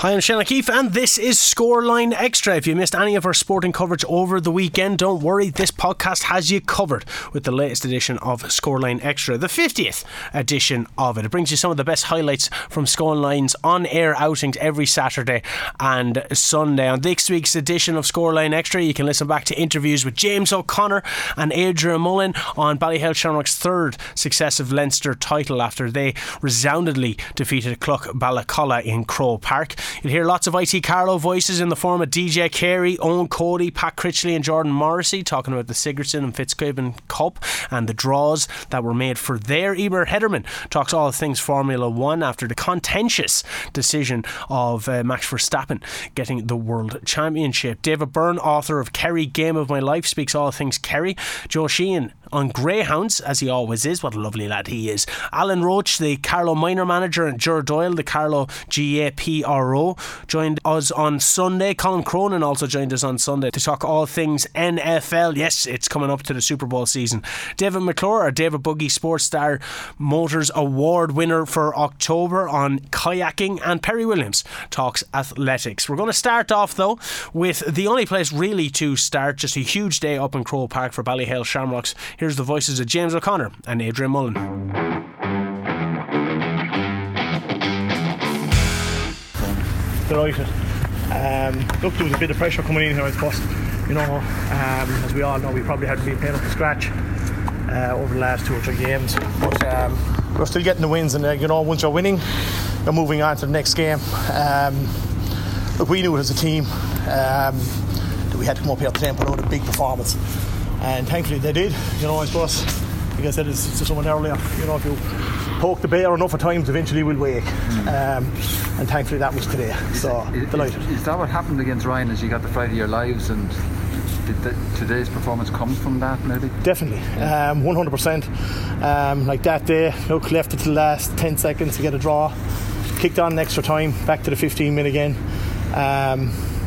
Hi, I'm Shane O'Keefe and this is Scoreline Extra. If you missed any of our sporting coverage over the weekend, don't worry, this podcast has you covered with the latest edition of Scoreline Extra, the 50th edition of it. It brings you some of the best highlights from Scoreline's on-air outings every Saturday and Sunday. On this week's edition of Scoreline Extra, you can listen back to interviews with James O'Connor and Airdrie Mullen on Ballyhale Shamrock's third successive Leinster title after they resoundingly defeated Clough Balacolla in Crow Park. You'll hear lots of IT Carlow voices in the form of DJ Carey, Owen Cody, Pat Critchley and Jordan Morrissey, talking about the Sigurdsson and Fitzgibbon Cup and the draws that were made for there. Eber Hederman talks all things Formula 1 after the contentious decision of Max Verstappen getting the World Championship. David Byrne, author of Kerry Game of My Life, speaks all things Kerry. Joe Sheehan on Greyhounds, as he always is. What a lovely lad he is. Alan Roach, the Carlow minor manager, and Ger Doyle, the Carlow GAPRO, joined us on Sunday. Colin Cronin also joined us on Sunday to talk all things NFL. Yes, it's coming up to the Super Bowl season. David McClure, our David Buggy Sports Star Motors Award winner for October, on kayaking, and Perry Williams talks athletics. We're going to start off though with the only place really to start, just a huge day up in Crow Park for Ballyhale Shamrocks. Here's the voices of James O'Connor and Airdrie Mullen. Delighted. Look, there was a bit of pressure coming in here, I suppose. You know, as we all know, we probably hadn't been playing up to scratch over the last two or three games. But we're still getting the wins, and you know, once you're winning, you're moving on to the next game. Look, we knew it as a team that we had to come up here today and put out a big performance, and thankfully they did. You know, I suppose, like I said to someone earlier, you know, if you poke the bear enough at times, eventually we'll wake. And thankfully that was today. So delighted. Is that what happened against Ryan, as you got the fight of your lives, and did today's performance come from that maybe? Definitely, 100%. Like that day, look, left it to the last 10 seconds to get a draw, kicked on an extra time, back to the 15 minute again.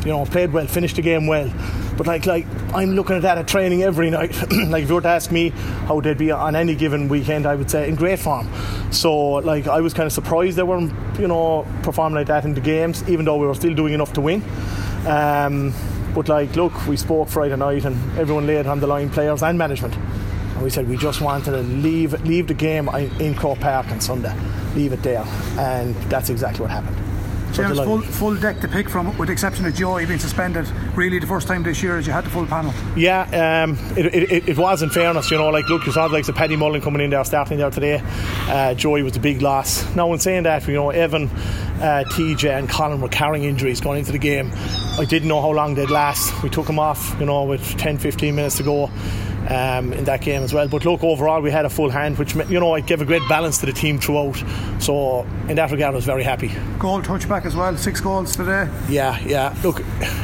You know, played well, finished the game well. But like I'm looking at that at training every night. Like if you were to ask me how they'd be on any given weekend, I would say in great form. So like I was kind of surprised they weren't, you know, performing like that in the games, even though we were still doing enough to win. But like, look, we spoke Friday night and everyone laid on the line, players and management, and we said we just wanted to leave the game in Croke Park on Sunday, leave it there, and that's exactly what happened. James, full deck to pick from, with the exception of Joey being suspended, really the first time this year as you had the full panel. Yeah, it was, in fairness, you know, like, look, you saw like the Paddy Mullen coming in there, starting there today. Joey was the big loss. Now, in saying that, you know, Evan, TJ and Colin were carrying injuries going into the game. I didn't know how long they'd last. We took them off, you know, with 10-15 minutes to go in that game as well. But look, overall we had a full hand, which, you know, it gave a great balance to the team throughout, so in that regard I was very happy. Goal touchback as well, 6 goals today. Yeah, look,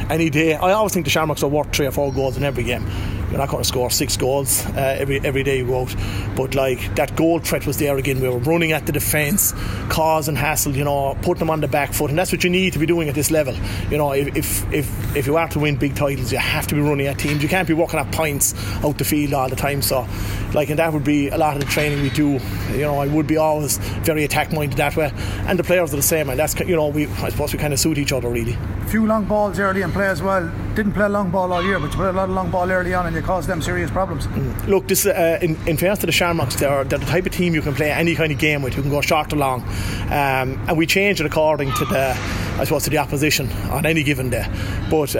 any day, I always think the Shamrocks are worth 3 or 4 goals in every game. You're not going to score 6 goals every day you go out, but like that goal threat was there again. We were running at the defence, causing hassle, you know, putting them on the back foot, and that's what you need to be doing at this level. You know, if you are to win big titles, you have to be running at teams. You can't be walking at points out the field all the time. So like, and that would be a lot of the training we do. You know, I would be always very attack minded that way, and the players are the same, and that's, you know, I suppose we kind of suit each other really. A few long balls early in play as well. Didn't play a long ball all year, but you put a lot of long ball early on and you caused them serious problems. Look, this in fairness to the Shamrocks, they're the type of team you can play any kind of game with. You can go short or long, and we change it according to the opposition on any given day. But you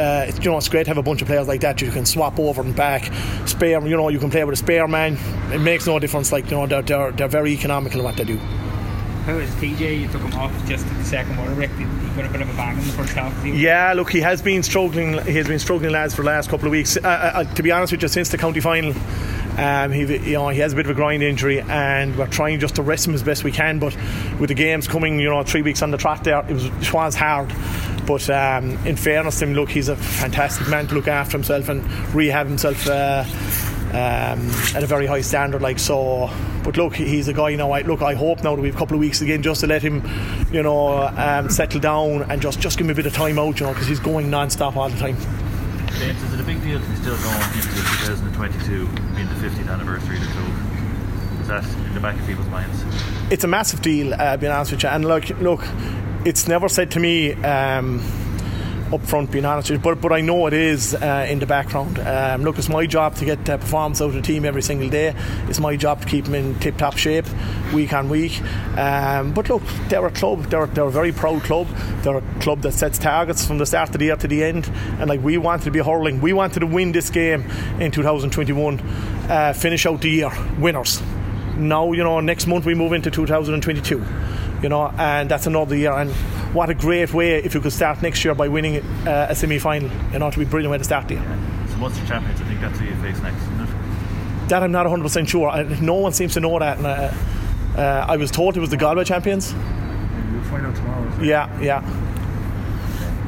know, it's great to have a bunch of players like that. You can swap over and back, spare. You know, you can play with a spare man. It makes no difference. Like, you know, they're very economical in what they do. How is TJ? You took him off just at the second water break. He got a bit of a bang in the first half. Yeah, look, he has been struggling, lads, for the last couple of weeks. To be honest with you, since the county final, he has a bit of a groin injury, and we're trying just to rest him as best we can. But with the games coming, you know, 3 weeks on the trot there, it was hard. But in fairness to him, look, he's a fantastic man to look after himself and rehab himself at a very high standard. Like, so, but look, he's a guy, you know, I hope now that we have a couple of weeks again just to let him, you know, settle down and just give him a bit of time out, you know, because he's going non-stop all the time. James, is it a big deal to be still going into 2022 being the 50th anniversary of the club? Is that in the back of people's minds? It's a massive deal, being honest with you, and like, look, it's never said to me up front, being honest with you, but I know it is in the background. Look, it's my job to get performance out of the team every single day. It's my job to keep them in tip-top shape week on week. But look, they're a club, they're a very proud club. They're a club that sets targets from the start of the year to the end, and like, we wanted to be hurling, we wanted to win this game in 2021, finish out the year winners. Now, you know, next month we move into 2022, you know, and that's another year. And what a great way if you could start next year by winning a semi-final. You know, it would be a brilliant way to start the year. So Munster Champions, I think that's who you face next, isn't it? That I'm not 100% sure. No one seems to know that. And, I was told it was the Galway Champions. Yeah, we'll find out tomorrow. Yeah.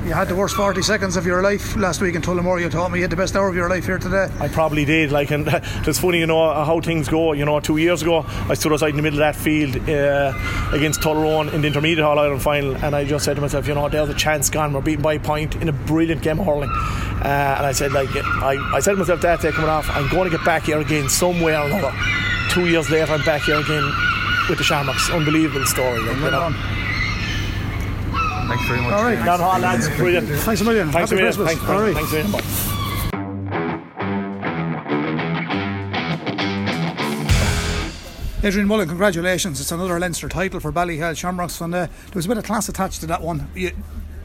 You had the worst 40 seconds of your life last week in Tullamore. You taught me you had the best hour of your life here today. I probably did. Like, and it's funny, you know, how things go. You know, 2 years ago, I stood outside in the middle of that field against Tullerone in the Intermediate All Ireland final, and I just said to myself, you know, there's a chance gone. We're beaten by a point in a brilliant game of hurling, and I said, like, I said to myself that day coming off, I'm going to get back here again some way or another. 2 years later, I'm back here again with the Shamrocks. Unbelievable story. Like, you know. Thanks very much. All right. Thanks. All lads. Brilliant. Thanks a million. Thanks a million. Happy Christmas. All right. Thanks a million. Bye. Adrian Mullen, congratulations. It's another Leinster title for Ballyhale Shamrocks. And there was a bit of class attached to that one.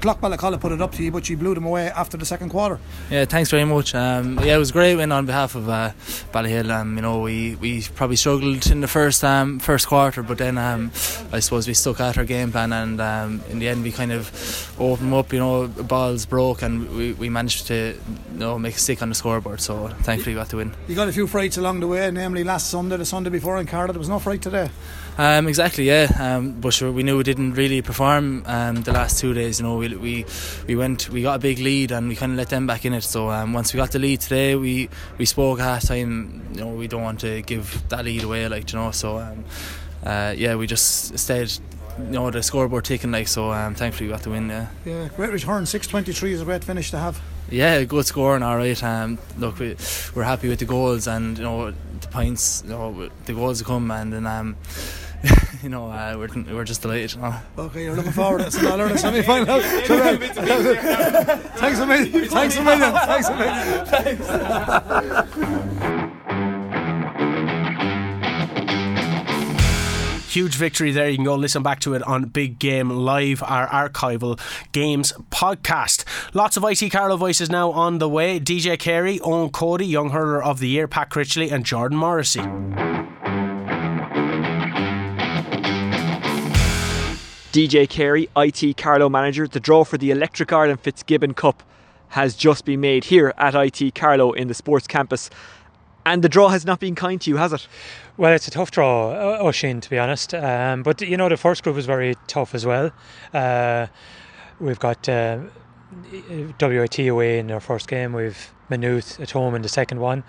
Clock Balacolla put it up to you, but you blew them away after the second quarter. Yeah, thanks very much. It was a great win on behalf of Ballyhill. You know, we probably struggled in the first quarter, but then I suppose we stuck at our game plan, and in the end we kind of opened up. You know, balls broke, and we managed to, you know, make a stick on the scoreboard. So thankfully we got the win. You got a few frights along the way, namely last Sunday, the Sunday before in Cardiff. There was no fright today. Exactly, yeah. But sure, we knew we didn't really perform the last 2 days. You know, we got a big lead and we kind of let them back in it. So once we got the lead today, we spoke half time. You know, we don't want to give that lead away, like, you know. So we just stayed. You know, the scoreboard ticking, like, so. Thankfully, we got the win. Yeah. Yeah, great return. 6-23 is a great finish to have. Yeah, good scoring. All right. Look, we're happy with the goals and, you know, the points. You know, the goals come, and then. You know, we're just delighted. Okay, you're looking forward to it. It's an honour to semi-final. Thanks a million. Thanks a million. Thanks a million. Thanks. Huge victory there. You can go listen back to it on Big Game Live, our archival games podcast. Lots of IC Carlow voices now on the way. DJ Carey, Owen Cody, Young Hurler of the Year, Pat Critchley, and Jordan Morrissey. DJ Carey, IT Carlow manager. The draw for the Electric Ireland Fitzgibbon Cup has just been made here at IT Carlow in the sports campus. And the draw has not been kind to you, has it? Well, it's a tough draw, Oisin, to be honest. But, you know, the first group was very tough as well. We've got WIT away in our first game. We've Maynooth at home in the second one.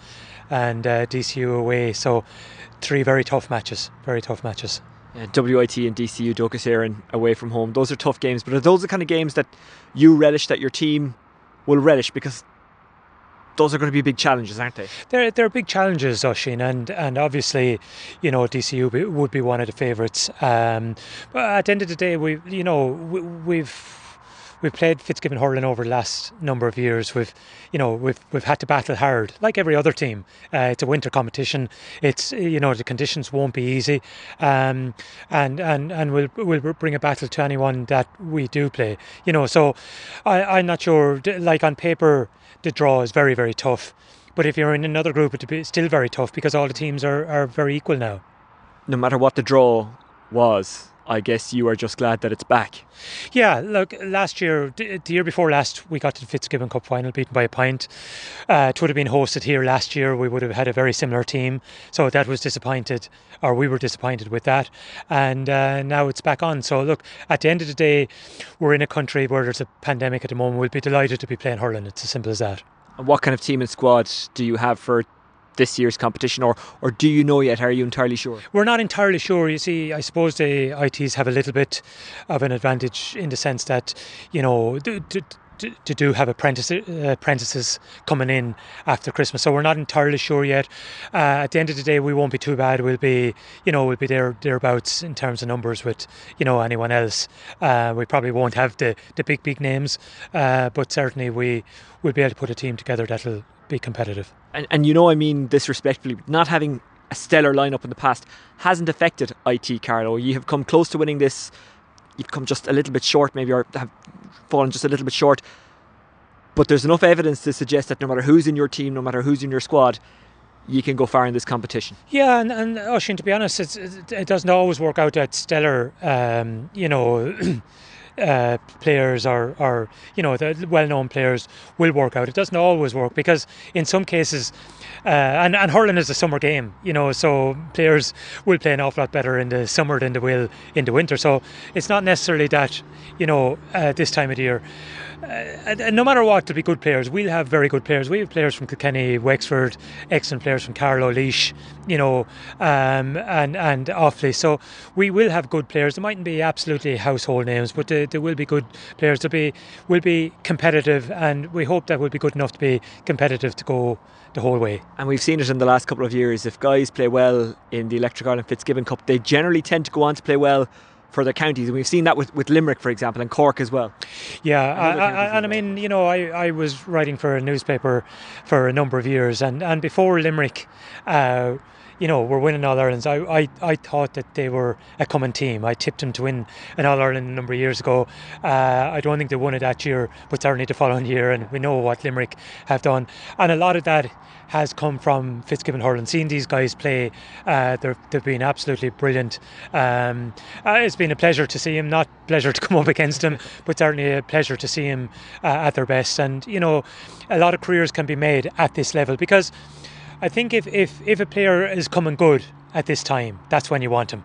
And DCU away. So three very tough matches. Very tough matches. WIT and DCU, Douglas Éireann away from home. Those are tough games, but are those the kind of games that you relish, that your team will relish? Because those are going to be big challenges, aren't they? They're big challenges, Oisin, and obviously, you know, DCU would be one of the favourites. But at the end of the day, we've played Fitzgibbon hurling over the last number of years. We've had to battle hard, like every other team. It's a winter competition. It's, you know, the conditions won't be easy, and we'll bring a battle to anyone that we do play. You know, so I'm not sure. Like, on paper, the draw is very, very tough, but if you're in another group, it's still very tough because all the teams are very equal now. No matter what the draw was, I guess you are just glad that it's back. Yeah, look, last year, the year before last, we got to the Fitzgibbon Cup final, beaten by a pint. It would have been hosted here last year. We would have had a very similar team. So that was disappointed, or we were disappointed with that. And now it's back on. So look, at the end of the day, we're in a country where there's a pandemic at the moment. We'll be delighted to be playing hurling. It's as simple as that. And what kind of team and squad do you have for this year's competition, or do you know yet? Are you entirely sure? We're not entirely sure. You see, I suppose the ITs have a little bit of an advantage in the sense that, you know, do have apprentices coming in after Christmas, so we're not entirely sure yet. At the end of the day, we won't be too bad. We'll be, you know, we'll be thereabouts in terms of numbers with, you know, anyone else. We probably won't have the big names, but certainly we'll be able to put a team together that'll be competitive. And you know, I mean this respectfully, not having a stellar lineup in the past hasn't affected IT, Carlo. You have come close to winning this. You've come just a little bit short, maybe, or have fallen just a little bit short. But there's enough evidence to suggest that no matter who's in your team, no matter who's in your squad, you can go far in this competition. Yeah, and Oisin, to be honest, it doesn't always work out that stellar, you know, players or you know, the well-known players will work out. It doesn't always work because in some cases, and hurling is a summer game, you know, so players will play an awful lot better in the summer than they will in the winter. So it's not necessarily that, you know, this time of the year. And no matter what, there'll be good players. We'll have very good players. We have players from Kilkenny, Wexford, excellent players from Carlow, Laois, you know, and Offaly. So we will have good players. They mightn't be absolutely household names, but there will be good players. We'll be competitive, and we hope that we'll be good enough to be competitive to go the whole way. And we've seen it in the last couple of years. If guys play well in the Electric Ireland Fitzgibbon Cup, they generally tend to go on to play well for their counties, and we've seen that with Limerick, for example, and Cork as well. Yeah, and I mean, you know, I was writing for a newspaper for a number of years, and before Limerick, you know, were winning All-Irelands, I thought that they were a common team. I tipped them to win an All-Ireland a number of years ago. I don't think they won it that year, but certainly the following year, and we know what Limerick have done. And a lot of that has come from Fitzgibbon hurling. Seeing these guys play, they've been absolutely brilliant. It's been a pleasure to see him, not pleasure to come up against him, but certainly a pleasure to see him at their best. And, you know, a lot of careers can be made at this level, because I think if a player is coming good at this time, that's when you want him.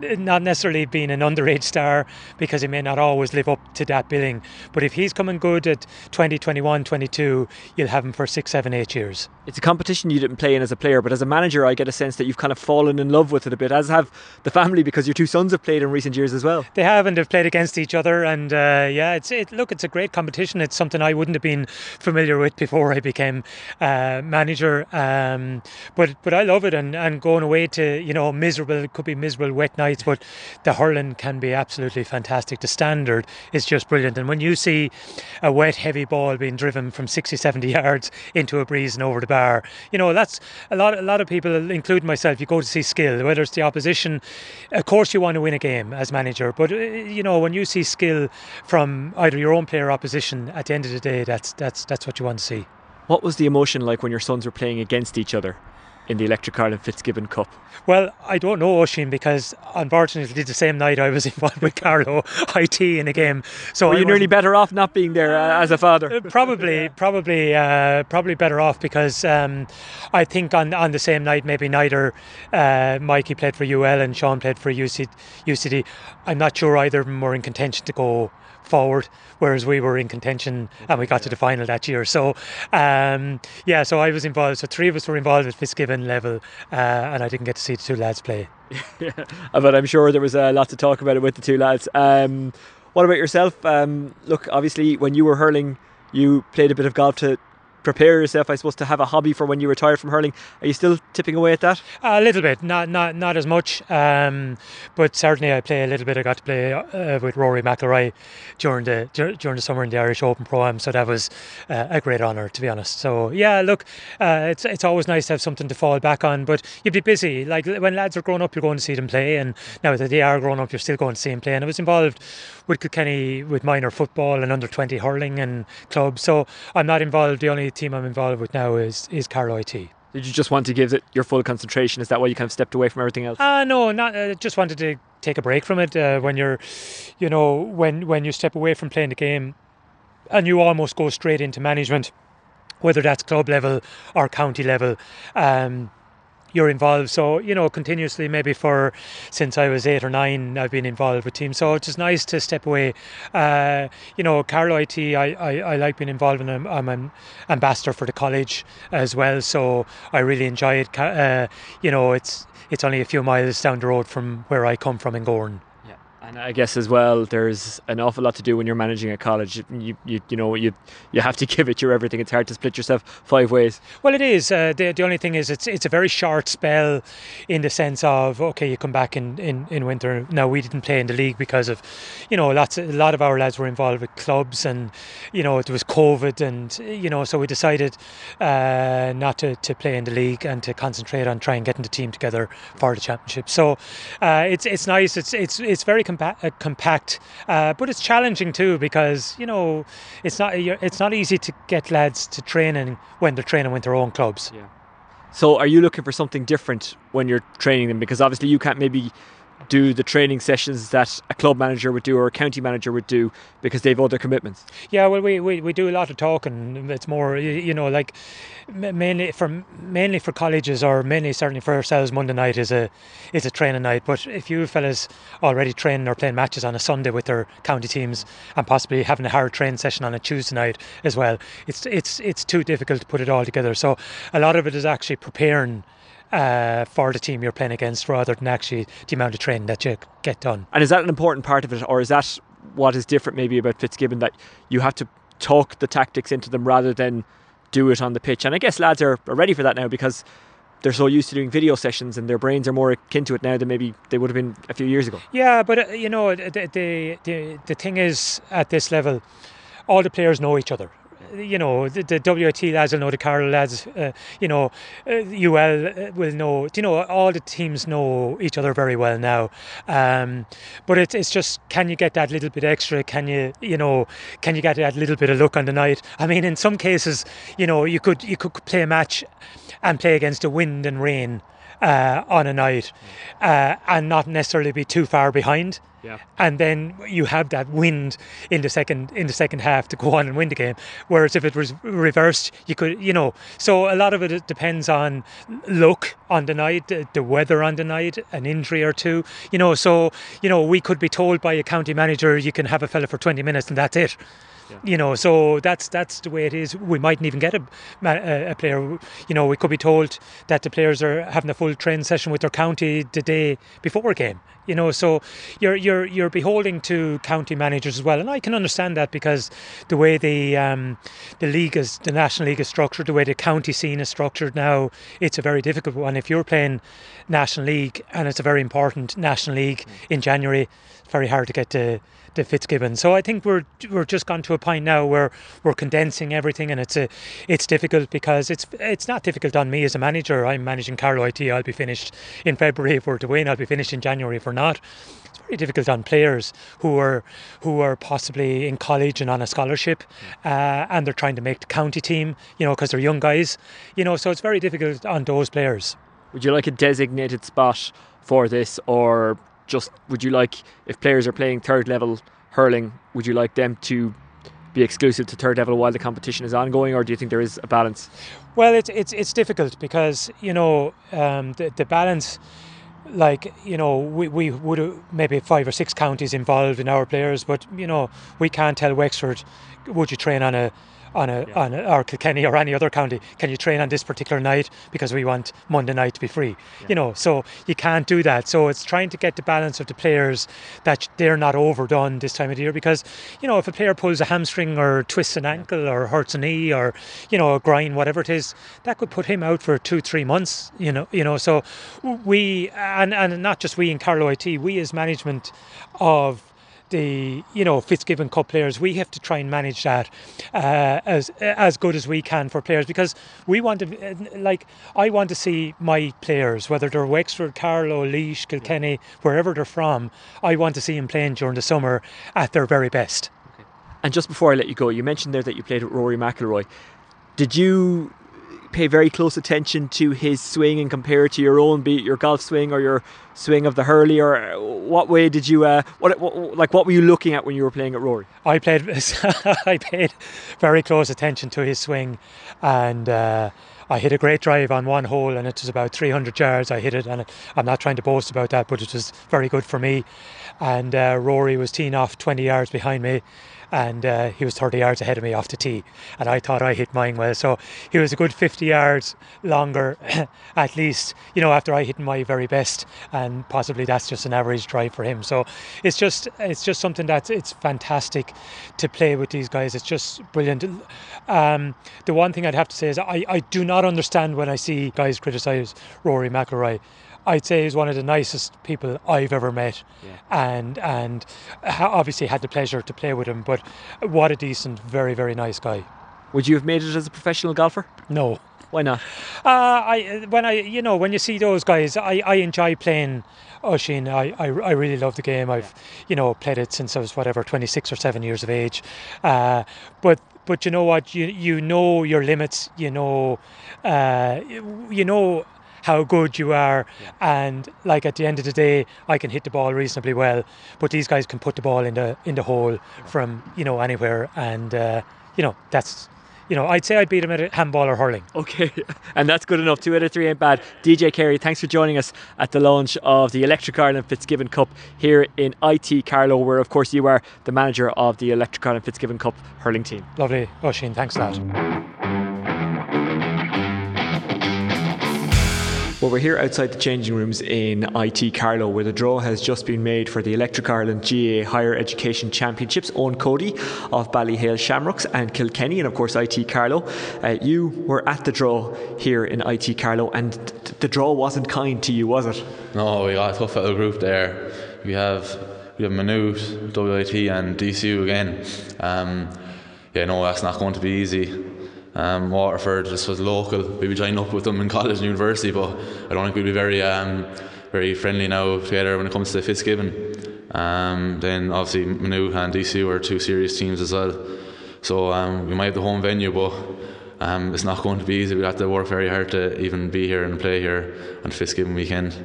Not necessarily being an underage star, because he may not always live up to that billing, but if he's coming good at 20, 21, 22, you'll have him for 6, 7, 8 years. It's a competition you didn't play in as a player, but as a manager I get a sense that you've kind of fallen in love with it a bit, as have the family, because your two sons have played in recent years as well. They have, and they've played against each other, and yeah, look, it's a great competition. It's something I wouldn't have been familiar with before I became manager, but I love it, and going away to, you know, miserable, it could be miserable wet night, but the hurling can be absolutely fantastic. The standard is just brilliant, and when you see a wet heavy ball being driven from 60-70 yards into a breeze and over the bar, you know, that's a lot of people, including myself, you go to see skill, whether it's the opposition. Of course you want to win a game as manager, but you know, when you see skill from either your own player or opposition, at the end of the day, that's what you want to see. What was the emotion like when your sons were playing against each other in the Electric Ireland Fitzgibbon Cup? Well, I don't know, Oisin, because unfortunately the same night I was involved with Carlow IT in a game. So were you nearly better off not being there as a father? Probably, yeah. Probably better off, because I think on the same night maybe neither Mikey played for UL and Sean played for UCD. I'm not sure either of them were in contention to go forward, whereas we were in contention and we got to the final that year. So yeah, so I was involved, so three of us were involved at Fitzgibbon level, and I didn't get to see the two lads play. Yeah, but I'm sure there was a lot to talk about it with the two lads. What about yourself? Look, obviously when you were hurling you played a bit of golf to prepare yourself, I suppose, to have a hobby for when you retire from hurling. Are you still tipping away at that? A little bit, not as much, but certainly I play a little bit. I got to play with Rory McIlroy during the summer in the Irish Open Pro-Am, so that was a great honour, to be honest. So yeah, look, it's always nice to have something to fall back on, but you'd be busy. Like when lads are growing up, you're going to see them play, and now that they are growing up, you're still going to see them play. And I was involved with Kilkenny with minor football and under 20 hurling and clubs, so I'm not involved. The only team I'm involved with now is Carlow IT. Did you just want to give it your full concentration? Is that why you kind of stepped away from everything else? No, not. Just wanted to take a break from it. When you're, you know, when you step away from playing the game, and you almost go straight into management, whether that's club level or county level. You're involved, so you know, continuously, maybe since I was 8 or 9, I've been involved with teams, so it's just nice to step away. You know, Carlow IT, I like being involved in. I'm an ambassador for the college as well, so I really enjoy it. You know, it's only a few miles down the road from where I come from in Gorn. And I guess as well, there's an awful lot to do when you're managing a college. You have to give it your everything. It's hard to split yourself five ways. Well, it is. The only thing is it's a very short spell, in the sense of, okay, you come back in winter. Now, we didn't play in the league because of, a lot of our lads were involved with clubs, and there was COVID, and so we decided not to play in the league and to concentrate on trying getting the team together for the championship. So it's nice. It's very compact, but it's challenging too, because it's not easy to get lads to training when they're training with their own clubs. Yeah. So are you looking for something different when you're training them? Because obviously you can't maybe do the training sessions that a club manager would do or a county manager would do, because they've other commitments. Yeah, well, we do a lot of talking. It's more, like mainly for colleges, or mainly certainly for ourselves. Monday night is a training night. But if you fellas already training or playing matches on a Sunday with their county teams, and possibly having a hard training session on a Tuesday night as well, it's too difficult to put it all together. So a lot of it is actually preparing for the team you're playing against, rather than actually the amount of training that you get done. And is that an important part of it, or is that what is different maybe about Fitzgibbon, that you have to talk the tactics into them rather than do it on the pitch? And I guess lads are ready for that now, because they're so used to doing video sessions, and their brains are more akin to it now than maybe they would have been a few years ago. Yeah, but the thing is, at this level, all the players know each other. The WIT lads will know the Carlow lads, UL will know, all the teams know each other very well now. But it's just, can you get that little bit extra? Can you get that little bit of luck on the night? I mean, in some cases, you could play a match and play against the wind and rain on a night, and not necessarily be too far behind. Yeah. And then you have that wind in the second half to go on and win the game. Whereas if it was reversed, you could, So a lot of it depends on luck on the night, the weather on the night, an injury or two. So we could be told by a county manager, you can have a fella for 20 minutes and that's it. Yeah. So that's the way it is. We mightn't even get a player. We could be told that the players are having a full training session with their county the day before a game. So you're beholden to county managers as well, and I can understand that, because the way the National League is structured, the way the county scene is structured now, it's a very difficult one. If you're playing National League, and it's a very important National League in January, it's very hard to get to Fitzgibbon. So I think we're just gone to a point now where we're condensing everything, and it's difficult, because it's not difficult on me as a manager. I'm managing Carlow IT. I'll be finished in February if we're to win. I'll be finished in January if we're not. It's very difficult on players who are possibly in college and on a scholarship, and they're trying to make the county team, because they're young guys, so it's very difficult on those players. Would you like a designated spot for this, or just would you like, if players are playing third level hurling, would you like them to be exclusive to third level while the competition is ongoing, or do you think there is a balance? Well, it's difficult, because the balance, we would have maybe 5 or 6 counties involved in our players, but we can't tell Wexford, would you train on Kilkenny or any other county, can you train on this particular night, because we want Monday night to be free. Yeah. So you can't do that. So it's trying to get the balance of the players, that they're not overdone this time of the year, because if a player pulls a hamstring or twists an ankle or hurts a knee or a groin, whatever it is, that could put him out for 2-3 months. So we and not just we in Carlow IT, we as management of the Fitzgibbon Cup players, we have to try and manage that as good as we can for players, because we want to, I want to see my players, whether they're Wexford, Carlow, Laois, Kilkenny, wherever they're from, I want to see them playing during the summer at their very best. Okay. And just before I let you go, you mentioned there that you played with Rory McIlroy. Did you pay very close attention to his swing and compare it to your own, be it your golf swing or your swing of the hurley, or what way did you what were you looking at when you were playing at Rory? I paid very close attention to his swing, and I hit a great drive on one hole, and it was about 300 yards I hit it, and I'm not trying to boast about that, but it was very good for me. And Rory was teeing off 20 yards behind me, and he was 30 yards ahead of me off the tee, and I thought I hit mine well, so he was a good 50 yards longer at least, you know, after I hit my very best, and possibly that's just an average drive for him. So it's just something that it's fantastic to play with these guys. It's just brilliant. The one thing I'd have to say is I do not understand when I see guys criticise Rory McIlroy. I'd say he's one of the nicest people I've ever met, and obviously had the pleasure to play with him, but what a decent, very, very nice guy. Would you have made it as a professional golfer? No. Why not? When you see those guys, I enjoy playing Oisin. I really love the game. I've played it since I was 26 or 7 years of age. But you know what? You know your limits. You know how good you are, and like at the end of the day, I can hit the ball reasonably well, but these guys can put the ball in the hole from anywhere, and that's. I'd say I'd beat him at handball or hurling. Okay, and that's good enough. 2 out of 3 ain't bad. DJ Carey, thanks for joining us at the launch of the Electric Ireland Fitzgibbon Cup here in IT Carlow, where of course you are the manager of the Electric Ireland Fitzgibbon Cup hurling team. Lovely, Oisin, thanks a lot. Well, we're here outside the changing rooms in IT Carlow, where the draw has just been made for the Electric Ireland GAA Higher Education Championships. Owen Cody of Ballyhale Shamrocks and Kilkenny, and of course IT Carlow. You were at the draw here in IT Carlow, and the draw wasn't kind to you, was it? No, we got a tough little group there. We have Maynooth, WIT and DCU again. That's not going to be easy. Waterford, this was local. We were joining up with them in college and university, but I don't think we'd be very very friendly now together when it comes to Fitzgibbon. Then obviously Maynooth and DCU are two serious teams as well, so we might have the home venue, but it's not going to be easy. We'll have to work very hard to even be here and play here on Fitzgibbon weekend.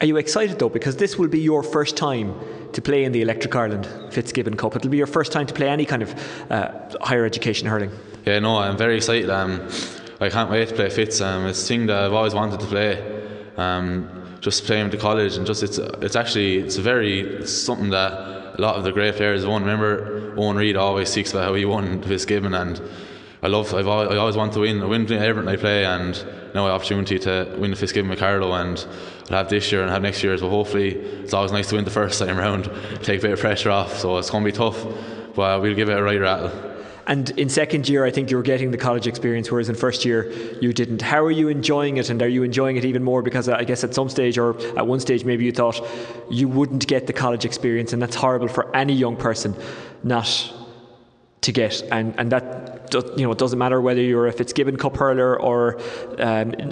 Are you excited though, because this will be your first time to play in the Electric Ireland Fitzgibbon Cup? It'll be your first time to play any kind of higher education hurling. Yeah, no, I'm very excited. I can't wait to play Fitz. It's a thing that I've always wanted to play. Just playing with the college, and just it's something that a lot of the great players won. Remember, Owen Reid always speaks about how he won Fitzgibbon, and I always want to win. I win everything I play, and now I have opportunity to win the Fitzgibbon with Carlow, and I'll have this year and have next year as well. Hopefully, it's always nice to win the first time round, take a bit of pressure off. So it's going to be tough, but we'll give it a right rattle. And in second year, I think you were getting the college experience, whereas in first year you didn't. How are you enjoying it, and are you enjoying it even more? Because I guess at one stage maybe you thought you wouldn't get the college experience, and that's horrible for any young person not to get. And that, it doesn't matter whether you're a Fitzgibbon Cup hurler or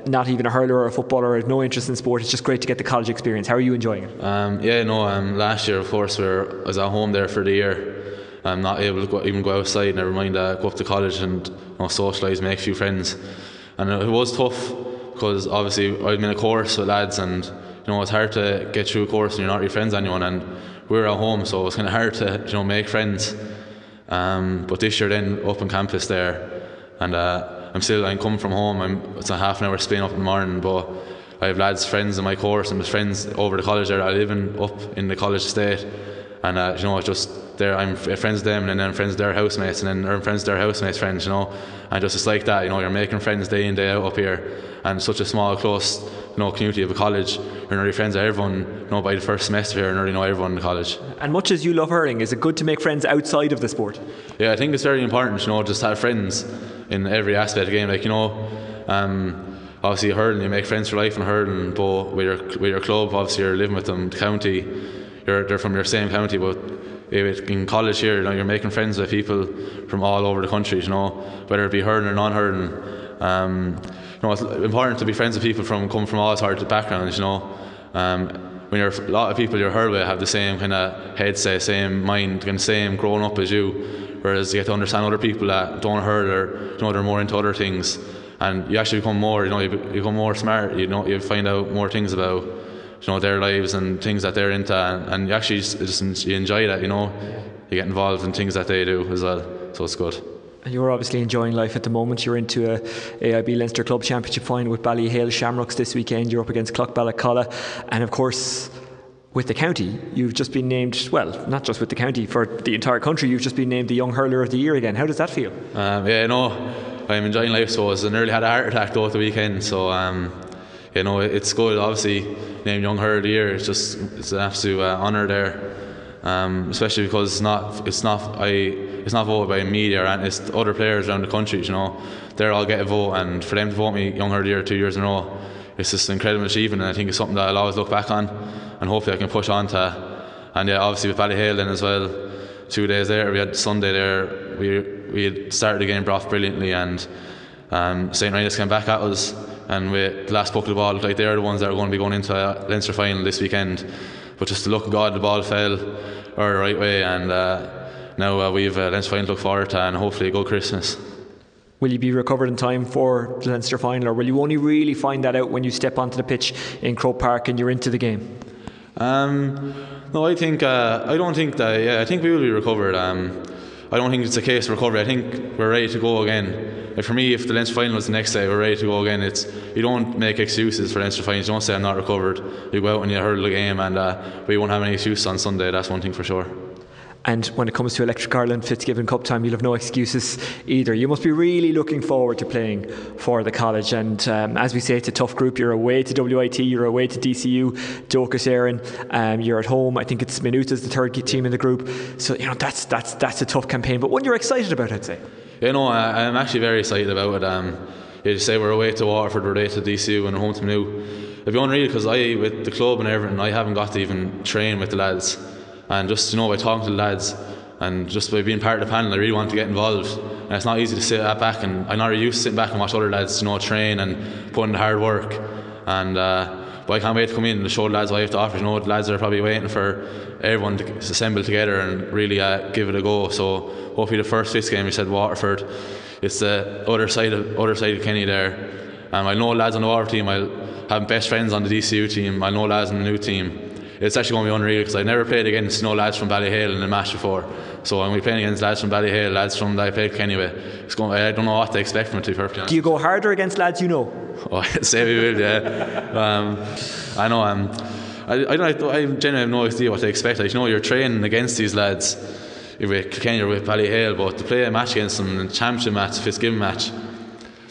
not even a hurler or a footballer or no interest in sport. It's just great to get the college experience. How are you enjoying it? Last year, of course, I was at home there for the year. I'm not able to even go outside, never mind go up to college and socialise, make a few friends. And it was tough because obviously I'd been in a course with lads, and it's hard to get through a course and you're not really friends with anyone, and we were at home, so it was kind of hard to make friends. But this year then, up on campus there, and I come from home, it's a half an hour spin up in the morning, but I have lads, friends in my course, and there's friends over the college there that I live in, up in the college estate. And it's just there. I'm friends with them, and then I'm friends with their housemates, and then they're friends with their housemates' friends. And just it's like that. You're making friends day in, day out up here, and such a small, close, community of a college. You're nearly friends with everyone. By the first semester here, you already know everyone in the college. And much as you love hurling, is it good to make friends outside of the sport? Yeah, I think it's very important. Just have friends in every aspect of the game. Obviously hurling, you make friends for life in hurling. But with your club, obviously you're living with them, the county. They're from your same county, but in college here, you're making friends with people from all over the country. Whether it be hurling or non-hurling, it's important to be friends with people come from all sorts of backgrounds. When you're a lot of people you hurl with have the same kind of headset, same mind, kind of same growing up as you, whereas you get to understand other people that don't hurl or they're more into other things, and you actually become more, you become more smart. You find out more things about. Their lives and things that they're into, and you actually just you enjoy that. You get involved in things that they do as well, so it's good. And you're obviously enjoying life at the moment. You're into a AIB Leinster Club Championship final with Ballyhale Shamrocks this weekend. You're up against Clockballacalla, and of course with the county, you've just been named, well, not just with the county, for the entire country, you've just been named the Young Hurler of the Year again. How does that feel? Yeah, no, I'm enjoying life, so I nearly had a heart attack though at the weekend, so you know, it's good, obviously, named Young Hurler of the Year. It's just, it's an absolute honour there, especially because it's not voted by media, and it's other players around the country, you know, they're all get a vote, and for them to vote me Young Hurler of the Year 2 years in a row, it's just an incredible achievement, and I think it's something that I'll always look back on, and hopefully I can push on to. And yeah, obviously with Ballyhale then as well, 2 days later, we had Sunday there, we had started the game off brilliantly, and St. Ranius came back at us, and with the last puck of the ball, like, they're the ones that are going to be going into a Leinster final this weekend. But just the luck of God, the ball fell our right way, and now we have a Leinster final to look forward to, and hopefully a good Christmas. Will you be recovered in time for the Leinster final, or will you only really find that out when you step onto the pitch in Croke Park and you're into the game? No, I think I don't think that. Yeah, I think we will be recovered. I don't think it's a case of recovery. I think we're ready to go again. Like, for me, if the Leinster final was the next day, we're ready to go again. It's, you don't make excuses for Leinster finals. You don't say I'm not recovered. You go out and you hurl the game, and we won't have any excuses on Sunday. That's one thing for sure. And when it comes to Electric Ireland Fitzgibbon Cup time, you'll have no excuses either. You must be really looking forward to playing for the college. And as we say, it's a tough group. You're away to WIT, you're away to DCU, Docus Éireann, you're at home. I think it's Minuta's the third team in the group. So, you know, that's a tough campaign, but one you're excited about, I'd say. Yeah, no, I'm actually very excited about it. You just say we're away to Waterford, we're away to DCU, and home to Minute. It'll be unreal, because with the club and everything, I haven't got to even train with the lads. And just, you know, by talking to the lads and just by being part of the panel, I really want to get involved. And it's not easy to sit back, and I'm not really used to sitting back and watch other lads, you know, train and put in the hard work. And but I can't wait to come in and show the lads what I have to offer. You know, the lads are probably waiting for everyone to assemble together and really give it a go. So hopefully the first fifth game, we said Waterford, it's the other side of Kenny there. And I know lads on the Waterford team, I'll have best friends on the DCU team, I know lads on the new team. It's actually going to be unreal, because I've never played against lads from Ballyhale in a match before. So I'm going to be playing against lads from Ballyhale, lads from that I played anyway. It's going, I don't know what to expect from it, to be perfectly honest. Do you go harder against lads you know? Oh, I'd say we will, yeah. I know. I generally have no idea what to expect. Like, you know, you're training against these lads with Kilkenny or with Ballyhale, but to play a match against them in a championship match, Fitzgibbon match,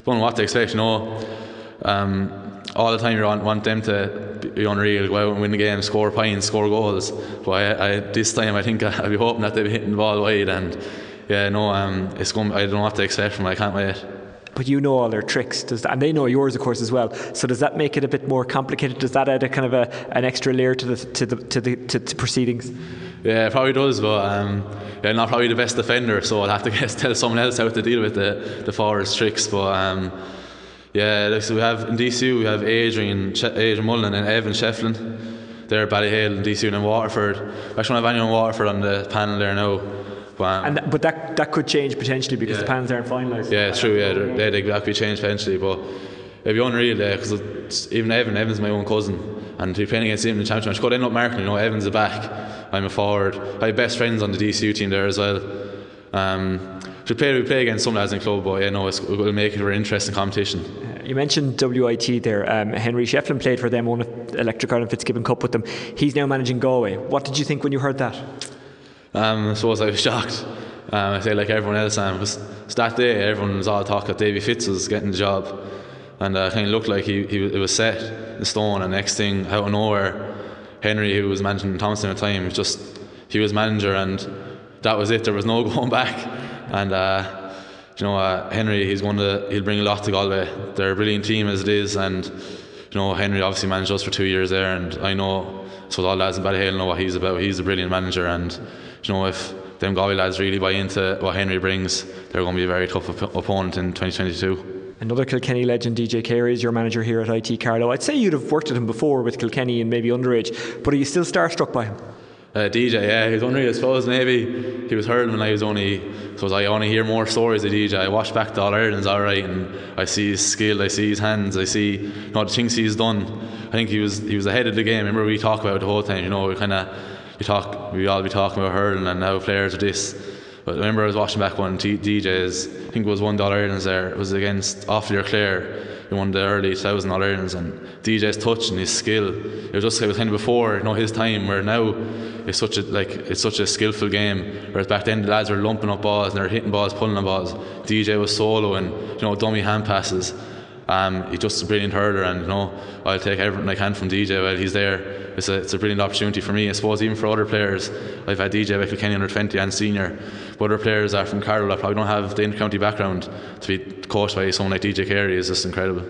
don't know what to expect. You know, all the time you want them to be unreal, go out and win the game, score points, score goals. But this time I think I'll be hoping that they'll be hitting the ball wide, and yeah, no, it's going. I don't know what to expect from it. I can't wait. But you know all their tricks, and they know yours, of course, as well. So does that make it a bit more complicated? Does that add a kind of an extra layer to proceedings? Yeah, it probably does, but yeah, not probably the best defender, so I'll have to tell someone else how to deal with the forwards' tricks, but. Yeah, so we have in DCU, we have Adrian Mullen and Evan Shefflin. They're at Ballyhale and DCU, and in Waterford. I actually don't have anyone in Waterford on the panel there now. But that could change potentially, because the panels aren't finalised. Yeah, true, yeah, they could be changed potentially. But it'd be unreal there, because even Evan's my own cousin, and to be playing against him in the championship, I could end up marking, you know, Evan's a back, I'm a forward. I have best friends on the DCU team there as well. We play against some lads in the club, but yeah, no, it'll make it a very interesting competition. You mentioned WIT there. Henry Shefflin played for them, won the Electric Ireland Fitzgibbon Cup with them. He's now managing Galway. What did you think when you heard that? I suppose I was shocked. I say, like everyone else, because that day everyone was all talking that Davy Fitz was getting the job, and it kind of looked like it was set in stone. And next thing, out of nowhere, Henry, who was managing Thompson at the time, he was manager, and that was it. There was no going back. And you know, Henry, he'll bring a lot to Galway. They're a brilliant team as it is, and you know, Henry obviously managed us for 2 years there, and I know, so all lads in Ballyhale know what he's about. He's a brilliant manager, and you know, if them Galway lads really buy into what Henry brings, they're going to be a very tough opponent in 2022. Another Kilkenny legend, DJ Carey, is your manager here at IT Carlow. I'd say you'd have worked with him before with Kilkenny and maybe underage, but are you still starstruck by him? DJ, yeah, he was unreal. I suppose maybe he was hurling when I was only. So I only hear more stories of DJ. I watch back the All Ireland's all right, and I see his skill, I see his hands, I see, you know, the things he's done. I think he was ahead of the game. Remember, we talk about it the whole time. You know, we all be talking about hurling and how players are this. But I remember I was watching back one DJs, I think it was one All Ireland's there, it was against Offaly or Clare in one of the early 2000 All Ireland's, and DJ's touch and his skill, it was just, it was kind of before, you know, his time, where now it's such a, like, it's such a skillful game, whereas back then the lads were lumping up balls and they were hitting balls, pulling on balls. DJ was soloing, you know, dummy hand passes. He's just a brilliant hurler, and you know, I'll take everything I can from DJ while he's there. It's a brilliant opportunity for me, I suppose, even for other players. I've had DJ with Kilkenny under 20 and senior, but other players are from Carlow that probably don't have the inter-county background. To be coached by someone like DJ Carey is just incredible.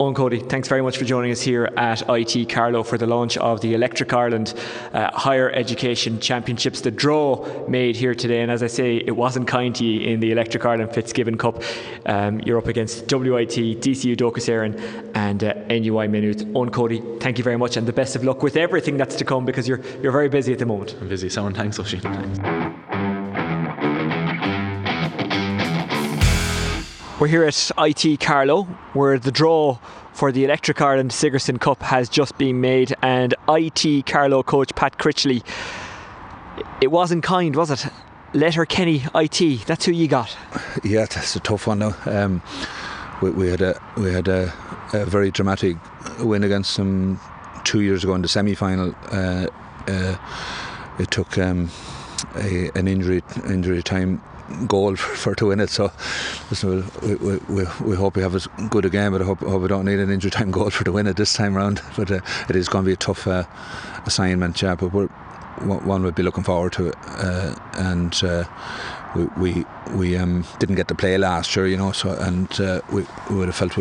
Owen Cody, thanks very much for joining us here at IT Carlow for the launch of the Electric Ireland Higher Education Championships. The draw made here today, and as I say, it wasn't kind to you in the Electric Ireland Fitzgibbon Cup. You're up against WIT, DCU Docus Éireann and NUI Maynooth. Owen Cody, thank you very much, and the best of luck with everything that's to come, because you're very busy at the moment. I'm busy, someone thanks, Oisin. Thanks. We're here at IT Carlow, where the draw for the Electric Ireland Sigerson Cup has just been made, and IT Carlow coach Pat Critchley, it wasn't kind, was it? Letterkenny IT, that's who you got. Yeah, that's a tough one now. We had a very dramatic win against them 2 years ago in the semi-final. It took an injury time goal for to win it, so listen, we hope we have as good a game, but I hope we don't need an injury time goal for to win it this time round. But it is going to be a tough assignment, yeah, but one would be looking forward to it, and we didn't get to play last year, you know, so, and we would have felt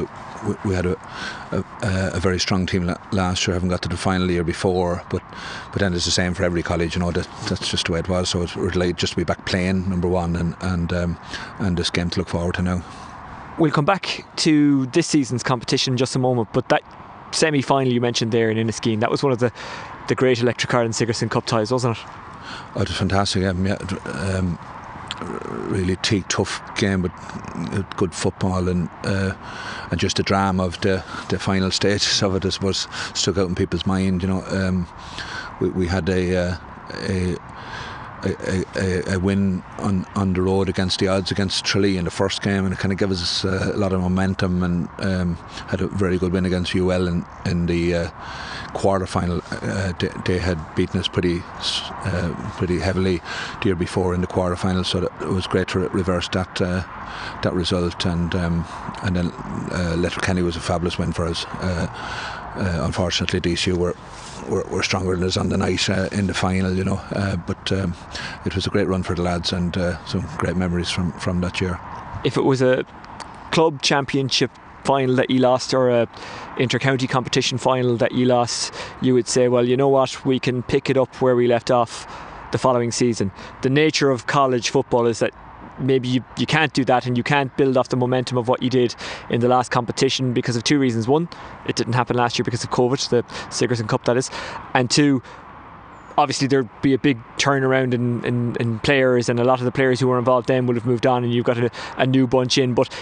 we had a very strong team last year, haven't got to the final year before, but then it's the same for every college, you know, that's just the way it was. So we're delighted just to be back playing, number one, and this game to look forward to now. We'll come back to this season's competition in just a moment, but that semi-final you mentioned there in Inniskeen, that was one of the great Electric Ireland Sigerson Cup ties, wasn't it? Oh, it was fantastic. Really tough game, but good football, and just the drama of the final stages of it, I suppose, stuck out in people's mind. You know, we had a win on the road against the odds against Tralee in the first game, and it kind of gave us a lot of momentum, and had a very good win against UL in the quarter-final. They had beaten us pretty heavily the year before in the quarter-final, so it was great to reverse that result, and then Letterkenny was a fabulous win for us. Unfortunately, DCU were stronger than us on the night in the final, you know. But it was a great run for the lads, and some great memories from that year. If it was a club championship final that you lost, or a inter-county competition final that you lost, you would say, well, you know what, we can pick it up where we left off the following season. The nature of college football is that maybe you can't do that, and you can't build off the momentum of what you did in the last competition because of two reasons. One, it didn't happen last year because of COVID, the Sigerson Cup that is, and two, obviously there'd be a big turnaround in players, and a lot of the players who were involved then would have moved on, and you've got a new bunch in. But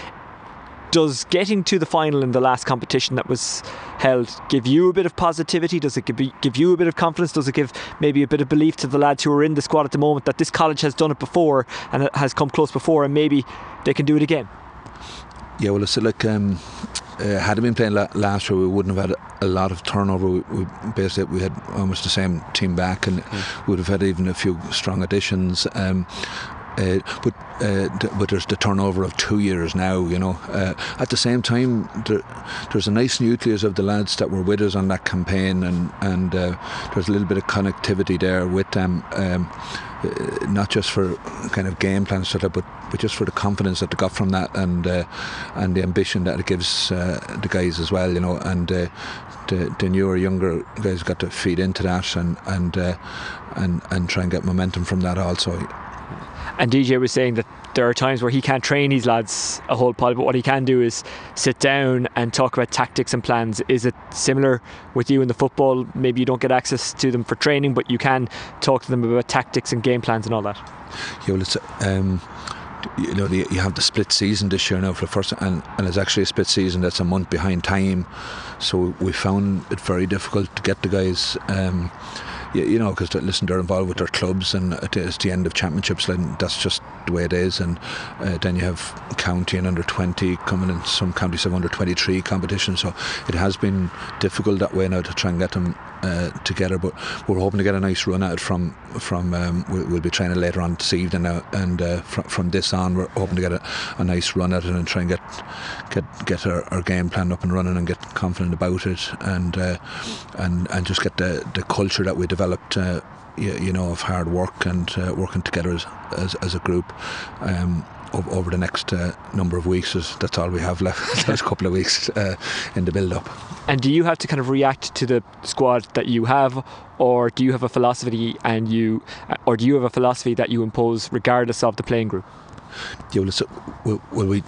does getting to the final in the last competition that was held give you a bit of positivity? Does it give you a bit of confidence? Does it give maybe a bit of belief to the lads who are in the squad at the moment that this college has done it before, and it has come close before, and maybe they can do it again? Yeah, well, it's like had we been playing last year, we wouldn't have had a lot of turnover. We had almost the same team back, and would have had even a few strong additions. But there's the turnover of 2 years now, you know. At the same time, there's a nice nucleus of the lads that were with us on that campaign, and there's a little bit of connectivity there with them, not just for kind of game plan sort of, but just for the confidence that they got from that, and the ambition that it gives the guys as well, you know. And the newer, younger guys got to feed into that, and try and get momentum from that also. And DJ was saying that there are times where he can't train these lads a whole pile, but what he can do is sit down and talk about tactics and plans. Is it similar with you in the football? Maybe you don't get access to them for training, but you can talk to them about tactics and game plans and all that. Yeah, well, it's you know, you have the split season this year now for the first, and it's actually a split season that's a month behind time, so we found it very difficult to get the guys you know, because listen, they're involved with their clubs, and it's the end of championships, and that's just the way it is. And then you have county and under 20 coming in. Some counties have under 23 competitions, so it has been difficult that way now to try and get them together. But we're hoping to get a nice run out from we'll be training later on this evening now, and from this on we're hoping to get a nice run at it and try and get our game plan up and running and get confident about it, and just get the culture that we developed you know, of hard work and working together as a group over the next number of weeks. That's all we have left, those couple of weeks in the build-up. And do you have to kind of react to the squad that you have, or do you have a philosophy that you impose regardless of the playing group? Yeah, well, we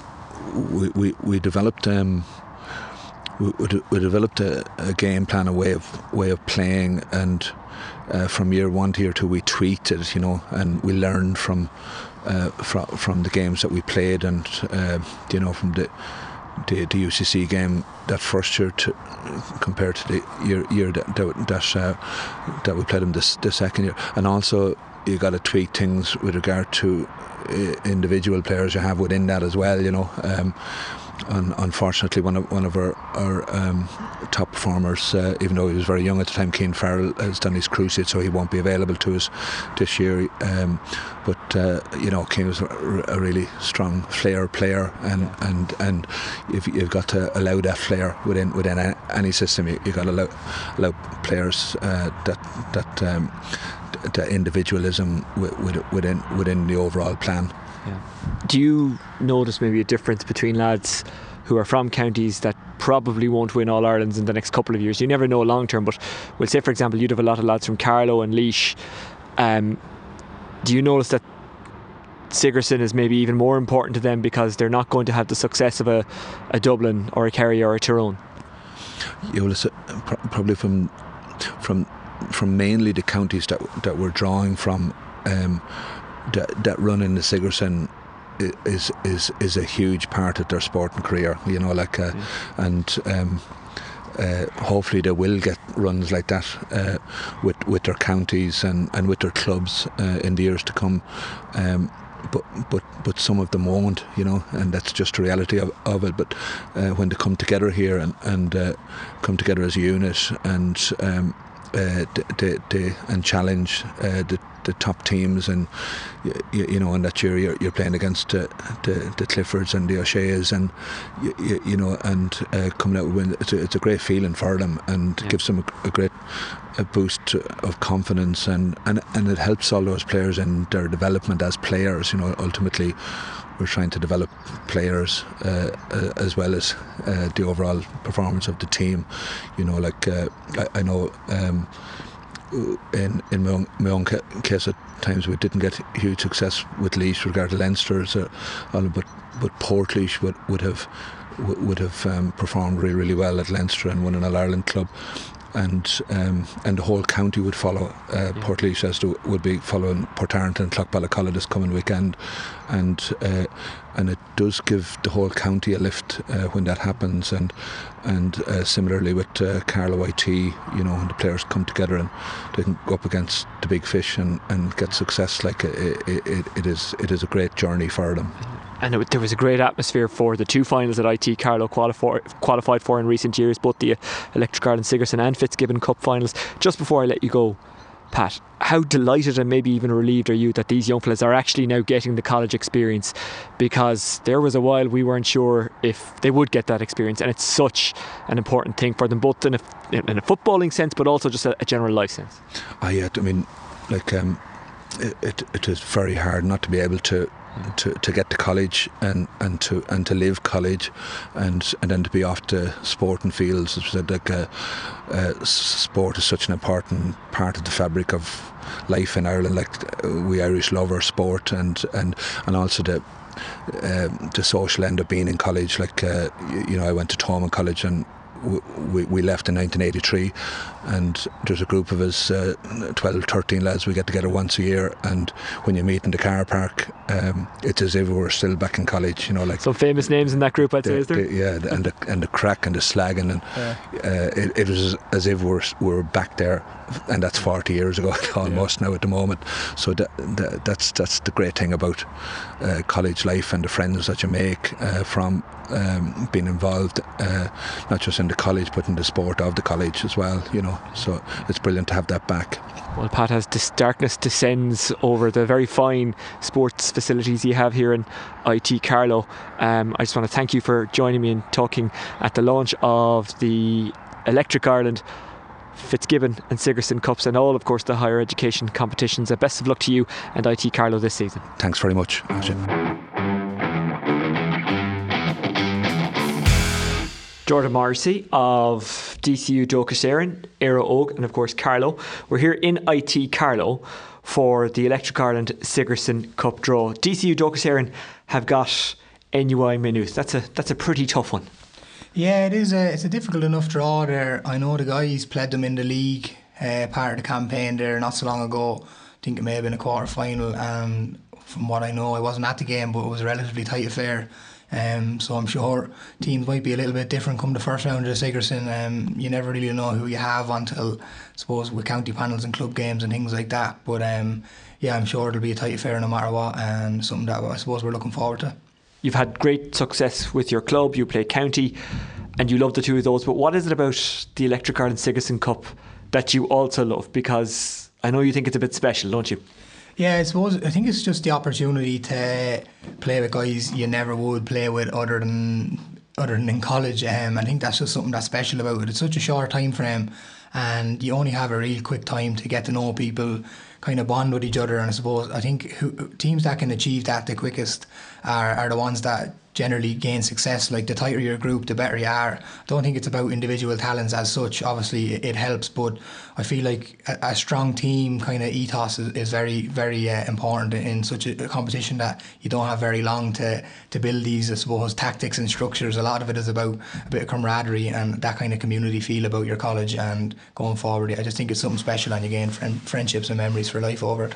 developed a game plan, a way of playing, and from year one to year two we tweaked it, you know, and we learned from the games that we played, and you know, from the UCC game that first year compared to the year that we played them the second year. And also you got to tweak things with regard to individual players you have within that as well, you know. And unfortunately, one of our top performers, even though he was very young at the time, Keane Farrell, has done his cruciate, so he won't be available to us this year. But you know, Keane was a really strong flair player, and if you've got to allow that flair within any system, you've got to allow players that individualism within the overall plan. Yeah. Do you notice maybe a difference between lads who are from counties that probably won't win All Irelands in the next couple of years? You never know long term, but we'll say, for example, you'd have a lot of lads from Carlow and Laois. Do you notice that Sigerson is maybe even more important to them because they're not going to have the success of a Dublin or a Kerry or a Tyrone? Yeah, well, it's probably from mainly the counties that we're drawing from. That run in the Sigerson is a huge part of their sporting career, you know, like, and hopefully they will get runs like that with their counties and with their clubs in the years to come. But some of them won't, you know, and that's just the reality of it. But when they come together here and come together as a unit and and challenge the top teams, and you know, in that year you're playing against the Cliffords and the O'Sheas, and you know, and coming out with win, it's a great feeling for them, and gives them a great boost of confidence, and it helps all those players in their development as players. You know, ultimately we're trying to develop players as well as the overall performance of the team. You know, like I know. In my own case, at times we didn't get huge success with Laois regard to Leinster, but Portlaoise would have performed really well at Leinster and won an All Ireland club, and the whole county would follow Portlaoise, as would be following Portarrant and Clockballacolla this coming weekend, and it does give the whole county a lift when that happens, and similarly with Carlow IT, you know, when the players come together and they can go up against the big fish and get success. Like it is a great journey for them. And there was a great atmosphere for the two finals that IT Carlow qualified for in recent years, both the Electric Ireland Sigerson and Fitzgibbon Cup finals. Just before I let you go, Pat, how delighted and maybe even relieved are you that these young fellas are actually now getting the college experience? Because there was a while we weren't sure if they would get that experience, and it's such an important thing for them, both in a footballing sense, but also just a general life sense. I mean, like, it is very hard not to be able to get to college and to live college and then to be off to sporting fields. Like sport is such an important part of the fabric of life in Ireland. Like we Irish love our sport and also the social end of being in college. Like you know, I went to Thomond College and we left in 1983, and there's a group of us, 12, 13 lads, we get together once a year, and when you meet in the car park, it's as if we were still back in college, you know. Like some famous names in that group, I'd say, is there? The crack and the slagging, and it was as if we were back there, and that's 40 years ago almost now at the moment. So that's the great thing about college life and the friends that you make from being involved, not just in the college but in the sport of the college as well, you know. So it's brilliant to have that back. Well, Pat, as this darkness descends over the very fine sports facilities you have here in IT Carlow, I just want to thank you for joining me in talking at the launch of the Electric Ireland, Fitzgibbon and Sigerson Cups, and all, of course, the higher education competitions. And best of luck to you and IT Carlow this season. Thanks very much. Jordan Morrissey of DCU Dó Casheireann, Éire Óg, and of course Carlow. We're here in IT Carlow for the Electric Ireland Sigerson Cup draw. DCU Dó Casheireann have got NUI Maynooth. That's a pretty tough one. Yeah, it's a difficult enough draw there. I know the guys played them in the league, part of the campaign there not so long ago. I think it may have been a quarter final, and from what I know, I wasn't at the game, but it was a relatively tight affair. So I'm sure teams might be a little bit different come the first round of Sigerson. You never really know who you have until, I suppose, with county panels and club games and things like that. But yeah, I'm sure it'll be a tight affair no matter what, and something that I suppose we're looking forward to. You've had great success with your club, you play county, and you love the two of those. But what is it about the Electric Ireland Sigerson Cup that you also love? Because I know you think it's a bit special, don't you? Yeah, I think it's just the opportunity to play with guys you never would play with other than in college. I think that's just something that's special about it. It's such a short time frame, and you only have a real quick time to get to know people, kind of bond with each other. And I suppose I think teams that can achieve that the quickest are the ones that generally gain success. Like, the tighter your group, the better you are. I don't think it's about individual talents as such. Obviously it helps, but I feel like a strong team kind of ethos is very, very important in such a competition that you don't have very long to build these, I suppose, tactics and structures. A lot of it is about a bit of camaraderie and that kind of community feel about your college, and going forward I just think it's something special, and you gain friendships and memories for life over it.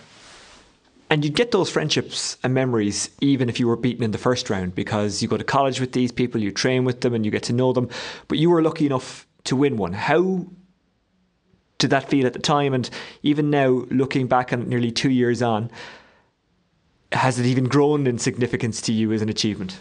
And you'd get those friendships and memories even if you were beaten in the first round, because you go to college with these people, you train with them and you get to know them. But you were lucky enough to win one. How did that feel at the time? And even now, looking back on it nearly 2 years on, has it even grown in significance to you as an achievement?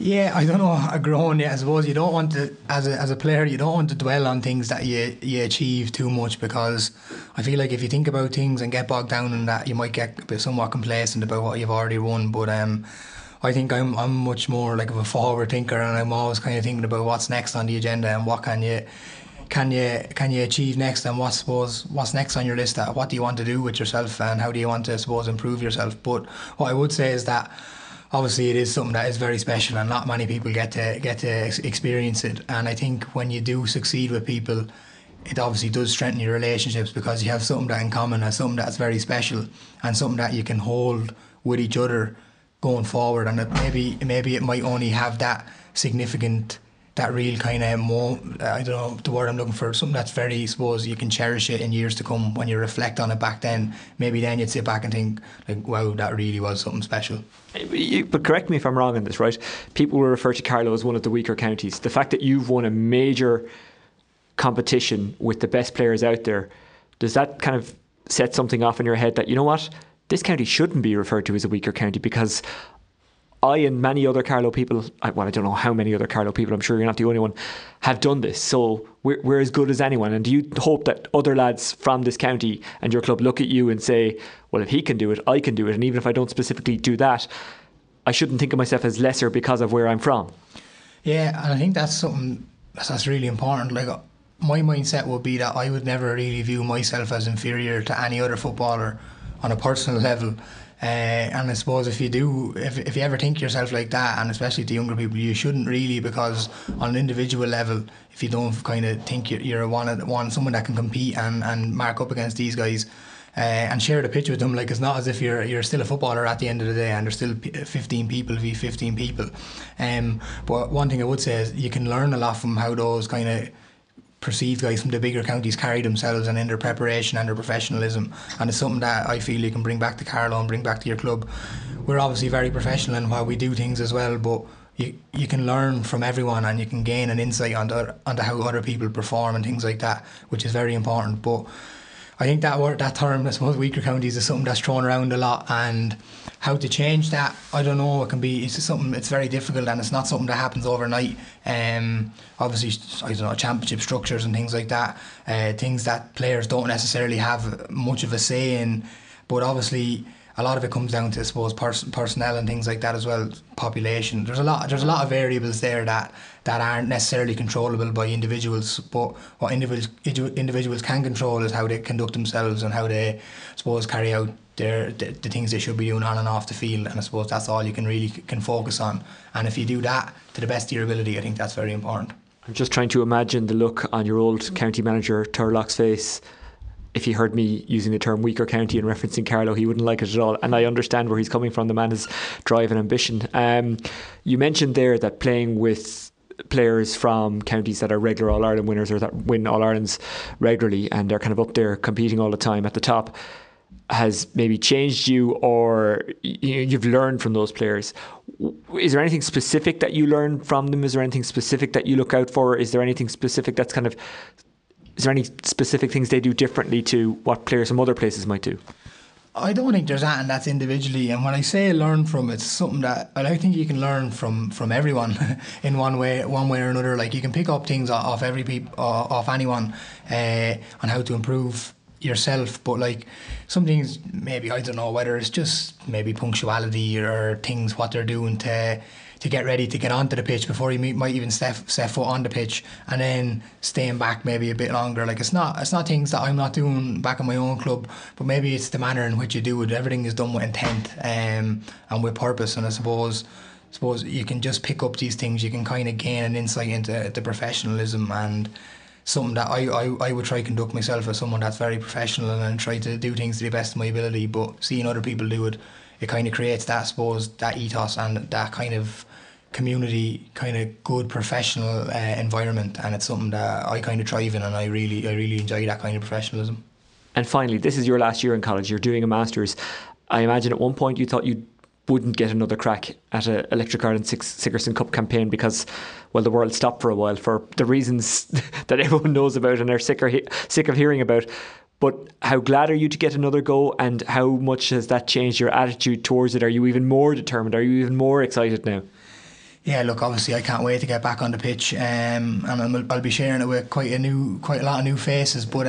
Yeah, I don't know how grown. I suppose you don't want to, as a player, you don't want to dwell on things that you achieve too much, because I feel like if you think about things and get bogged down in that, you might get a bit somewhat complacent about what you've already won. But I think I'm much more like of a forward thinker, and I'm always kind of thinking about what's next on the agenda and what can you achieve next, and what's next on your list. That what do you want to do with yourself, and how do you want to, I suppose, improve yourself. But what I would say is that, obviously, it is something that is very special, and not many people get to experience it. And I think when you do succeed with people, it obviously does strengthen your relationships, because you have something that in common, and something that's very special, and something that you can hold with each other going forward. And that maybe it might only have that significant, that real kind of more, I don't know the word I'm looking for, something that's very, I suppose, you can cherish it in years to come. When you reflect on it back then, maybe then you'd sit back and think, like, wow, that really was something special. But correct me if I'm wrong on this, right? People will refer to Carlow as one of the weaker counties. The fact that you've won a major competition with the best players out there, does that kind of set something off in your head that, you know what, this county shouldn't be referred to as a weaker county? Because I and many other Carlow people, I don't know how many other Carlow people, I'm sure you're not the only one, have done this. So we're as good as anyone. And do you hope that other lads from this county and your club look at you and say, well, if he can do it, I can do it. And even if I don't specifically do that, I shouldn't think of myself as lesser because of where I'm from? Yeah, and I think that's something that's really important. Like, my mindset would be that I would never really view myself as inferior to any other footballer on a personal level. And I suppose if you ever think yourself like that, and especially to younger people, you shouldn't really, because on an individual level, if you don't kind of think you're one someone that can compete and mark up against these guys and share the pitch with them, like, it's not as if you're still a footballer at the end of the day, and there's still 15 people v 15 people. But one thing I would say is you can learn a lot from how those kind of perceived guys from the bigger counties carry themselves and in their preparation and their professionalism, and it's something that I feel you can bring back to Carlow and bring back to your club. We're obviously very professional in how we do things as well, but you can learn from everyone and you can gain an insight onto how other people perform and things like that, which is very important. But I think that word, that term, I suppose, weaker counties, is something that's thrown around a lot, and how to change that, I don't know. It can be, it's just something, it's very difficult, and it's not something that happens overnight. Obviously, I don't know, championship structures and things like that, things that players don't necessarily have much of a say in, but obviously a lot of it comes down to, I suppose, personnel and things like that as well, population. There's a lot of variables there that aren't necessarily controllable by individuals, but what individuals can control is how they conduct themselves and how they, I suppose, carry out the things they should be doing on and off the field. And I suppose that's all you can really can focus on. And if you do that to the best of your ability, I think that's very important. I'm just trying to imagine the look on your old county manager, Turlock's face, if he heard me using the term weaker county and referencing Carlow. He wouldn't like it at all, and I understand where he's coming from. The man has drive and ambition. You mentioned there that playing with players from counties that are regular All-Ireland winners, or that win All-Irelands regularly and are kind of up there competing all the time at the top, has maybe changed you, or you've learned from those players. Is there anything specific that you learn from them? Is there anything specific that you look out for? Is there any specific things they do differently to what players from other places might do? I don't think there's that, and that's individually. And when I say learn from, it's something that I think you can learn from everyone in one way or another. Like, you can pick up things off anyone on how to improve yourself. But like, some things, maybe, I don't know, whether it's just maybe punctuality or things what they're doing to get ready to get onto the pitch before you might even step foot on the pitch, and then staying back maybe a bit longer. Like, it's not things that I'm not doing back in my own club, but maybe it's the manner in which you do it. Everything is done with intent and with purpose, and I suppose you can just pick up these things. You can kind of gain an insight into the professionalism, and something that I would try to conduct myself as someone that's very professional and try to do things to the best of my ability. But seeing other people do it, it kind of creates that, I suppose, that ethos and that kind of community, kind of good professional environment, and it's something that I kind of thrive in, and I really enjoy that kind of professionalism. And finally, this is your last year in college. You're doing a master's. I imagine at one point you thought you wouldn't get another crack at an Electric Ireland Sigerson Cup campaign because, well, the world stopped for a while for the reasons that everyone knows about and are sick of hearing about. But how glad are you to get another go, and how much has that changed your attitude towards it? Are you even more determined? Are you even more excited now? Yeah, look, obviously I can't wait to get back on the pitch, and I'll be sharing it with quite a lot of new faces. But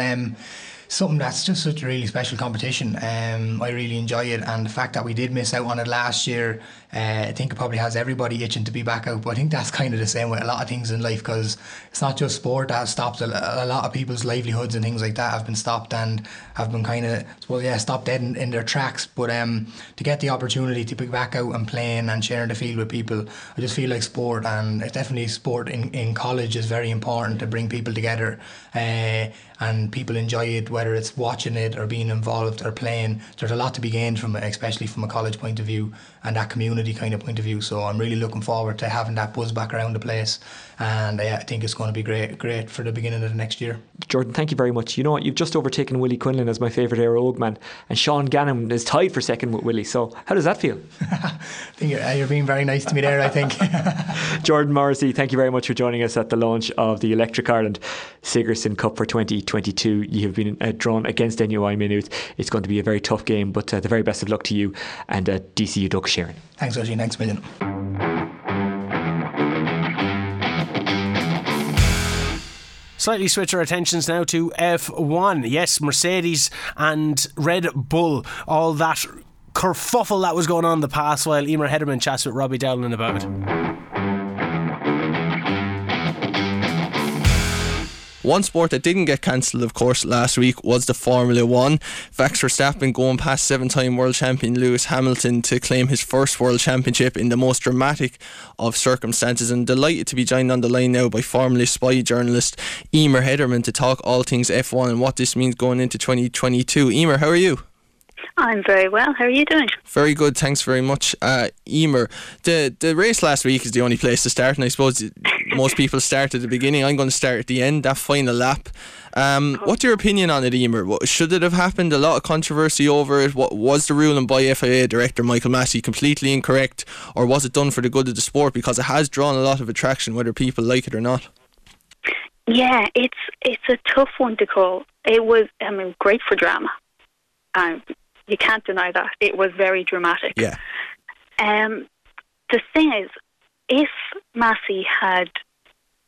something that's just such a really special competition. I really enjoy it, and the fact that we did miss out on it last year, I think it probably has everybody itching to be back out. But I think that's kind of the same with a lot of things in life, because it's not just sport that has stopped. A lot of people's livelihoods and things like that have been stopped and have been kind of, well, yeah, stopped dead in their tracks. But to get the opportunity to be back out and playing and sharing the field with people, I just feel like sport, and it's definitely sport in college, is very important to bring people together, and people enjoy it, whether it's watching it or being involved or playing. There's a lot to be gained from it, especially from a college point of view and that community kind of point of view. So I'm really looking forward to having that buzz back around the place, and I think it's going to be great for the beginning of the next year. Jordan, thank you very much. You know what, you've just overtaken Willie Quinlan as my favourite Éire Oig man, and Sean Gannon is tied for second with Willie, so how does that feel? I think you're being very nice to me there, I think. Jordan Morrissey, thank you very much for joining us at the launch of the Electric Ireland Sigerson Cup for 2022. You have been drawn against NUI Maynooth. It's going to be a very tough game, but the very best of luck to you and DCU Duck Sharon. Thanks, Oisin. Thanks a million. Slightly switch our attentions now to F1. Yes, Mercedes and Red Bull. All that kerfuffle that was going on in the past while Eimear Hederman chats with Robbie Dowling about it. One sport that didn't get cancelled, of course, last week was the Formula 1. Max Verstappen going past seven-time world champion Lewis Hamilton to claim his first world championship in the most dramatic of circumstances, and delighted to be joined on the line now by Formula Spy journalist Eimear Hederman to talk all things F1 and what this means going into 2022. Eimear, how are you? I'm very well. How are you doing? Very good, thanks very much, Emer. The race last week is the only place to start, and I suppose most people start at the beginning. I'm going to start at the end, that final lap. What's your opinion on it, Emer? Should it have happened? A lot of controversy over it. What was the ruling by FIA Director Michael Massey completely incorrect, or was it done for the good of the sport? Because it has drawn a lot of attraction, whether people like it or not. Yeah, it's a tough one to call. It was, great for drama. You can't deny that. It was very dramatic. Yeah. The thing is, if Massey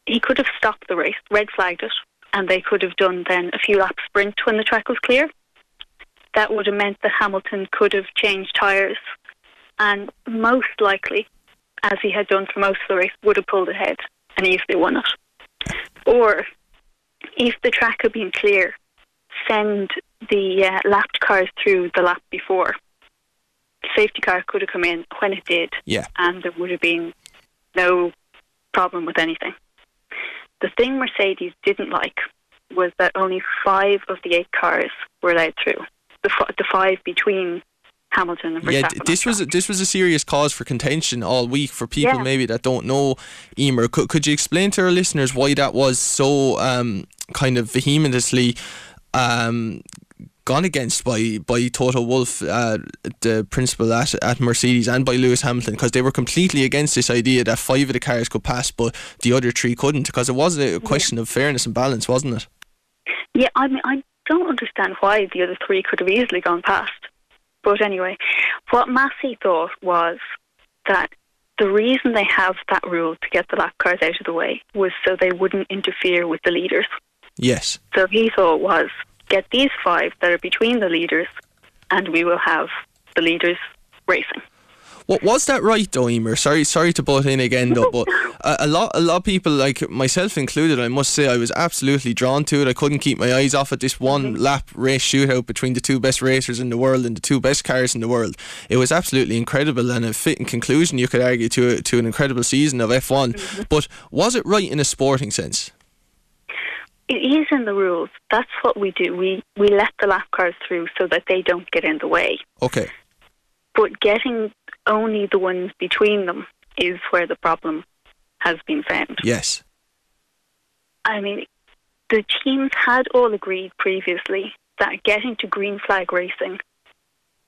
he could have stopped the race, red flagged it, and they could have done then a few lap sprint when the track was clear. That would have meant that Hamilton could have changed tyres, and most likely, as he had done for most of the race, would have pulled ahead and easily won it. Or, if the track had been clear, send the lapped cars through the lap before. The safety car could have come in when it did, and there would have been no problem with anything. The thing Mercedes didn't like was that only 5 of the 8 cars were allowed through. The 5 between Hamilton and Verstappen. Yeah, this was a serious cause for contention all week for people maybe that don't know, Emer. Could you explain to our listeners why that was so kind of vehemently gone against by Toto Wolff, the principal at Mercedes, and by Lewis Hamilton, because they were completely against this idea that 5 of the cars could pass but the other 3 couldn't, because it was a question of fairness and balance, wasn't it? Yeah, I mean, I don't understand why the other 3 could have easily gone past. But anyway, what Massey thought was that the reason they have that rule to get the lap cars out of the way was so they wouldn't interfere with the leaders. Yes. So he thought was, get these 5 that are between the leaders and we will have the leaders racing. What was that right though, Emer? Sorry to butt in again though, but a lot of people, like myself included, I must say I was absolutely drawn to it. I couldn't keep my eyes off it. This one lap race shootout between the 2 best racers in the world and the 2 best cars in the world. It was absolutely incredible and a fitting conclusion, you could argue, to an incredible season of F1. But was it right in a sporting sense? It is in the rules. That's what we do. We let the lap cars through so that they don't get in the way. Okay. But getting only the ones between them is where the problem has been found. Yes. I mean, the teams had all agreed previously that getting to green flag racing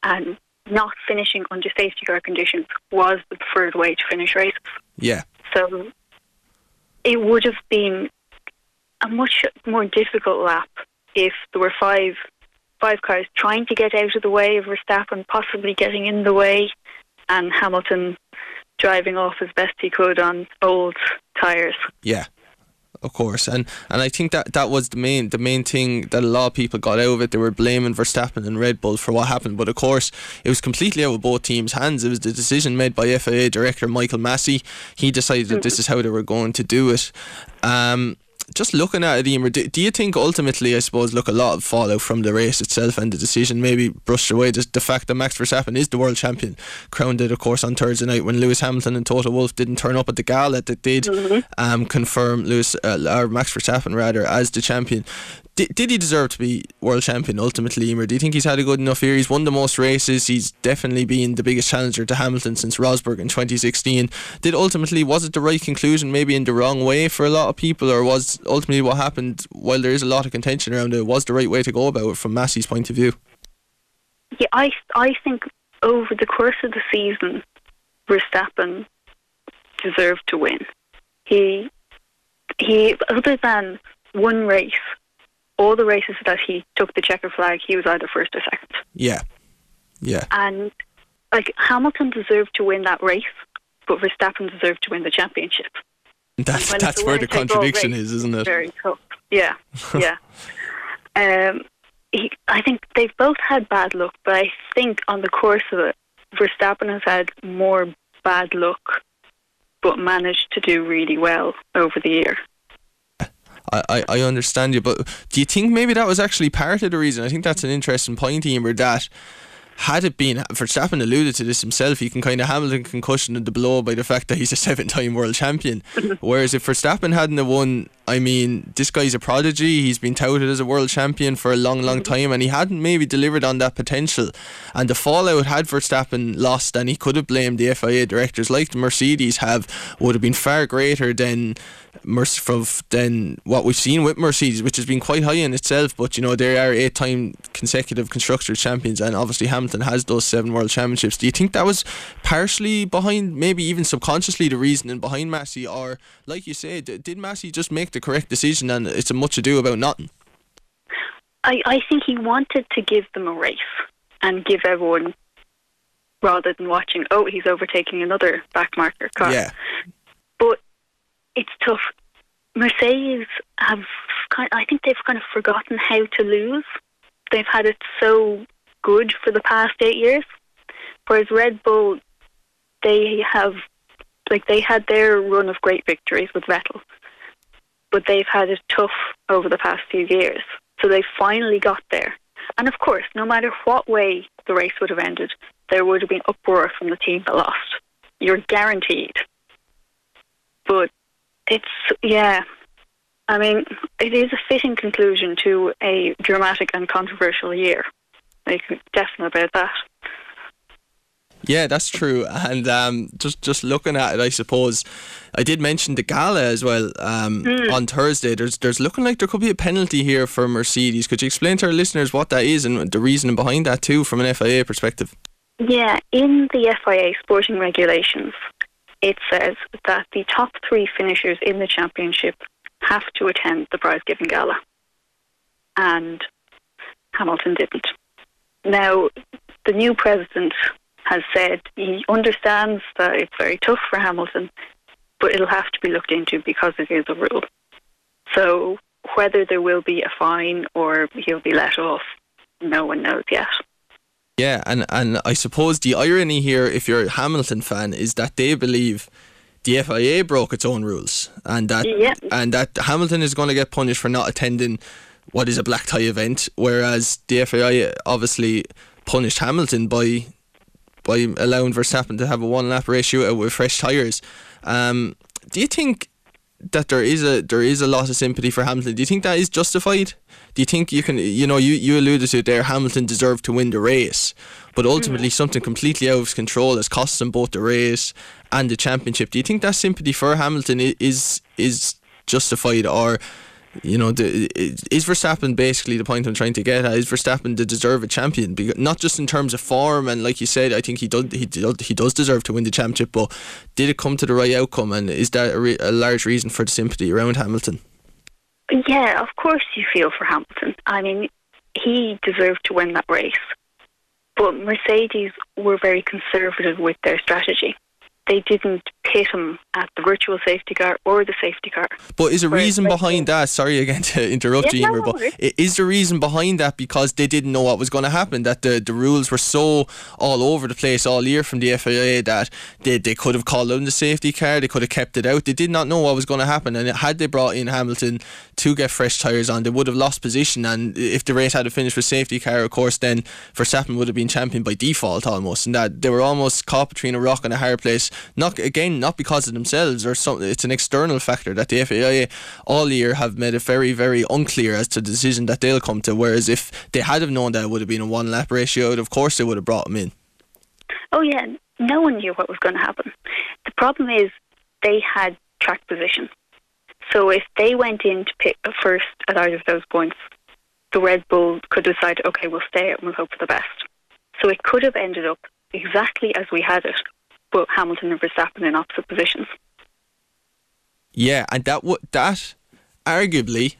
and not finishing under safety car conditions was the preferred way to finish races. Yeah. So it would have been a much more difficult lap if there were five cars trying to get out of the way of Verstappen, possibly getting in the way, and Hamilton driving off as best he could on old tyres. Yeah, of course, and I think that was the main thing that a lot of people got out of it. They were blaming Verstappen and Red Bull for what happened, but of course it was completely out of both teams' hands. It was the decision made by FIA Director Michael Massey. He decided that this is how they were going to do it. Just looking at it, Emer, do you think ultimately, I suppose, a lot of fallout from the race itself and the decision maybe brushed away just the fact that Max Verstappen is the world champion, crowned it, of course, on Thursday night when Lewis Hamilton and Toto Wolff didn't turn up at the gala that did confirm Max Verstappen rather as the champion. Did he deserve to be world champion ultimately, Emer? Do you think he's had a good enough year? He's won the most races. He's definitely been the biggest challenger to Hamilton since Rosberg in 2016. Was it the right conclusion maybe in the wrong way for a lot of people, or was ultimately what happened, while there is a lot of contention around it, was the right way to go about it from Massey's point of view? Yeah, I think over the course of the season, Verstappen deserved to win. He other than one race, all the races that he took the checker flag, he was either first or second. Yeah. Yeah. And Hamilton deserved to win that race, but Verstappen deserved to win the championship. That's where the contradiction race, isn't it? Very tough. Yeah. Yeah. I think they've both had bad luck, but I think on the course of it, Verstappen has had more bad luck, but managed to do really well over the year. I understand you, but do you think maybe that was actually part of the reason? I think that's an interesting point, Emer, that had it been, Verstappen alluded to this himself, he can Hamilton can cushion the blow by the fact that he's a 7-time world champion. Whereas if Verstappen hadn't have won I mean, this guy's a prodigy. He's been touted as a world champion for a long, long time, and he hadn't maybe delivered on that potential. And the fallout had Verstappen lost, and he could have blamed the FIA directors like the Mercedes have, would have been far greater than what we've seen with Mercedes, which has been quite high in itself. But, you know, they are 8-time consecutive Constructors' Champions, and obviously Hamilton has those 7 World Championships. Do you think that was partially behind, maybe even subconsciously, the reasoning behind Massey? Or, like you say, did Massey just make the correct decision and it's a much ado about nothing? I think he wanted to give them a race and give everyone, rather than watching, oh, he's overtaking another backmarker car. Yeah. But it's tough. Mercedes have I think they've kind of forgotten how to lose. They've had it so good for the past 8 years, whereas Red Bull, they had their run of great victories with Vettel, but they've had it tough over the past few years. So they finally got there. And of course, no matter what way the race would have ended, there would have been uproar from the team that lost. You're guaranteed. But it's, yeah, I mean, it is a fitting conclusion to a dramatic and controversial year. I'm definite about that. Yeah, that's true. And just looking at it, I suppose, I did mention the gala as well on Thursday. There's looking like there could be a penalty here for Mercedes. Could you explain to our listeners what that is and the reasoning behind that too from an FIA perspective? Yeah, in the FIA sporting regulations, it says that the top 3 finishers in the championship have to attend the prize-giving gala. And Hamilton didn't. Now, the new president has said he understands that it's very tough for Hamilton, but it'll have to be looked into because it is a rule. So whether there will be a fine or he'll be let off, no one knows yet. Yeah, and I suppose the irony here, if you're a Hamilton fan, is that they believe the FIA broke its own rules and that Hamilton is going to get punished for not attending what is a black tie event, whereas the FIA obviously punished Hamilton by allowing Verstappen to have a 1-lap race shootout with fresh tyres. Do you think that there is a lot of sympathy for Hamilton? Do you think that is justified? Do you think you can, you know, you alluded to it there, Hamilton deserved to win the race, but ultimately something completely out of his control has cost them both the race and the championship. Do you think that sympathy for Hamilton is justified, or, you know, is Verstappen, basically the point I'm trying to get at, is Verstappen the deserved champion? Because not just in terms of form, and like you said, I think he does deserve to win the championship, but did it come to the right outcome, and is that a large reason for the sympathy around Hamilton? Yeah, of course you feel for Hamilton. I mean, he deserved to win that race, but Mercedes were very conservative with their strategy. They didn't pit him at the virtual safety car or the safety car. But is the reason behind that, sorry again to interrupt you, Emer, but is the reason behind that because they didn't know what was going to happen, that the rules were so all over the place all year from the FIA that they could have called in the safety car, they could have kept it out, they did not know what was going to happen, and had they brought in Hamilton to get fresh tyres on, they would have lost position, and if the race had to finish with safety car, of course, then Verstappen would have been champion by default almost, and that they were almost caught between a rock and a hard place. Not because of themselves or something. It's an external factor that the FIA all year have made it very, very unclear as to the decision that they'll come to. Whereas if they had have known that it would have been a 1-lap ratio, of course they would have brought him in. Oh yeah, no one knew what was going to happen. The problem is they had track position. So if they went in to pick first at either of those points, the Red Bull could decide, okay, we'll stay out and we'll hope for the best. So it could have ended up exactly as we had it, but Hamilton and Verstappen in opposite positions. Yeah, and that arguably,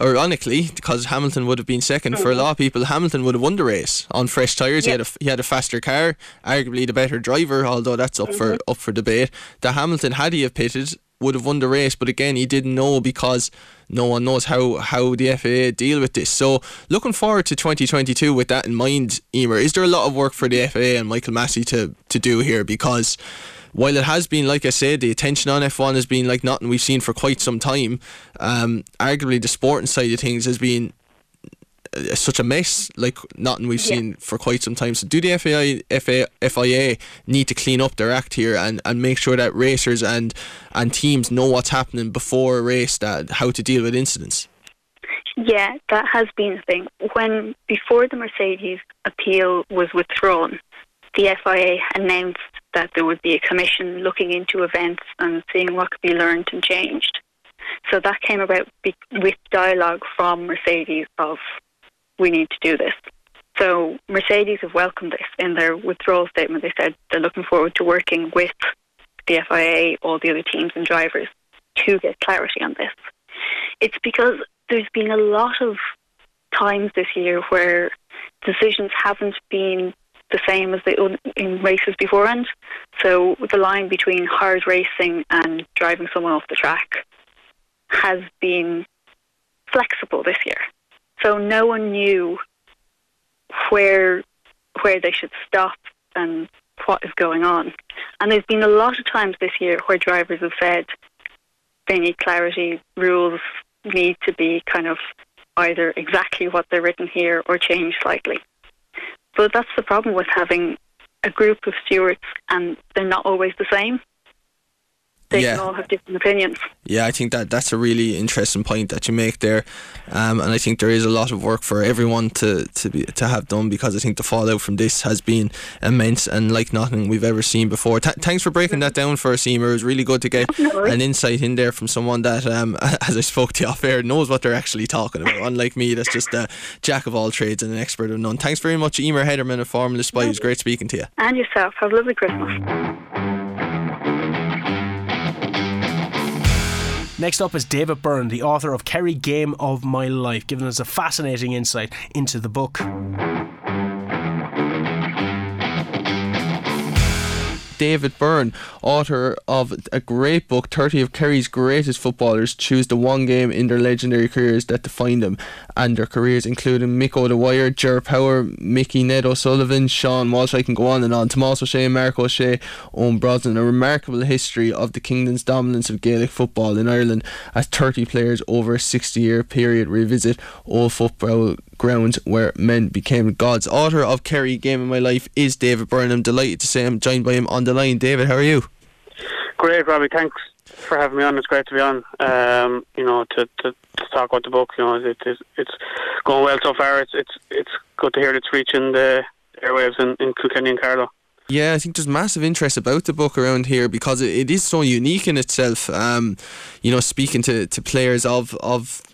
ironically, because Hamilton would have been second for a lot of people, Hamilton would have won the race on fresh tyres. Yep. He had a faster car, arguably the better driver, although that's up for debate. The Hamilton, had he have pitted, would have won the race, but again he didn't know because no one knows how the FAA deal with this. So looking forward to 2022 with that in mind, Emer, is there a lot of work for the FAA and Michael Massey to do here? Because while it has been, like I said, the attention on F1 has been like nothing we've seen for quite some time, arguably the sporting side of things has been such a mess, like nothing we've seen for quite some time. So do the FIA need to clean up their act here and make sure that racers and teams know what's happening before a race, that how to deal with incidents? Yeah, that has been a thing. When before the Mercedes appeal was withdrawn, the FIA announced that there would be a commission looking into events and seeing what could be learned and changed. So that came about with dialogue from Mercedes of, we need to do this. So Mercedes have welcomed this. In their withdrawal statement, they said they're looking forward to working with the FIA, all the other teams and drivers, to get clarity on this. It's because there's been a lot of times this year where decisions haven't been the same as in races beforehand. So the line between hard racing and driving someone off the track has been flexible this year. So no one knew where they should stop and what is going on. And there's been a lot of times this year where drivers have said they need clarity, rules need to be kind of either exactly what they're written here or changed slightly. So that's the problem with having a group of stewards, and they're not always the same. They can all have different opinions. Yeah, I think that's a really interesting point that you make there, and I think there is a lot of work for everyone to have done, because I think the fallout from this has been immense and like nothing we've ever seen before. Thanks for breaking that down for us, Emer. It was really good to get an insight in there from someone that, as I spoke to you off air, knows what they're actually talking about, unlike me, that's just a jack of all trades and an expert of none. Thanks very much, Emer Hederman of Formula Spy. It was great speaking to you. And yourself. Have a lovely Christmas. Next up is David Byrne, the author of Kerry Game of My Life, giving us a fascinating insight into the book. David Byrne, author of a great book, 30 of Kerry's greatest footballers choose the one game in their legendary careers that defined them and their careers, including Mick O'Dwyer, Ger Power, Mickey, Ned O'Sullivan, Sean Walsh. I can go on and on. Tomás O'Shea, Mark O'Shea, Owen Brosnan. A remarkable history of the kingdom's dominance of Gaelic football in Ireland as 30 players over a 60-year period revisit old football grounds where men became gods. Author of Kerry Game of My Life is David Byrne. I'm delighted to say I'm joined by him on the line. David, how are you? Great, Robbie. Thanks for having me on. It's great to be on. To talk about the book. You know, it's going well so far. It's good to hear it's reaching the airwaves in Kilkenny and Carlow. Yeah, I think there's massive interest about the book around here because it is so unique in itself. Speaking to players of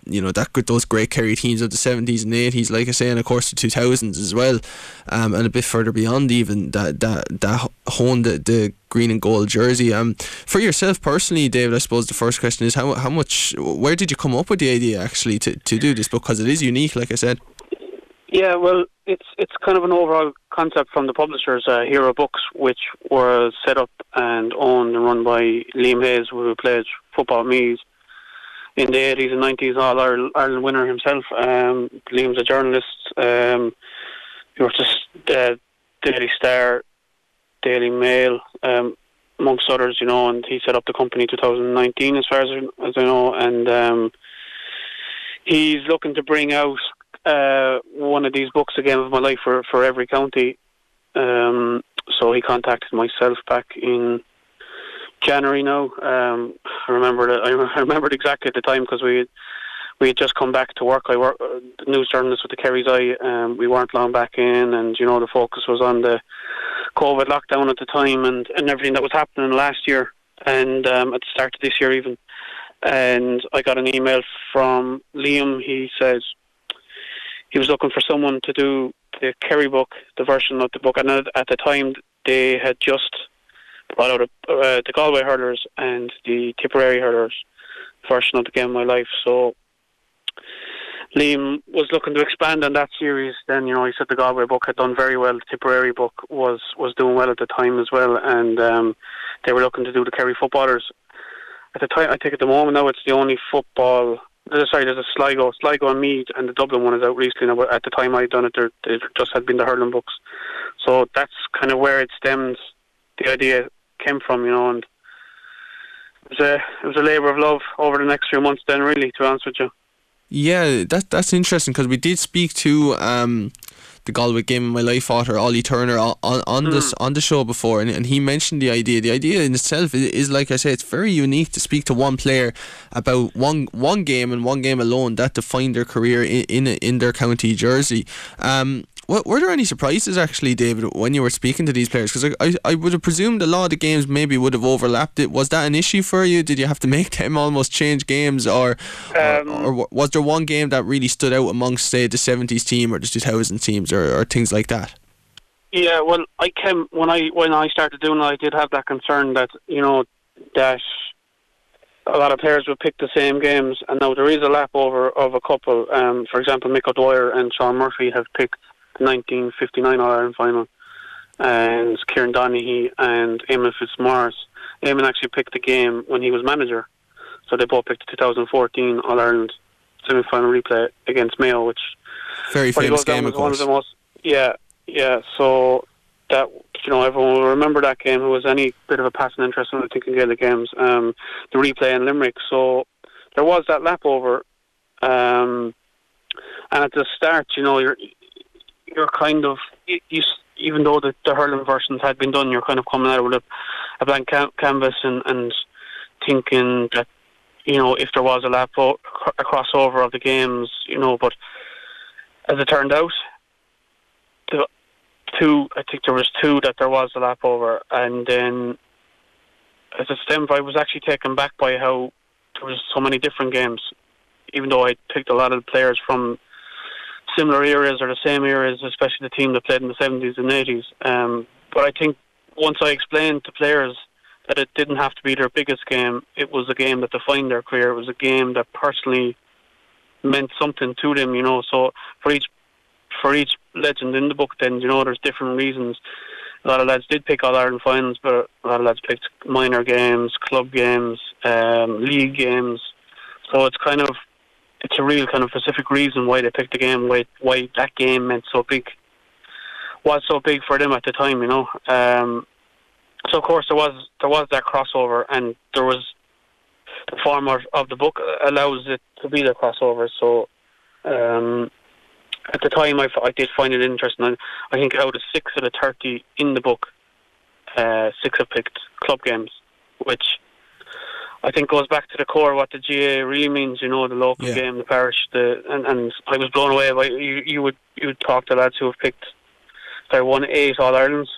those great Kerry teams of the 70s and 80s, like I say, and of course the 2000s as well, and a bit further beyond even, that honed the green and gold jersey. For yourself personally, David, I suppose the first question is where did you come up with the idea actually to do this book, because it is unique, like I said. Yeah, well, it's kind of an overall concept from the publishers, Hero Books, which were set up and owned and run by Liam Hayes, who played football me's in the 80s and 90s, All-Ireland winner himself. Liam's a journalist. He was just Daily Star, Daily Mail, amongst others, and he set up the company in 2019, as far as I know, and he's looking to bring out one of these books, A Game of My Life, for every county. So he contacted myself back in January now. I remembered exactly at the time because we had just come back to work. I worked news journalist with the Kerry's Eye. We weren't long back in, and the focus was on the COVID lockdown at the time and everything that was happening last year and at the start of this year even. And I got an email from Liam. He says he was looking for someone to do the Kerry book, the version of the book. And at the time, they had just brought out the Galway hurlers and the Tipperary hurlers version of the Game of My Life. So Liam was looking to expand on that series. Then, he said the Galway book had done very well. The Tipperary book was doing well at the time as well. And they were looking to do the Kerry footballers. At the time, I think at the moment now, it's the only football... Sorry, there's a Sligo and Meath, and the Dublin one is out recently. But at the time I'd done it, there just had been the hurling books. So that's kind of where it stemmed. The idea came from, and it was a labour of love over the next few months. Then, really, to be honest with you. Yeah, that's interesting, because we did speak to the Galway Game of My Life author Ollie Turner on the show before, and he mentioned the idea. The idea in itself is, like I say, it's very unique to speak to one player about one game and one game alone that defined their career in their county jersey. Were there any surprises, actually, David, when you were speaking to these players? Because I would have presumed a lot of the games maybe would have overlapped. Was that an issue for you? Did you have to make them almost change games, or was there one game that really stood out amongst, say, the 70s team or the 2000s teams or things like that? Yeah, well, when I started doing it, I did have that concern that, you know, that a lot of players would pick the same games, and now there is a lap over of a couple. For example, Mick O'Dwyer and Sean Murphy have picked 1959 All-Ireland final, and Kieran Donaghy and Eamon Fitzmaurice. Eamon actually picked the game when he was manager, so they both picked the 2014 All-Ireland semi-final replay against Mayo, which very famous game, of course. One of the most, yeah. So that, you know, everyone will remember that game who has any bit of a passing interest in the thinking Gaelic games. The replay in Limerick, so there was that lap over, and at the start, you know, you're kind of, even though the hurling versions had been done, you're kind of coming out with a blank canvas and thinking that, you know, if there was a crossover of the games, you know. But as it turned out, I think there was two that there was a lap over, and then as a stemp, I was actually taken back by how there was so many different games, even though I picked a lot of players from similar areas or the same areas, especially the team that played in the 70s and 80s. But I think once I explained to players that it didn't have to be their biggest game, it was a game that defined their career. It was a game that personally meant something to them, you know. So for each legend in the book, then, you know, there's different reasons. A lot of lads did pick All-Ireland finals, but a lot of lads picked minor games, club games, league games. So it's kind of, it's a real kind of specific reason why they picked the game, why that game meant so big, was so big for them at the time, you know. So of course there was that crossover, and there was the form of the book allows it to be the crossover. So at the time I did find it interesting. I think out of 6 of the 30 in the book, 6 have picked club games, which I think goes back to the core of what the GAA really means, you know, the local game, the parish, and I was blown away by you would talk to lads who have picked, they won 8 All-Irelands,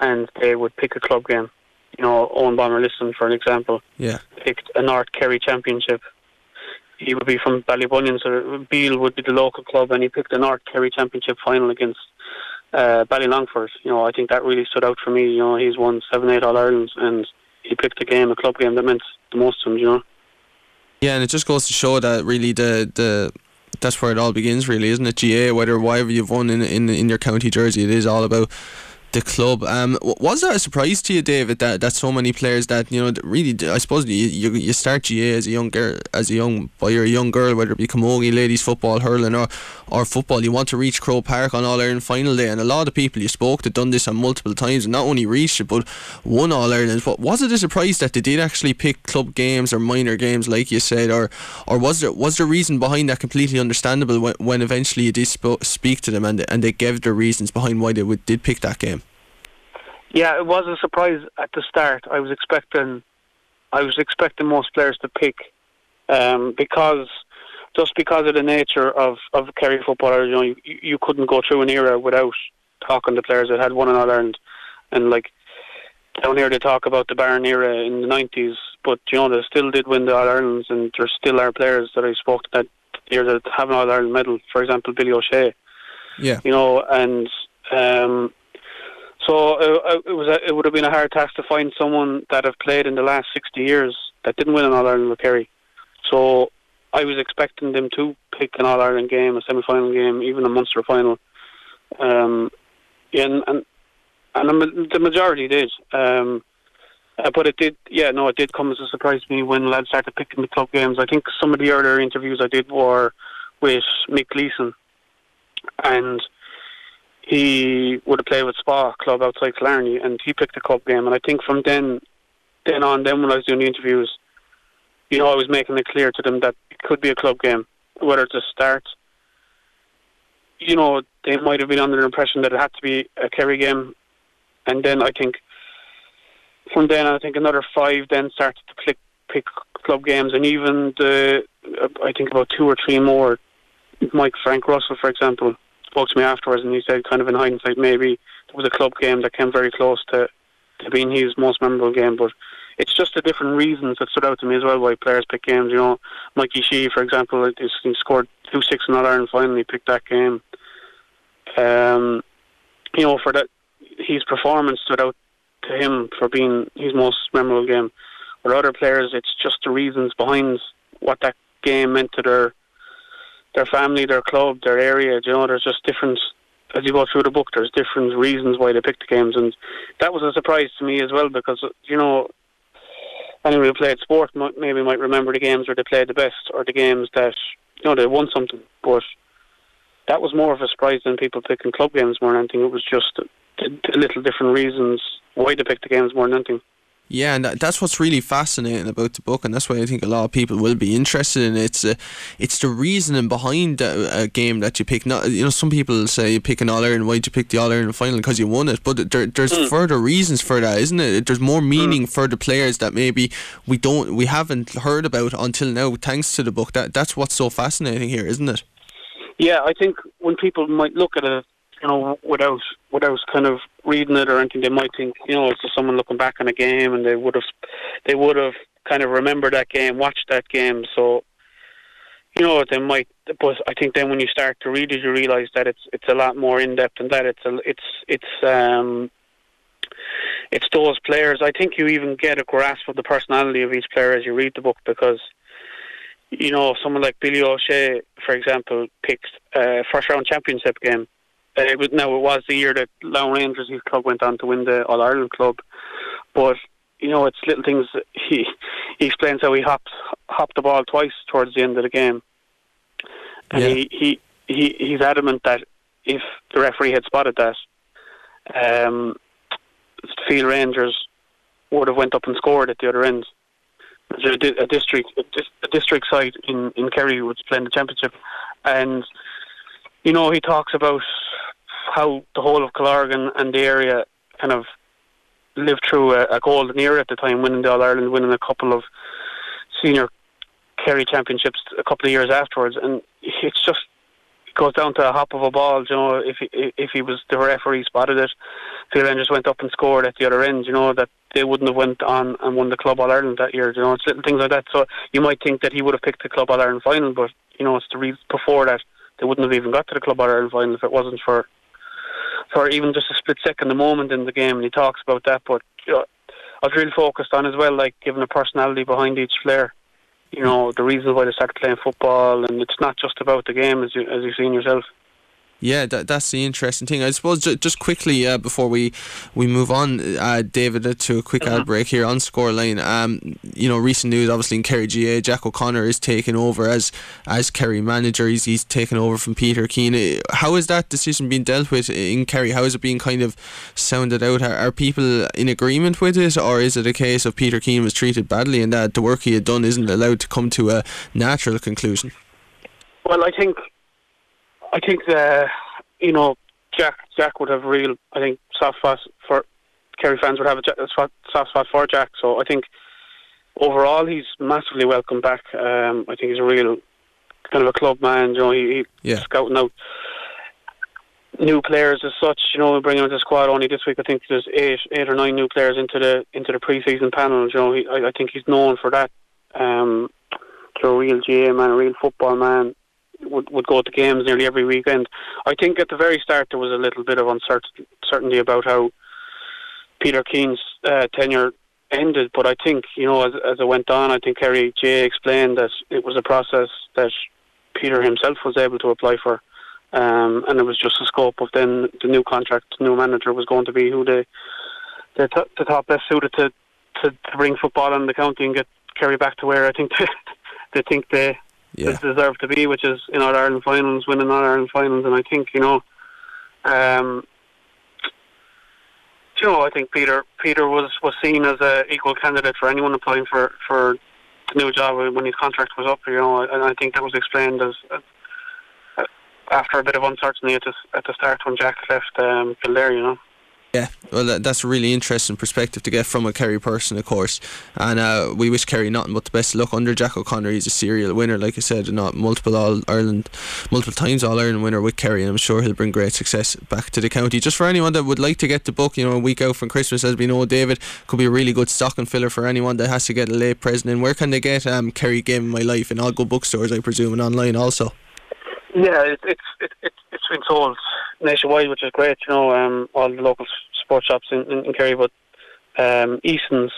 and they would pick a club game. You know, Owen Bonner Liston, for an example, picked a North Kerry Championship. He would be from Ballybunion, so Beale would be the local club, and he picked a North Kerry Championship final against Ballylongford. You know, I think that really stood out for me. You know, he's won 7, 8 All-Irelands, and he picked a club game that meant the most to him, you know. Yeah, and it just goes to show that really that's where it all begins, really, isn't it? GA, whatever you've won in your county jersey, it is all about the club. Was that a surprise to you, David, that so many players that, you know, that really, I suppose you start GA as a young girl, whether it be Camogie, ladies football, hurling or football, you want to reach Croke Park on All-Ireland final day, and a lot of people you spoke to done this on multiple times and not only reached it but won All-Ireland. But was it a surprise that they did actually pick club games or minor games, like you said, or was there reason behind that? Completely understandable when eventually you did speak to them and they gave their reasons behind why they did pick that game. Yeah, it was a surprise at the start. I was expecting most players to pick, because of the nature of Kerry football. You know, you couldn't go through an era without talking to players that had won an All-Ireland, and like down here they talk about the Barron era in the 90s, but you know they still did win the All-Irelands, and there still are players that I spoke to that year that have an All-Ireland medal. For example, Billy O'Shea. Yeah. You know, and. So it would have been a hard task to find someone that have played in the last 60 years that didn't win an All-Ireland with Kerry. So I was expecting them to pick an All-Ireland game, a semi-final game, even a Munster final. And the majority did. But it did come as a surprise to me when lads started picking the club games. I think some of the earlier interviews I did were with Mick Gleeson, and he would have played with Spa club outside Killarney, and he picked the club game. And I think from then on, when I was doing the interviews, you know, I was making it clear to them that it could be a club game. whether to start, you know, they might have been under the impression that it had to be a Kerry game. And then I think from then I think another five then started to pick club games, and even I think about two or three more. Frank Russell, for example, spoke to me afterwards, and he said, kind of in hindsight, maybe it was a club game that came very close to being his most memorable game. But it's just the different reasons that stood out to me as well why players pick games. You know, Mikey Shee, for example, he scored 2-6 in All-Ireland finally, picked that game. You know, for that, his performance stood out to him for being his most memorable game. With other players, it's just the reasons behind what that game meant to their family, their club, their area. You know, there's just different, as you go through the book, there's different reasons why they picked the games. And that was a surprise to me as well, because, you know, anyone who played sport maybe might remember the games where they played the best, or the games that, you know, they won something. But that was more of a surprise than people picking club games more than anything. It was just a little different reasons why they picked the games more than anything. Yeah, and that's what's really fascinating about the book, and that's why I think a lot of people will be interested in it. It's the reasoning behind a game that you pick. Not, you know, some people say you pick an All-Ireland, why'd you pick the All-Ireland final? Because you won it. But there's further reasons for that, isn't it? There's more meaning for the players that maybe we haven't heard about until now, thanks to the book. That's what's so fascinating here, isn't it? Yeah, I think when people might look at it, you know, without kind of reading it or anything, they might think, you know, it's just someone looking back on a game, and they would have kind of remembered that game, watched that game. So, you know, they might. But I think then when you start to read it, you realise that it's a lot more in depth than that. It's those players. I think you even get a grasp of the personality of each player as you read the book, because, you know, someone like Billy O'Shea, for example, picked a first round championship game. It was the year that Lough Rangers, his club, went on to win the All-Ireland club. But, you know, it's little things. He explains how he hopped the ball twice towards the end of the game. And yeah, he's adamant that if the referee had spotted that, Field Rangers would have went up and scored at the other end. There's a district side in Kerry was playing the championship. And, you know, he talks about how the whole of Killargan and the area kind of lived through a golden era at the time, winning the All-Ireland, winning a couple of senior Kerry championships a couple of years afterwards. And it's just, it goes down to a hop of a ball. You know, if the referee spotted it, Field Rangers went up and scored at the other end, you know, that they wouldn't have went on and won the Club All-Ireland that year. You know, it's little things like that. So you might think that he would have picked the Club All-Ireland final, but, you know, it's the reason before that they wouldn't have even got to the Club All-Ireland final if it wasn't for even just a split second, the moment in the game. And he talks about that. But, you know, I was really focused on as well, like, giving a personality behind each player. You know, the reason why they started playing football, and it's not just about the game, as you've seen yourself. Yeah, that's the interesting thing. I suppose just quickly before we move on, David, to a quick ad break here on Scoreline. You know, recent news obviously in Kerry GA, Jack O'Connor is taking over as Kerry manager. He's taken over from Peter Keane. How is that decision being dealt with in Kerry? How is it being kind of sounded out? Are people in agreement with it, or is it a case of Peter Keane was treated badly and that the work he had done isn't allowed to come to a natural conclusion? Well, I think you know, Jack would have real, I think, soft spot for Kerry fans would have a soft spot for Jack. So I think overall he's massively welcome back. I think he's a real kind of a club man. You know, he's scouting out new players as such. You know, bringing out the squad only this week. I think there's eight or nine new players into the pre-season panel. You know, I think he's known for that. So a real GA man, a real football man. Would go to games nearly every weekend. I think at the very start there was a little bit of uncertainty about how Peter Keane's tenure ended, but I think, you know, as it went on, I think Kerry J explained that it was a process that Peter himself was able to apply for, and it was just the scope of then the new contract, new manager was going to be who the top best suited to bring football in the county and get Kerry back to where I think they deserve to be, which is in All-Ireland finals, winning All-Ireland finals. And I think, you know, I think Peter was seen as an equal candidate for anyone applying for new job when his contract was up, you know, and I think that was explained as after a bit of uncertainty at the start when Jack left Kildare, you know. Yeah, well, that's a really interesting perspective to get from a Kerry person, of course. And we wish Kerry nothing but the best of luck under Jack O'Connor. He's a serial winner, like I said, and multiple times All Ireland winner with Kerry. And I'm sure he'll bring great success back to the county. Just for anyone that would like to get the book, you know, a week out from Christmas, as we know, David, could be a really good stocking filler for anyone that has to get a late present in. Where can they get Kerry Game in My Life? In all good bookstores, I presume, and online also. Yeah, it's been sold nationwide, which is great, you know, all the local sports shops in Kerry, but Easton's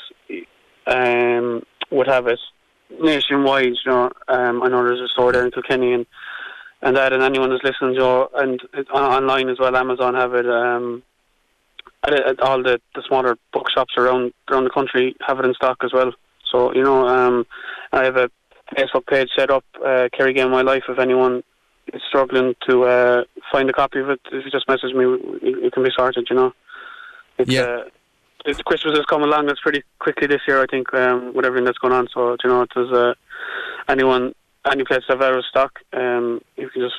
would have it nationwide, you know. I know there's a store there in Kilkenny and that, and anyone who's listening, you know, and online as well, Amazon have it, at all the smaller bookshops around the country have it in stock as well. So, you know, I have a Facebook page set up, Kerry Game My Life, if anyone is struggling to find a copy of it, if you just message me, it can be sorted, you know. Christmas has come along, it's pretty quickly this year, I think, with everything that's going on. So, you know, if there's any place I've ever stock, you can just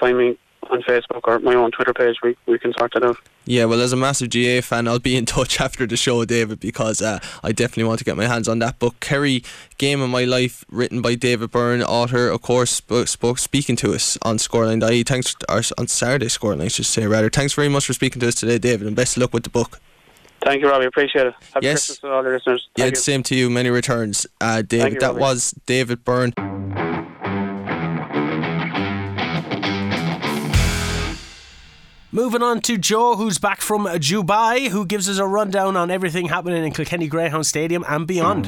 find me on Facebook or my own Twitter page. We can sort that out. Yeah, well, as a massive GA fan, I'll be in touch after the show, David, because I definitely want to get my hands on that book, Kerry Game of My Life, written by David Byrne, author, of course, speaking to us on Scoreline.ie. Thanks, or on Saturday Scoreline, I should say, rather. Thanks very much for speaking to us today, David, and best of luck with the book. Thank you, Robbie. Appreciate it. Happy Christmas to all the listeners. Thank you. Same to you. Many returns, David. Thank you, Robbie. That was David Byrne. Moving on to Joe, who's back from Dubai, who gives us a rundown on everything happening in Kilkenny Greyhound Stadium and beyond.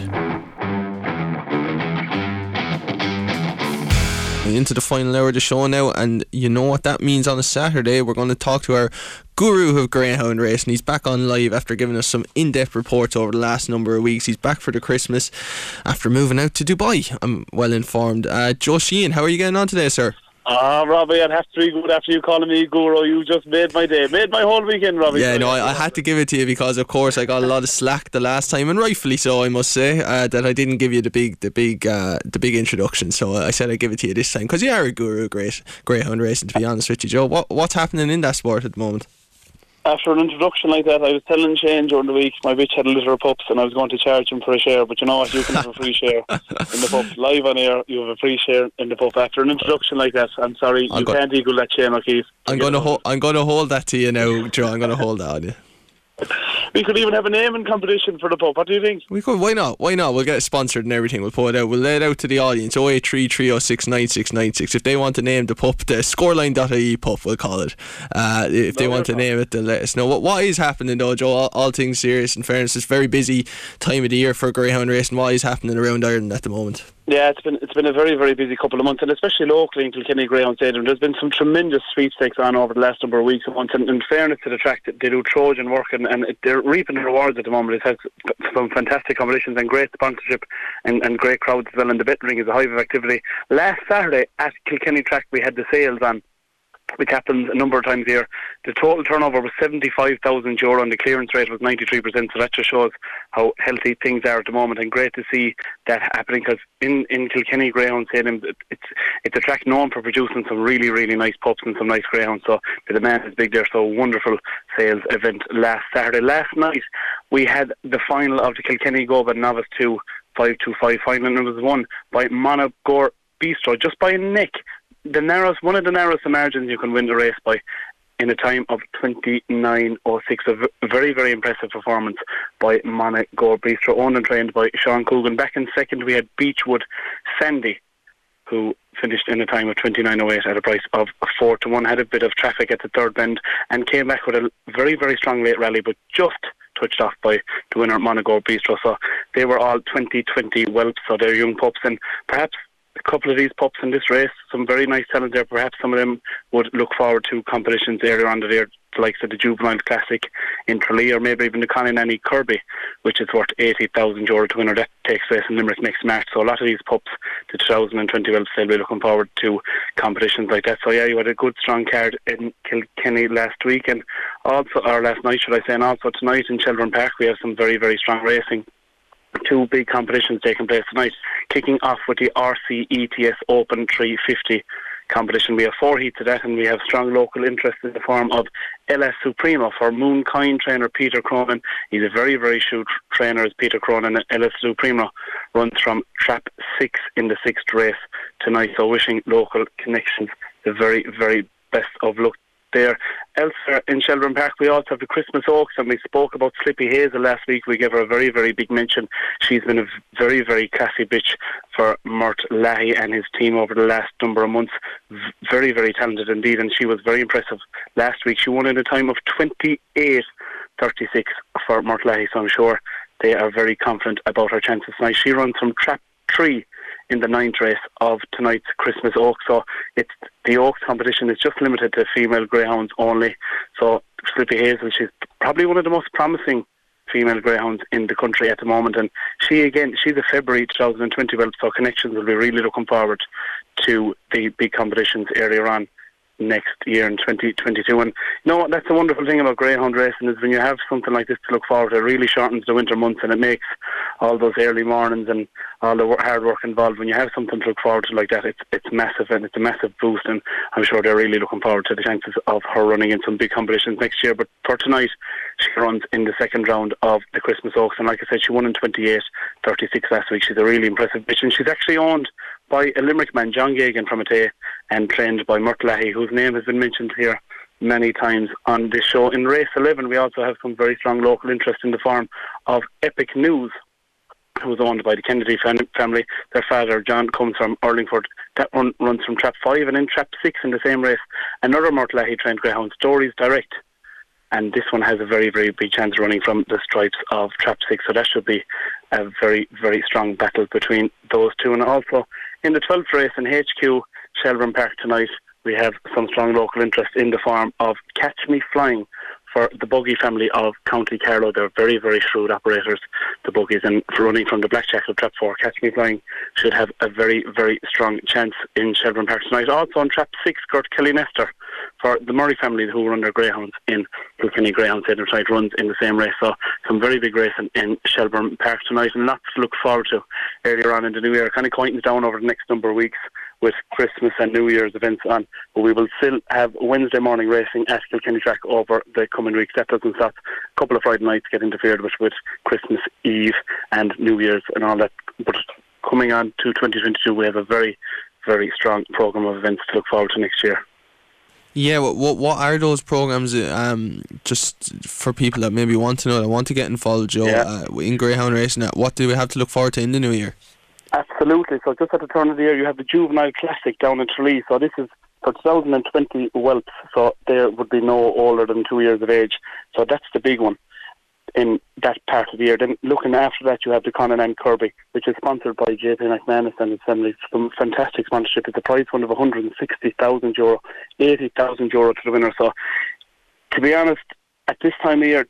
Into the final hour of the show now, and you know what that means. On a Saturday, we're going to talk to our guru of greyhound racing. He's back on live after giving us some in-depth reports over the last number of weeks. He's back for the Christmas after moving out to Dubai, I'm well informed. Joe Sheehan, how are you getting on today, sir? Robbie, I'd have to be good after you calling me guru. You just made my day, made my whole weekend, Robbie. Yeah, no, I had to give it to you because, of course, I got a lot of slack the last time, and rightfully so, I must say, that I didn't give you the big introduction. So I said I'd give it to you this time because you are a guru, greyhound racing. To be honest with you, Joe, what's happening in that sport at the moment? After an introduction like that, I was telling Shane during the week my bitch had a litter of pups and I was going to charge him for a share, but you know what, you can have a free share in the pup. Live on air, you have a free share in the pup. After an introduction like that, I'm sorry, you can't equal that, Shane O'Keefe. I'm going to hold that to you now, Joe. I'm going to hold that on you. We could even have a naming competition for the pub. What do you think? We could. Why not? We'll get it sponsored and everything. We'll put it out. We'll lay it out to the audience. 083 306 9696. If they want to name the pub, the Scoreline.ie pub, we'll call it. If they want to name it, then let us know. What is happening though, Joe? All things serious. In fairness, it's a very busy time of the year for greyhound racing. What is happening around Ireland at the moment? Yeah, it's been a very, very busy couple of months, and especially locally in Kilkenny Greyhound Stadium, there's been some tremendous sweepstakes on over the last number of weeks and months, and in fairness to the track, they do Trojan work, and they're reaping the rewards at the moment. It has some fantastic competitions and great sponsorship and great crowds as well, and the betting ring is a hive of activity. Last Saturday at Kilkenny Track, we had the sales on, which happens a number of times here. The total turnover was €75,000, and the clearance rate was 93%, so that just shows how healthy things are at the moment, and great to see that happening, because in Kilkenny Greyhound Stadium, it's a track known for producing some really, really nice pups and some nice greyhounds, so the demand is big there. So wonderful sales event last Saturday. Last night we had the final of the Kilkenny Goban Novice 2 525 final, and it was won by Monagore Bistro just by a nick. One of the narrowest margins you can win the race by, in a time of 29.06. A very, very impressive performance by Monagore Bistro, owned and trained by Sean Coogan. Back in second, we had Beechwood Sandy, who finished in a time of 29.08 at a price of 4-1. Had a bit of traffic at the third bend and came back with a very, very strong late rally, but just touched off by the winner, Monagore Bistro. So they were all 2020 whelps, so they're young pups, and perhaps a couple of these pups in this race, some very nice talent there. Perhaps some of them would look forward to competitions earlier on the year, the likes of the Juvenile Classic in Tralee, or maybe even the Conanany Kirby, which is worth €80,000 to winner. That takes place in Limerick next March. So a lot of these pups, the 2020 will still be looking forward to competitions like that. So yeah, you had a good strong card in Kilkenny last week, and also, or last night should I say, and also tonight in Children Park we have some very, very strong racing. two big competitions taking place tonight, kicking off with the RC ETS Open 350 competition. We have four heats of that, and we have strong local interest in the form of LS Supremo for Moonkind trainer Peter Cronin. He's a very, very shrewd trainer, as Peter Cronin, and LS Supremo runs from Trap 6 in the 6th race tonight. So wishing local connections the very, very best of luck there. Elsewhere in Shelburne Park, we also have the Christmas Oaks, and we spoke about Slippy Hazel last week. We gave her a very, very big mention. She's been a very, very classy bitch for Mert Lahey and his team over the last number of months. Very, very talented indeed, and she was very impressive last week. She won in a time of 28.36 for Mert Lahey, so I'm sure they are very confident about her chances tonight. She runs from Trap 3 in the 9th race of tonight's Christmas Oaks. So it's the Oaks competition is just limited to female greyhounds only. So Slippy Hazel, she's probably one of the most promising female greyhounds in the country at the moment, and she again, she's a February 2020 whelp, so connections will be really looking forward to the big competitions earlier on next year in 2022. And you know what, that's the wonderful thing about greyhound racing, is when you have something like this to look forward to, it really shortens the winter months, and it makes all those early mornings and all the hard work involved, when you have something to look forward to like that, it's massive, and it's a massive boost, and I'm sure they're really looking forward to the chances of her running in some big competitions next year. But for tonight, she runs in the second round of the Christmas Oaks, and like I said, she won in 28.36 last week. She's a really impressive bitch, and she's actually owned by a Limerick man, John Gagan from Atay, and trained by Mert Lahey, whose name has been mentioned here many times on this show. In race 11, we also have some very strong local interest in the form of Epic News, who's owned by the Kennedy family. Their father, John, comes from Urlingford. That one runs from Trap 5, and in Trap 6 in the same race, another Mert Lahey trained greyhound, Stories Direct. And this one has a very, very big chance running from the stripes of Trap 6. So that should be a very, very strong battle between those two. And also in the 12th race in HQ, Shelburne Park tonight, we have some strong local interest in the form of Catch Me Flying for the Buggy family of County Carlow. They're very, very shrewd operators, the Buggies, and running from the Blackjack of Trap 4, Catch Me Flying should have a very, very strong chance in Shelburne Park tonight. Also on Trap 6, Gert Kelly Nestor for the Murray family, who run their greyhounds in Kilkenny Greyhounds Centre tonight, runs in the same race. So some very big racing in Shelburne Park tonight, and lots to look forward to earlier on in the new year. Kind of counting down over the next number of weeks with Christmas and New Year's events on, but we will still have Wednesday morning racing at Kilkenny Track over the coming weeks. That doesn't stop. A couple of Friday nights get interfered with Christmas Eve and New Year's and all that. But coming on to 2022, we have a very, very strong programme of events to look forward to next year. Yeah, what are those programmes, just for people that maybe want to know, that want to get involved, Joe, in greyhound racing, what do we have to look forward to in the new year? Absolutely. So just at the turn of the year, you have the Juvenile Classic down in Tralee. So this is for 2020 whelps, so they would be no older than 2 years of age. So that's the big one in that part of the year. Then looking after that, you have the Conan and Kirby, which is sponsored by JP McManus and his family. Some fantastic sponsorship. It's a prize fund of €160,000, €80,000 to the winner. So to be honest, at this time of year,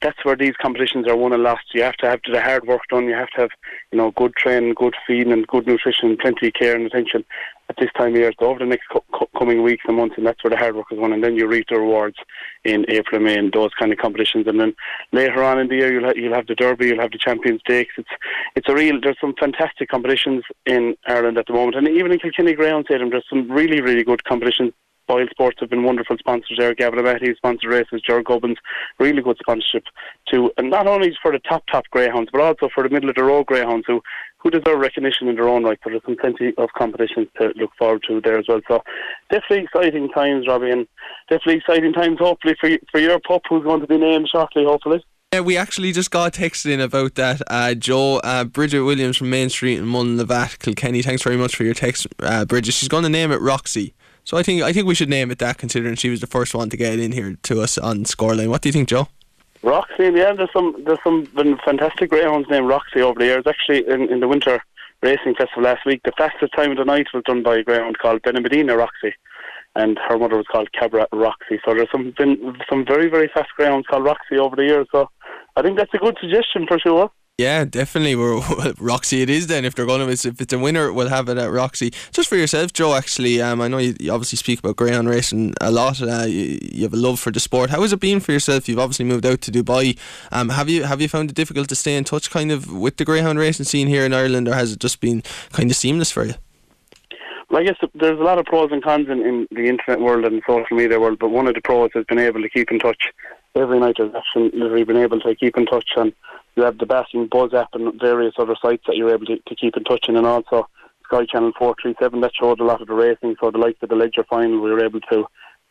that's where these competitions are won and lost. You have to have the hard work done. You have to have, you know, good training, good feeding and good nutrition, plenty of care and attention at this time of year. So over the next coming weeks and months, and that's where the hard work is won, and then you reap the rewards in April and May and those kind of competitions. And then later on in the year, you'll have the Derby, you'll have the Champions Stakes. It's a real, there's some fantastic competitions in Ireland at the moment, and even in Kilkenny Greyhound Stadium, there's some really, really good competitions. Boyle Sports have been wonderful sponsors there. Gavin O'Matty sponsored races, Ger Gubbins, really good sponsorship too, and not only for the top greyhounds, but also for the middle of the road greyhounds who deserve recognition in their own right. So there's some plenty of competitions to look forward to there as well. So definitely exciting times, Robbie, and definitely exciting times hopefully for your pup, who's going to be named shortly, hopefully. Yeah, we actually just got texted in about that, Joe. Bridget Williams from Main Street in Mullen Levat, Kilkenny, thanks very much for your text, Bridget. She's going to name it Roxy. So I think we should name it that, considering she was the first one to get it in here to us on Scoreline. What do you think, Joe? Roxy, yeah, there's some fantastic greyhounds named Roxy over the years. Actually, in the Winter Racing Festival last week, the fastest time of the night was done by a greyhound called Benamidina Roxy, and her mother was called Cabra Roxy. So there's been some very, very fast greyhounds called Roxy over the years. So I think that's a good suggestion for sure. Yeah, definitely. Well, Roxy it is then. If they're going to, if it's a winner, we'll have it at Roxy. Just for yourself, Joe, actually, I know you obviously speak about greyhound racing a lot. You have a love for the sport. How has it been for yourself? You've obviously moved out to Dubai. Have you found it difficult to stay in touch kind of with the greyhound racing scene here in Ireland, or has it just been kind of seamless for you? Well, I guess there's a lot of pros and cons in the internet world and social media world, but one of the pros has been able to keep in touch. Every night there's actually literally been able to keep in touch, and you have the Betting Buzz app and various other sites that you're able to keep in touch in, and also Sky Channel 437 that showed a lot of the racing, so the likes of the Ledger Final we were able to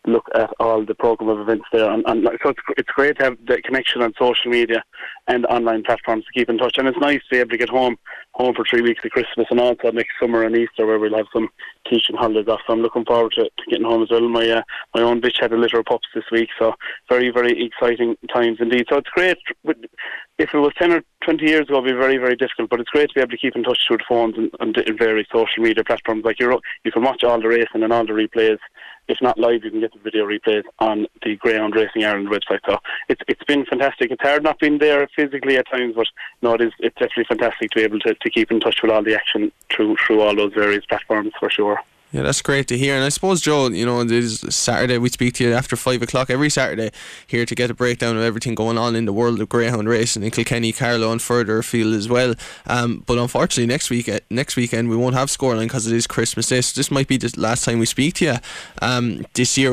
look at all the programme of events there, and so it's great to have the connection on social media and online platforms to keep in touch, and it's nice to be able to get home for 3 weeks at Christmas and also next summer and Easter where we'll have some teaching holidays off, so I'm looking forward to getting home as well. My own bitch had a litter of pups this week, so very, very exciting times indeed. So it's great. If it was 10 or 20 years ago, it would be very, very difficult, but it's great to be able to keep in touch through the phones and various social media platforms. Like you can watch all the racing and all the replays. If not live, you can get the video replays on the Greyhound Racing Ireland website. So it's been fantastic. It's hard not being there physically at times, but no, it's definitely fantastic to be able to keep in touch with all the action through all those various platforms for sure. Yeah, that's great to hear. And I suppose, Joe, it is Saturday. We speak to you after 5 o'clock every Saturday here to get a breakdown of everything going on in the world of greyhound racing in Kilkenny, Carlow and further afield as well. But unfortunately, next weekend we won't have Scoreline because it is Christmas Day, so this might be the last time we speak to you this year.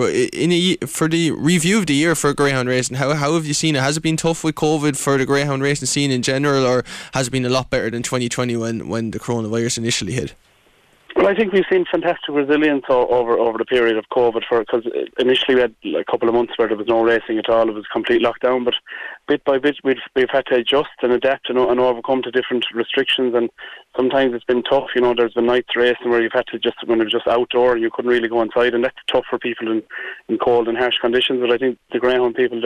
For the review of the year for greyhound racing, how have you seen it? Has it been tough with COVID for the greyhound racing scene in general, or has it been a lot better than 2020 when the coronavirus initially hit? Well, I think we've seen fantastic resilience over the period of COVID, because initially we had a couple of months where there was no racing at all. It was a complete lockdown, but bit by bit we've had to adjust and adapt and overcome to different restrictions, and sometimes it's been tough. There's been nights racing where you've had to when it was just outdoor and you couldn't really go inside, and that's tough for people in cold and harsh conditions. But I think the greyhound people,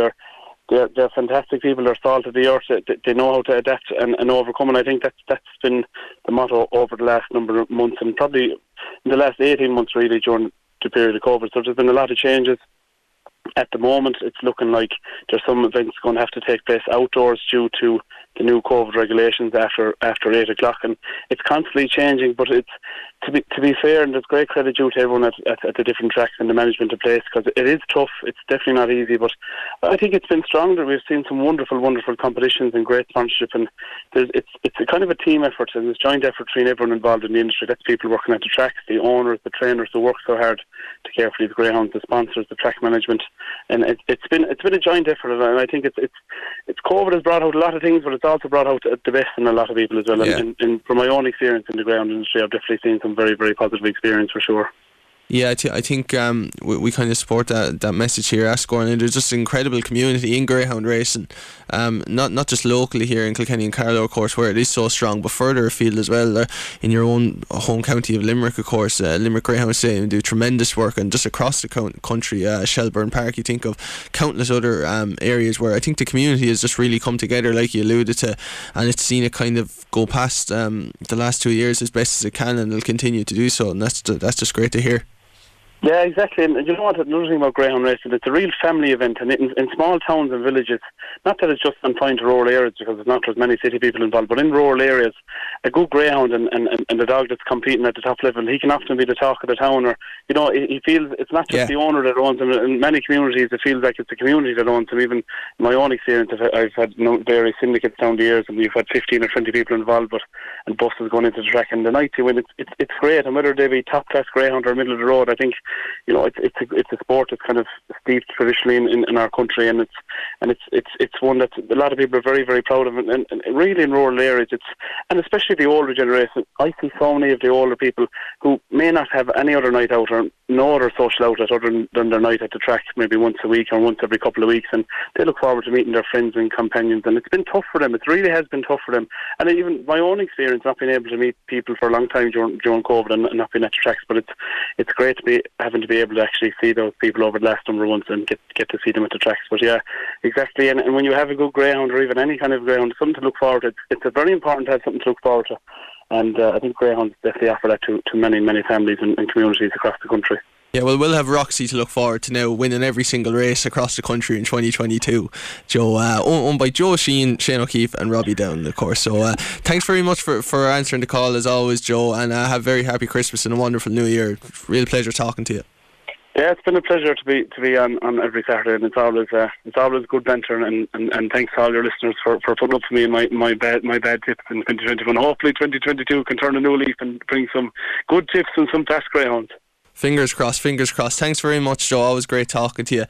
they're fantastic people. They're salt of the earth. They know how to adapt and overcome. And I think that's been the motto over the last number of months, and probably in the last 18 months really during the period of COVID. So there's been a lot of changes. At the moment, it's looking like there's some events going to have to take place outdoors due to the new COVID regulations after 8 o'clock, and it's constantly changing. But it's to be fair, and there's great credit due to everyone at the different tracks and the management in place, because it is tough. It's definitely not easy, but I think it's been stronger. We've seen some wonderful, wonderful competitions and great sponsorship, and it's a kind of a team effort, and it's a joint effort between everyone involved in the industry. That's people working at the tracks, the owners, the trainers who work so hard to care for these greyhounds, the sponsors, the track management. And it's been a joint effort, and I think it's COVID has brought out a lot of things, but it's also brought out the best in a lot of people as well. Yeah. And from my own experience in the greyhound industry, I've definitely seen some very, very positive experience for sure. Yeah, I think we kind of support that message here at Scoreline. There's just an incredible community in greyhound racing, not just locally here in Kilkenny and Carlow, of course, where it is so strong, but further afield as well, in your own home county of Limerick, of course. Limerick Greyhound Stadium do tremendous work, and just across the country, Shelburne Park, you think of countless other areas where I think the community has just really come together, like you alluded to, and it's seen it kind of go past the last 2 years as best as it can, and it'll continue to do so, and that's just great to hear. Yeah, exactly. And you know what, another thing about greyhound racing, it's a real family event, and in small towns and villages, not that it's just confined to rural areas, because there's not as many city people involved, but in rural areas, a good greyhound and the dog that's competing at the top level, he can often be the talk of the town, or, he feels it's not just the owner that owns him. In many communities, it feels like it's the community that owns him. Even in my own experience, I've had various syndicates down the years, and we've had 15 or 20 people involved, and buses going into the track, and the night they win, it's great, and whether they be top-class greyhound or middle of the road, I think it's a sport that's kind of steeped traditionally in our country, and it's one that a lot of people are very, very proud of, and really in rural areas, and especially the older generation. I see so many of the older people who may not have any other night out or no other social outlet other than their night at the track, maybe once a week or once every couple of weeks, and they look forward to meeting their friends and companions, and it's been tough for them. It really has been tough for them, and even my own experience, not being able to meet people for a long time during COVID and not being at the tracks, but it's great to be having to be able to actually see those people over the last number of months and get to see them at the tracks. But yeah, exactly, and when you have a good greyhound or even any kind of greyhound, something to look forward to, it's very important to have something to look forward to, and I think greyhounds definitely offer that to many, many families and communities across the country. Yeah, well, we'll have Roxy to look forward to now, winning every single race across the country in 2022. Joe, owned by Joe Sheehan, Shane O'Keefe and Robbie Downey, of course. So thanks very much for answering the call as always, Joe, and have a very happy Christmas and a wonderful New Year. Real pleasure talking to you. Yeah, it's been a pleasure to be on every Saturday, and it's always good banter, and thanks to all your listeners for putting up to me and my bad tips in 2021. Hopefully 2022 can turn a new leaf and bring some good tips and some fast greyhounds. Fingers crossed. Thanks very much, Joe. Always great talking to you.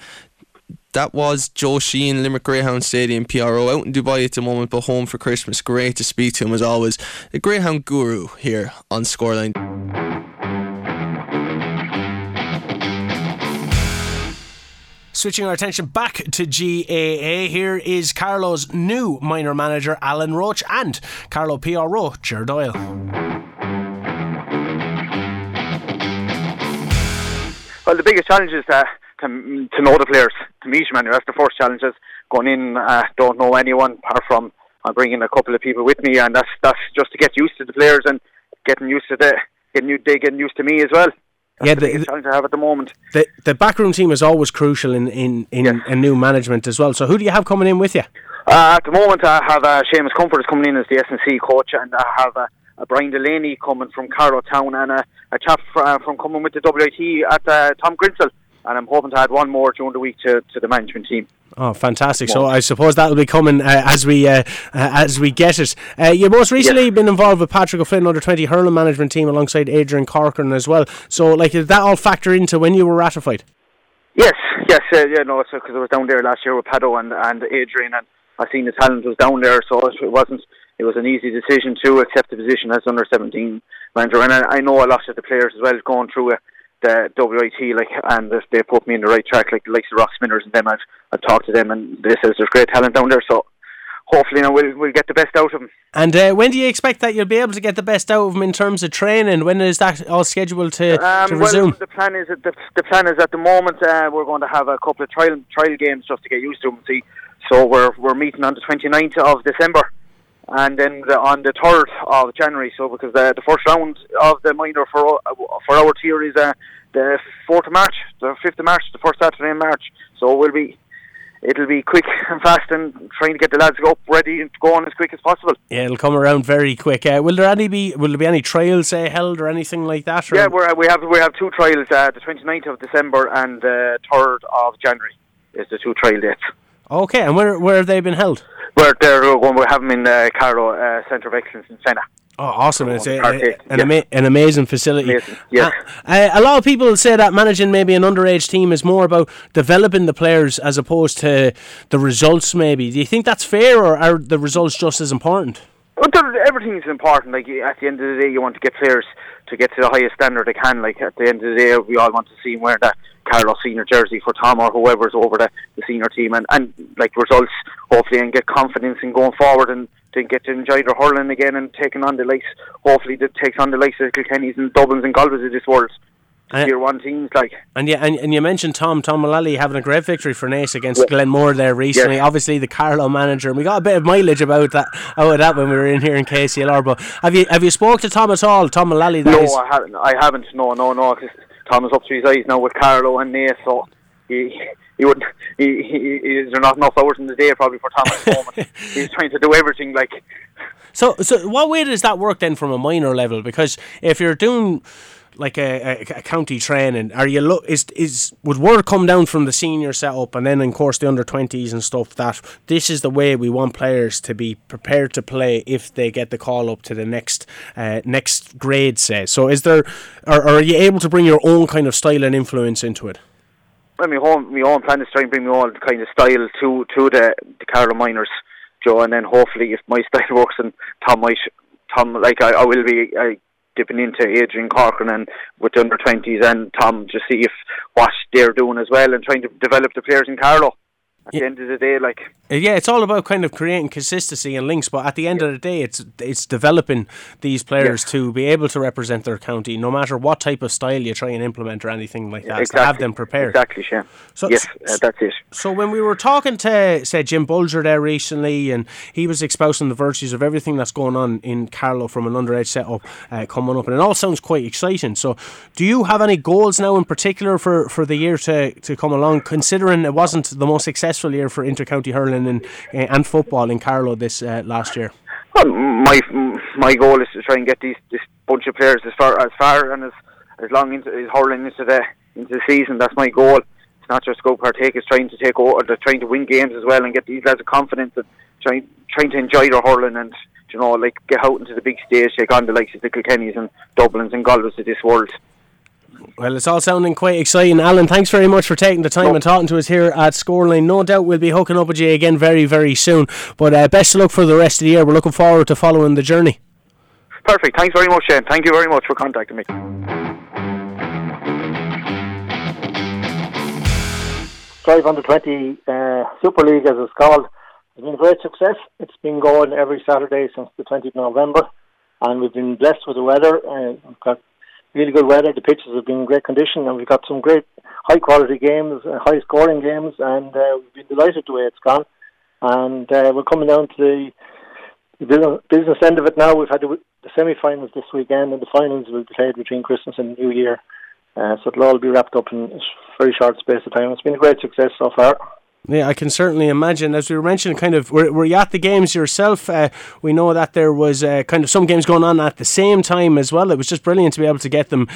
That was Joe Sheehan, Limerick Greyhound Stadium, PRO, out in Dubai at the moment, but home for Christmas. Great to speak to him as always. The Greyhound Guru here on Scoreline. Switching our attention back to GAA, here is Carlo's new minor manager, Alan Roach, and Carlo PRO, Ger Doyle. Well, the biggest challenge is to know the players, to meet them. That's the first challenge. Is going in, don't know anyone apart from I'm bringing a couple of people with me, and that's just to get used to the players and getting used to me as well. That's the biggest challenge I have at the moment. The backroom team is always crucial in new management as well. So who do you have coming in with you? At the moment, I have Seamus Comfort is coming in as the S&C coach, and I have Brian Delaney coming from Carlow Town, and a chap from coming with the WIT at Tom Grinsell, and I'm hoping to add one more during the week to the management team. Oh, fantastic! So I suppose that'll be coming as we get it. You've most recently been involved with Patrick O'Flynn under-20 hurling management team alongside Adrian Corcoran as well. So, did that all factor into when you were ratified? Yes, because I was down there last year with Paddo and Adrian, and I seen the talent was down there, so it wasn't. It was an easy decision to accept the position as under-17 manager, and I know a lot of the players as well going through the WIT, and they put me in the right track, the likes of Rock Spinners and them. I've talked to them, and they says there's great talent down there, so hopefully we'll get the best out of them. And when do you expect that you'll be able to get the best out of them in terms of training? When is that all scheduled to resume? Well, the plan is at the moment we're going to have a couple of trial games just to get used to them. See, so we're meeting on the 29th of December. And then on the 3rd of January, so because the first round of the minor for our tier is the 4th of March, the 5th of March, the first Saturday in March. So it'll be quick and fast, and trying to get the lads up ready and go on as quick as possible. Yeah, it'll come around very quick. Will there be any trials held or anything like that? Or? Yeah, we have two trials, the 29th of December and the 3rd of January is the two trial dates. Okay, and where have they been held? We have them in Carlow Centre of Excellence in Senna. Oh, awesome. It's an amazing facility. Amazing. Yes. A lot of people say that managing maybe an underage team is more about developing the players as opposed to the results maybe. Do you think that's fair, or are the results just as important? Well, everything is important. At the end of the day, you want to get players to get to the highest standard they can. At the end of the day, we all want to see them wear that Carlow senior jersey for Tom or whoever's over the senior team, and results hopefully, and get confidence in going forward, and to get to enjoy their hurling again and taking on the likes. Hopefully, that takes on the likes of Kilkenny's and Dublin's and Galway's of this world. Tier one teams like. And you mentioned Tom Mullally having a great victory for Naas against Glenmore there recently. Yes. Obviously the Carlow manager, and we got a bit of mileage out of that when we were in here in KCLR. But have you spoke to Tom at all, Tom Mullally? No, I haven't. No. Cause Tom is up to his eyes now with Carlow and Naas, so he wouldn't. There's not enough hours in the day probably for Tom at the moment. He's trying to do everything . So what way does that work then from a minor level? Because if you're doing a county training, would word come down from the senior setup, and then of course the under-20s and stuff, that this is the way we want players to be prepared to play if they get the call up to the next grade, say. So is there, or are you able to bring your own kind of style and influence into it? Well, my own plan is to try and bring my own kind of style to the Carlow minors, Joe, and then hopefully if my style works, and I will be dipping into Adrian Corcoran and with the under-20s and Tom, to see what they're doing as well, and trying to develop the players in Carlow. at the end of the day, like. Yeah, it's all about kind of creating consistency and links, but at the end of the day, it's developing these players to be able to represent their county, no matter what type of style you try and implement or anything like that, to have them prepared. Exactly, Shane. So, that's it. So when we were talking to, say, Jim Bulger there recently, and he was espousing the virtues of everything that's going on in Carlow from an underage setup coming up, and it all sounds quite exciting. So do you have any goals now in particular for the year to come along, considering it wasn't the most successful year for inter-county hurling and football in Carlow this last year? Well, my goal is to try and get this bunch of players as far and as long as hurling into the season. That's my goal. It's not just go partake. It's trying to take over. They're trying to win games as well and get these lads of confidence and trying to enjoy their hurling and get out into the big stage, take on the likes of the Kilkennys and Dublins and Galway's of this world. Well, it's all sounding quite exciting. Alan, thanks very much for taking the time and talking to us here at Scoreline. No doubt we'll be hooking up with you again very, very soon. But best of luck for the rest of the year. We're looking forward to following the journey. Perfect. Thanks very much, Shane. Thank you very much for contacting me. Drive Under 20 Super League, as it's called, has been a great success. It's been going every Saturday since the 20th of November. And we've been blessed with the weather. We've got really good weather, the pitches have been in great condition, and we've got some great high quality games, high scoring games, and we've been delighted the way it's gone. And we're coming down to the business end of it now. We've had the semi-finals this weekend, and the finals will be played between Christmas and New Year, so it'll all be wrapped up in a very short space of time. It's been a great success so far. Yeah, I can certainly imagine. As we were mentioning, kind of, were you at the games yourself? We know that there was kind of some games going on at the same time as well. It was just brilliant to be able to get them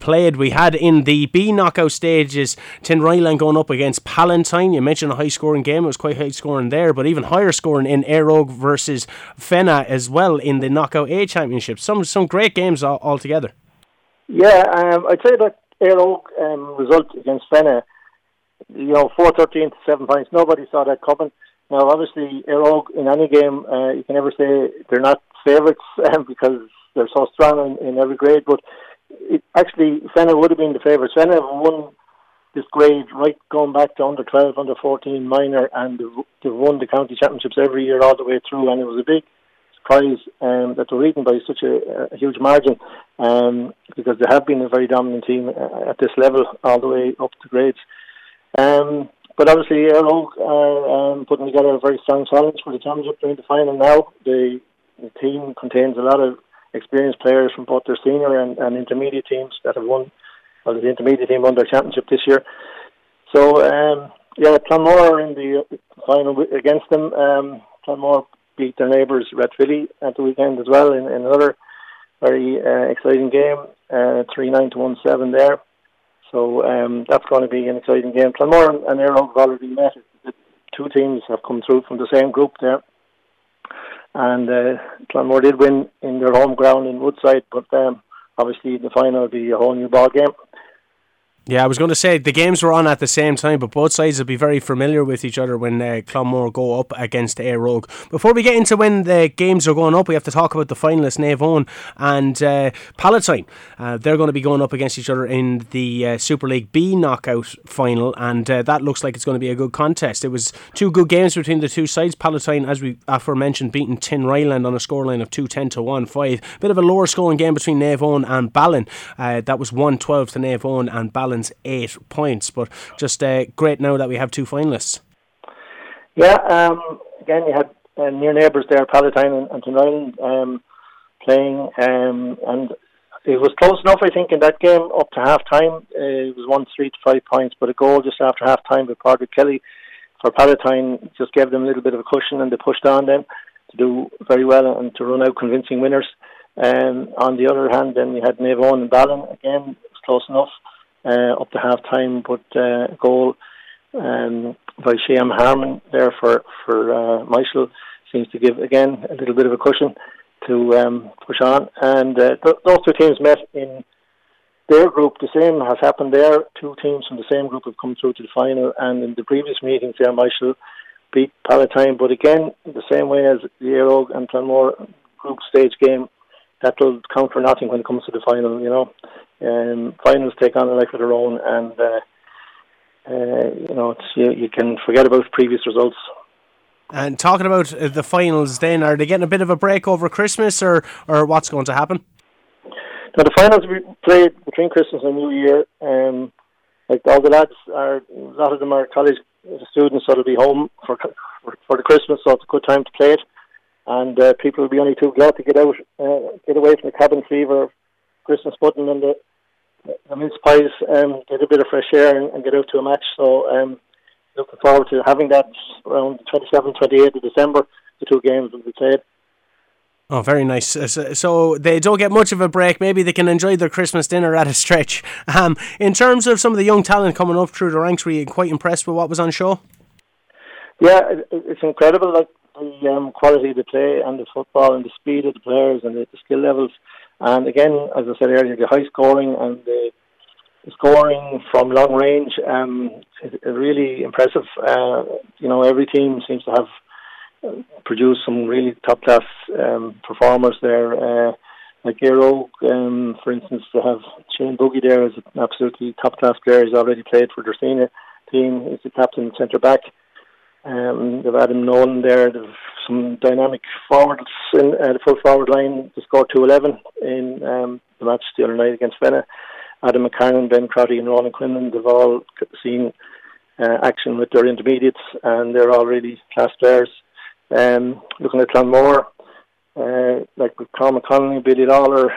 played. We had in the B knockout stages, Tinryland going up against Palentine. You mentioned a high-scoring game. It was quite high-scoring there, but even higher scoring in Airog versus Fenna as well in the knockout A championship. Some great games altogether. Yeah, I'd say that Airog result against Fenna, 4-13 to 7 points. Nobody saw that coming. Now, obviously, Airog, in any game, you can never say they're not favourites because they're so strong in every grade. But actually, Fenna would have been the favourites. Fenna won this grade right going back to under 12, under 14 minor, and they've won the county championships every year all the way through. And it was a big surprise that they were beaten by such a huge margin because they have been a very dominant team at this level all the way up to grades. But obviously, Airog are putting together a very strong challenge for the championship during the final now. The team contains a lot of experienced players from both their senior and intermediate teams that have won. Well, the intermediate team won their championship this year. So, Clonmore are in the final against them. Clonmore beat their neighbours, Rathvilly, at the weekend as well in another very exciting game, 3-9 to 1-7 there. So that's going to be an exciting game. Clonmore and Airog have already met. The two teams have come through from the same group there. And Clonmore did win in their home ground in Woodside, but obviously the final will be a whole new ball game. Yeah, I was going to say the games were on at the same time, but both sides will be very familiar with each other when Clonmore go up against Airog. Before we get into when the games are going up, we have to talk about the finalists, Navan and Palatine. They're going to be going up against each other in the Super League B knockout final, and that looks like it's going to be a good contest. It was two good games between the two sides. Palatine, as we aforementioned, beaten Tinryland on a scoreline of 2-10 to 1-5. Bit of a lower scoring game between Navan and Ballin. That was 1-12 to Navan and Ballin 8 points, but just great now that we have two finalists. Yeah, again you had near neighbours there, Palatine and Tinryland playing, and it was close enough I think in that game up to half time. It was 1-3 to 5 points, but a goal just after half time by Padraig Kelly for Palatine just gave them a little bit of a cushion, and they pushed on then to do very well and to run out convincing winners. On the other hand, then you had Navan and Ballin. Again, it was close enough up to half time, but a goal by Shyam Harmon there for Michael seems to give again a little bit of a cushion to push on. And those two teams met in their group. The same has happened there. Two teams from the same group have come through to the final, and in the previous meetings there Michael beat Palatine, but again the same way as the Airog and Clonmore group stage game, that'll count for nothing when it comes to the final. Finals take on a life of their own, and You can forget about previous results. And talking about the finals then, are they getting a bit of a break over Christmas, or what's going to happen? Now, the finals we played between Christmas and New Year, like all the lads, a lot of them are college students, so they'll be home for the Christmas, so it's a good time to play it. And people will be only too glad to get out, get away from the cabin fever, Christmas pudding and the mince pies, get a bit of fresh air and get out to a match. So looking forward to having that around the 27th, 28th of December, the two games will be played. Oh, very nice. So they don't get much of a break. Maybe they can enjoy their Christmas dinner at a stretch. In terms of some of the young talent coming up through the ranks, were you quite impressed with what was on show? Yeah, it's incredible, like the quality of the play and the football and the speed of the players and the skill levels. And again, as I said earlier, the high scoring and the scoring from long range is really impressive. Every team seems to have produced some really top class performers there. Like Aero, for instance, to have Shane Boogie there is an absolutely top class player. He's already played for their senior team. He's the captain, centre back. They've Adam Nolan there. They've some dynamic forwards in the full forward line. They scored 2-11 in the match the other night against Fenna. Adam McCarron, Ben Crotty, and Ronan Quinlan, they've all seen action with their intermediates, and they're all really class players. Looking at Clonmore, like with Cormac Connolly, Billy Lawler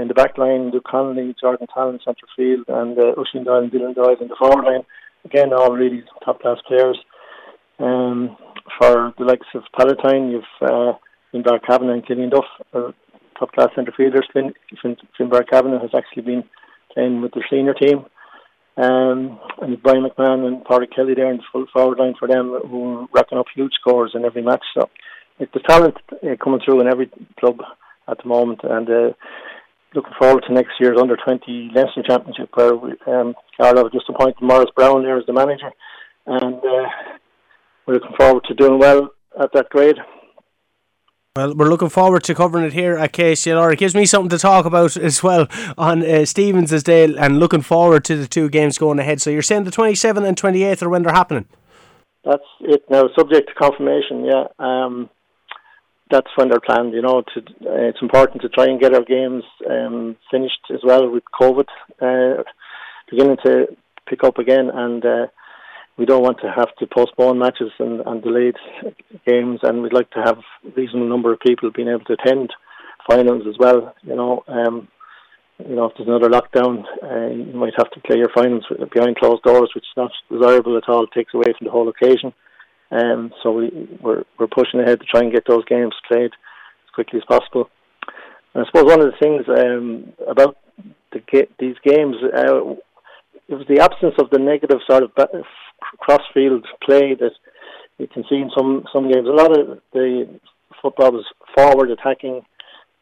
in the back line, Luke Connolly, Jordan Talon, centre field, and Oisin Doyle and Dylan Doyle in the forward line. Again, all really top class players. For the likes of Palatine, you've Finbar Kavanagh and Killian Duff, top class centre fielders. Finbar Kavanagh has actually been playing with their senior team. And Brian McMahon and Patrick Kelly there in the full forward line for them, who are racking up huge scores in every match. So it's the talent coming through in every club at the moment, and looking forward to next year's under-20 Leinster Championship, where Carlo just appointed Maurice Brown there as the manager, and we're looking forward to doing well at that grade. Well, we're looking forward to covering it here at KCLR. It gives me something to talk about as well on Stevens' Day, and looking forward to the two games going ahead. So you're saying the 27th and 28th are when they're happening? That's it now, subject to confirmation, yeah. That's when they're planned, it's important to try and get our games finished as well with COVID beginning to pick up again, and we don't want to have to postpone matches and delayed games, and we'd like to have a reasonable number of people being able to attend finals as well. If there's another lockdown, you might have to play your finals behind closed doors, which is not desirable at all. It takes away from the whole occasion. So we're pushing ahead to try and get those games played as quickly as possible. And I suppose one of the things about these games, it was the absence of the negative sort of cross-field play that you can see in some games. A lot of the football was forward attacking,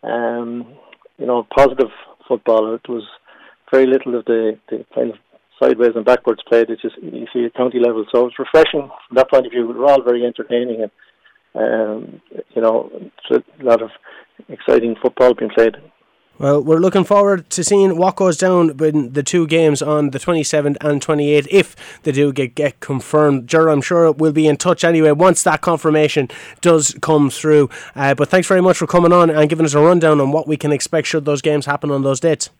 positive football. It was very little of the kind of sideways and backwards play that you see at county level. So it's refreshing from that point of view. We were all very entertaining, and a lot of exciting football being played. Well, we're looking forward to seeing what goes down in the two games on the 27th and 28th, if they do get confirmed. Ger, I'm sure we'll be in touch anyway once that confirmation does come through. But thanks very much for coming on and giving us a rundown on what we can expect should those games happen on those dates.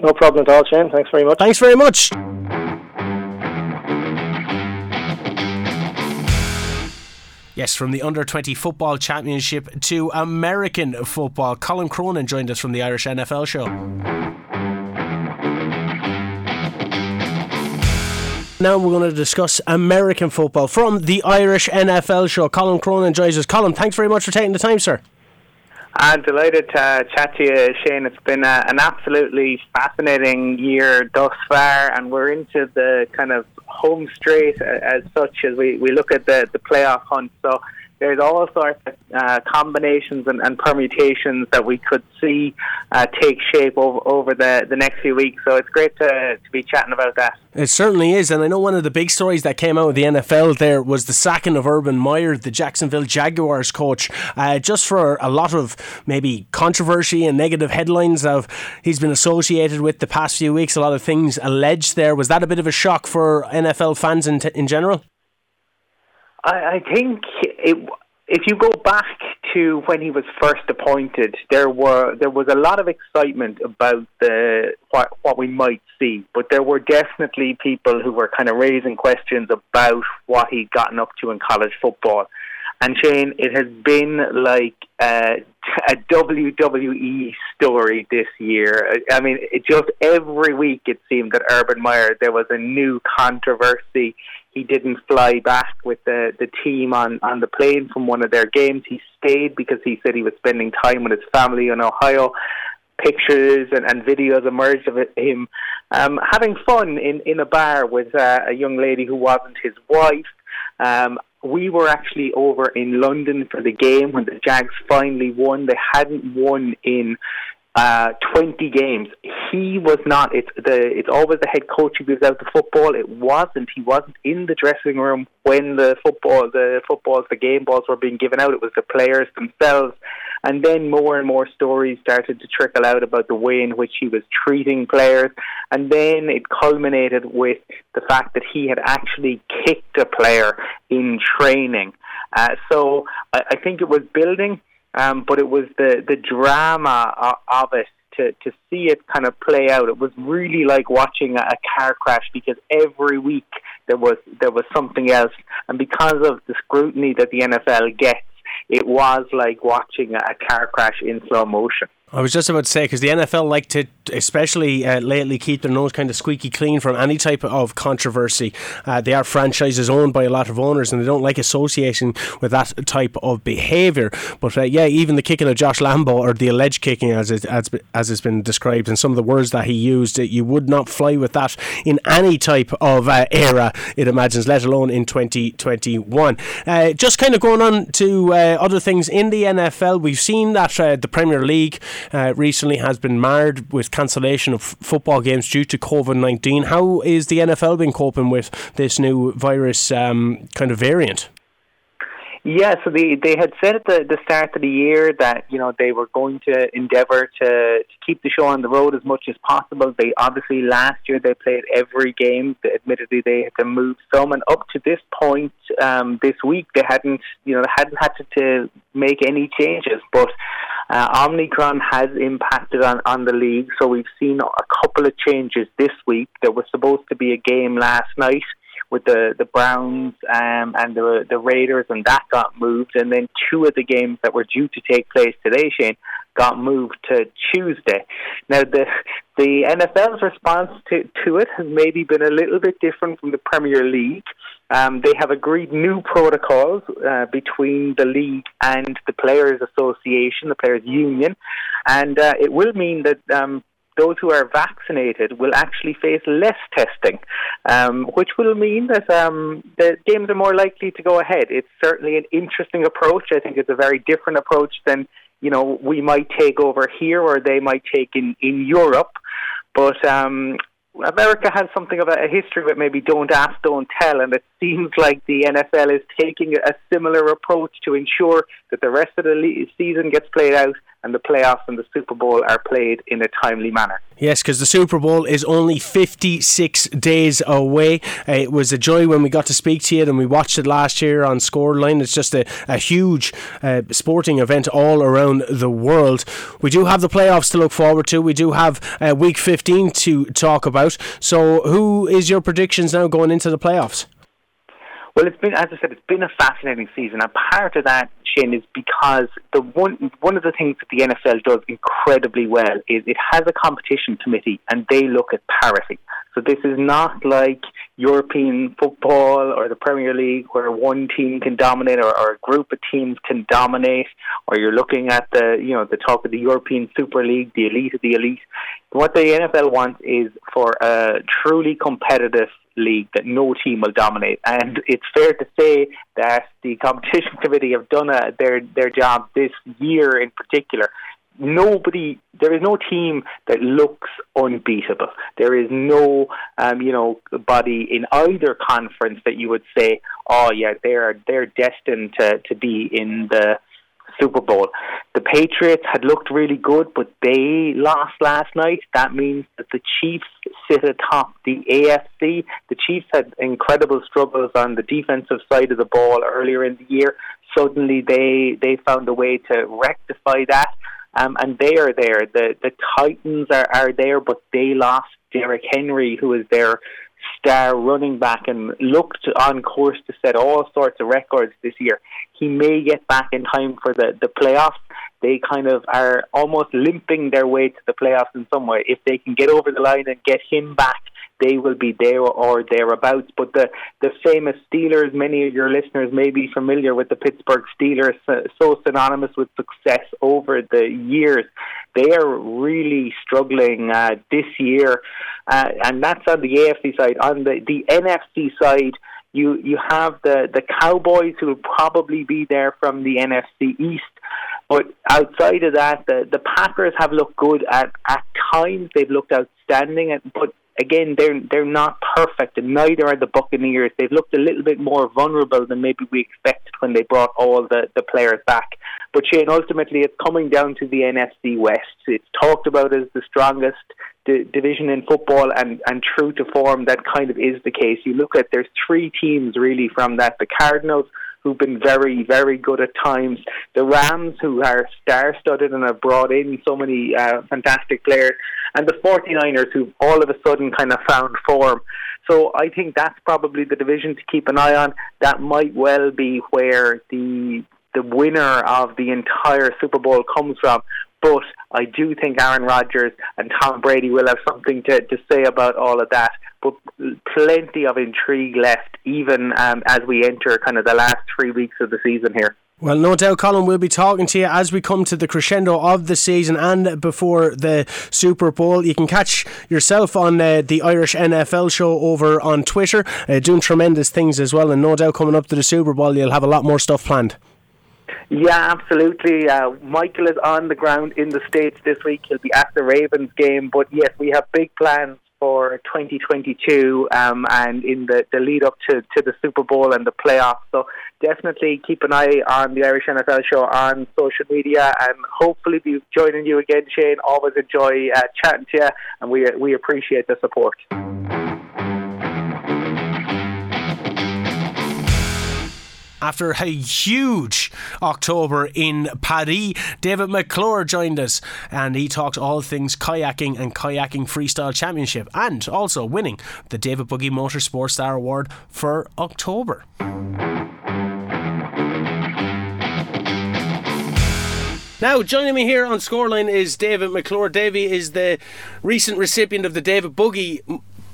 No problem at all, Shane. Thanks very much. Thanks very much. Yes, from the Under-20 Football Championship to American football. Colin Cronin joined us from the Irish NFL show. Now we're going to discuss American football from the Irish NFL show. Colin Cronin joins us. Colin, thanks very much for taking the time, sir. I'm delighted to chat to you, Shane. It's been an absolutely fascinating year thus far, and we're into the kind of home straight as such as we look at the playoff hunt. So There's all sorts of combinations and permutations that we could see take shape over the next few weeks. So it's great to be chatting about that. It certainly is. And I know one of the big stories that came out of the NFL there was the sacking of Urban Meyer, the Jacksonville Jaguars coach, just for a lot of maybe controversy and negative headlines of he's been associated with the past few weeks. A lot of things alleged there. Was that a bit of a shock for NFL fans in general? I think if you go back to when he was first appointed, there was a lot of excitement about what we might see, but there were definitely people who were kind of raising questions about what he'd gotten up to in college football. And Shane, it has been like a WWE story this year. I mean, it just every week it seemed that Urban Meyer, there was a new controversy. He didn't fly back with the team on the plane from one of their games. He stayed because he said he was spending time with his family in Ohio. Pictures and videos emerged of him having fun in a bar with a young lady who wasn't his wife. We were actually over in London for the game when the Jags finally won. They hadn't won in 20 games. He was not. It's always the head coach who gives out the football. It wasn't. He wasn't in the dressing room when the game balls were being given out. It was the players themselves. And then more and more stories started to trickle out about the way in which he was treating players. And then it culminated with the fact that he had actually kicked a player in training. So I think it was building, but it was the drama of it to see it kind of play out. It was really like watching a car crash, because every week there was something else. And because of the scrutiny that the NFL gets, it was like watching a car crash in slow motion. I was just about to say, because the NFL like to, especially lately, keep their nose kind of squeaky clean from any type of controversy. They are franchises owned by a lot of owners, and they don't like association with that type of behaviour. But even the kicking of Josh Lambo, or the alleged kicking as it's been described, and some of the words that he used, you would not fly with that in any type of era, it imagines, let alone in 2021. Just kind of going on to other things in the NFL, we've seen that the Premier League recently has been marred with cancellation of football games due to COVID-19. How is the NFL been coping with this new virus kind of variant? Yeah, so they had said at the start of the year that, you know, they were going to endeavour to keep the show on the road as much as possible. They obviously, last year, they played every game. Admittedly, they had to move some. And up to this point, this week, they hadn't had to make any changes. But Omicron has impacted on the league. So we've seen a couple of changes this week. There was supposed to be a game last night with the Browns and the Raiders, and that got moved. And then two of the games that were due to take place today, Shane, got moved to Tuesday. Now, the NFL's response to it has maybe been a little bit different from the Premier League. They have agreed new protocols between the league and the Players Association, the Players Union, and it will mean that those who are vaccinated will actually face less testing, which will mean that the games are more likely to go ahead. It's certainly an interesting approach. I think it's a very different approach than, you know, we might take over here or they might take in Europe. But America has something of a history with maybe don't ask, don't tell, and it seems like the NFL is taking a similar approach to ensure that the rest of the season gets played out and the playoffs and the Super Bowl are played in a timely manner. Yes, because the Super Bowl is only 56 days away. It was a joy when we got to speak to it, and we watched it last year on Scoreline. It's just a huge sporting event all around the world. We do have the playoffs to look forward to. We do have Week 15 to talk about. So who is your predictions now going into the playoffs? Well, it's been, as I said, it's been a fascinating season. And part of that, Shane, is because one of the things that the NFL does incredibly well is it has a competition committee, and they look at parity. So this is not like European football or the Premier League where one team can dominate or a group of teams can dominate, or you're looking at the talk of the European Super League, the elite of the elite. What the NFL wants is for a truly competitive league that no team will dominate. And it's fair to say that the competition committee have done their job this year in particular. There is no team that looks unbeatable. There is no, body in either conference that you would say, they're destined to be in the Super Bowl. The Patriots had looked really good, but they lost last night. That means that the Chiefs sit atop the AFC. The Chiefs had incredible struggles on the defensive side of the ball earlier in the year. Suddenly they found a way to rectify that. And they are there. The Titans are there, but they lost Derrick Henry, who is their star running back and looked on course to set all sorts of records this year. He may get back in time for the playoffs. They kind of are almost limping their way to the playoffs in some way. If they can get over the line and get him back, they will be there or thereabouts. But the famous Steelers, many of your listeners may be familiar with the Pittsburgh Steelers, so synonymous with success over the years. They are really struggling this year. And that's on the AFC side. On the NFC side, you have the Cowboys, who will probably be there from the NFC East. But outside of that, the Packers have looked good at times. They've looked outstanding. But again, they're not perfect, and neither are the Buccaneers. They've looked a little bit more vulnerable than maybe we expected when they brought all the players back. But Shane, ultimately, it's coming down to the NFC West. It's talked about as the strongest division in football, and true to form, that kind of is the case. You look at, there's three teams really from that: the Cardinals, who've been very, very good at times; the Rams, who are star-studded and have brought in so many fantastic players; and the 49ers, who've all of a sudden kind of found form. So I think that's probably the division to keep an eye on. That might well be where the winner of the entire Super Bowl comes from. But I do think Aaron Rodgers and Tom Brady will have something to say about all of that. But plenty of intrigue left, even as we enter kind of the last 3 weeks of the season here. Well, no doubt, Colin, we'll be talking to you as we come to the crescendo of the season and before the Super Bowl. You can catch yourself on the Irish NFL Show over on Twitter, doing tremendous things as well. And no doubt, coming up to the Super Bowl, you'll have a lot more stuff planned. Yeah, absolutely. Michael is on the ground in the States this week. He'll be at the Ravens game. But yes, we have big plans for 2022 and in the lead up to the Super Bowl and the playoffs. So definitely keep an eye on the Irish NFL Show on social media, and hopefully be joining you again, Shane. Always enjoy chatting to you, and we appreciate the support. After a huge October in Paris, David McClure joined us, and he talked all things kayaking and kayaking freestyle championship, and also winning the David Buggy Motorsport Star Award for October. Now, joining me here on Scoreline is David McClure. Davey is the recent recipient of the David Buggy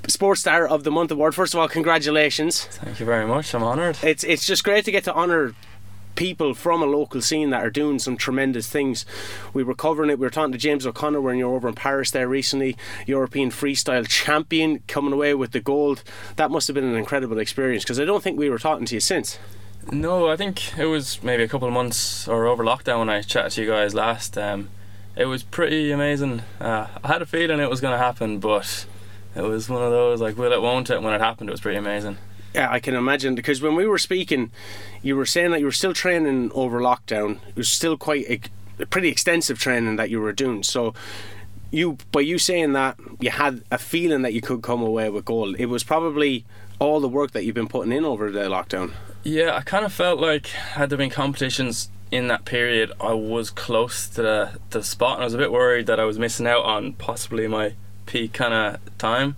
Sports Star of the Month Award. First of all, congratulations. Thank you very much. I'm honoured. It's just great to get to honour people from a local scene that are doing some tremendous things. We were covering it. We were talking to James O'Connor when you were over in Paris there recently. European freestyle champion, coming away with the gold. That must have been an incredible experience, because I don't think we were talking to you since. No, I think it was maybe a couple of months or over lockdown when I chatted to you guys last. It was pretty amazing. I had a feeling it was going to happen, but it was one of those, like, will it, won't it? When it happened, it was pretty amazing. Yeah, I can imagine, because when we were speaking, you were saying that you were still training over lockdown. It was still quite a pretty extensive training that you were doing. So by you saying that, you had a feeling that you could come away with gold. It was probably all the work that you've been putting in over the lockdown. Yeah, I kind of felt like, had there been competitions in that period, I was close to the spot, and I was a bit worried that I was missing out on possibly my peak kind of time,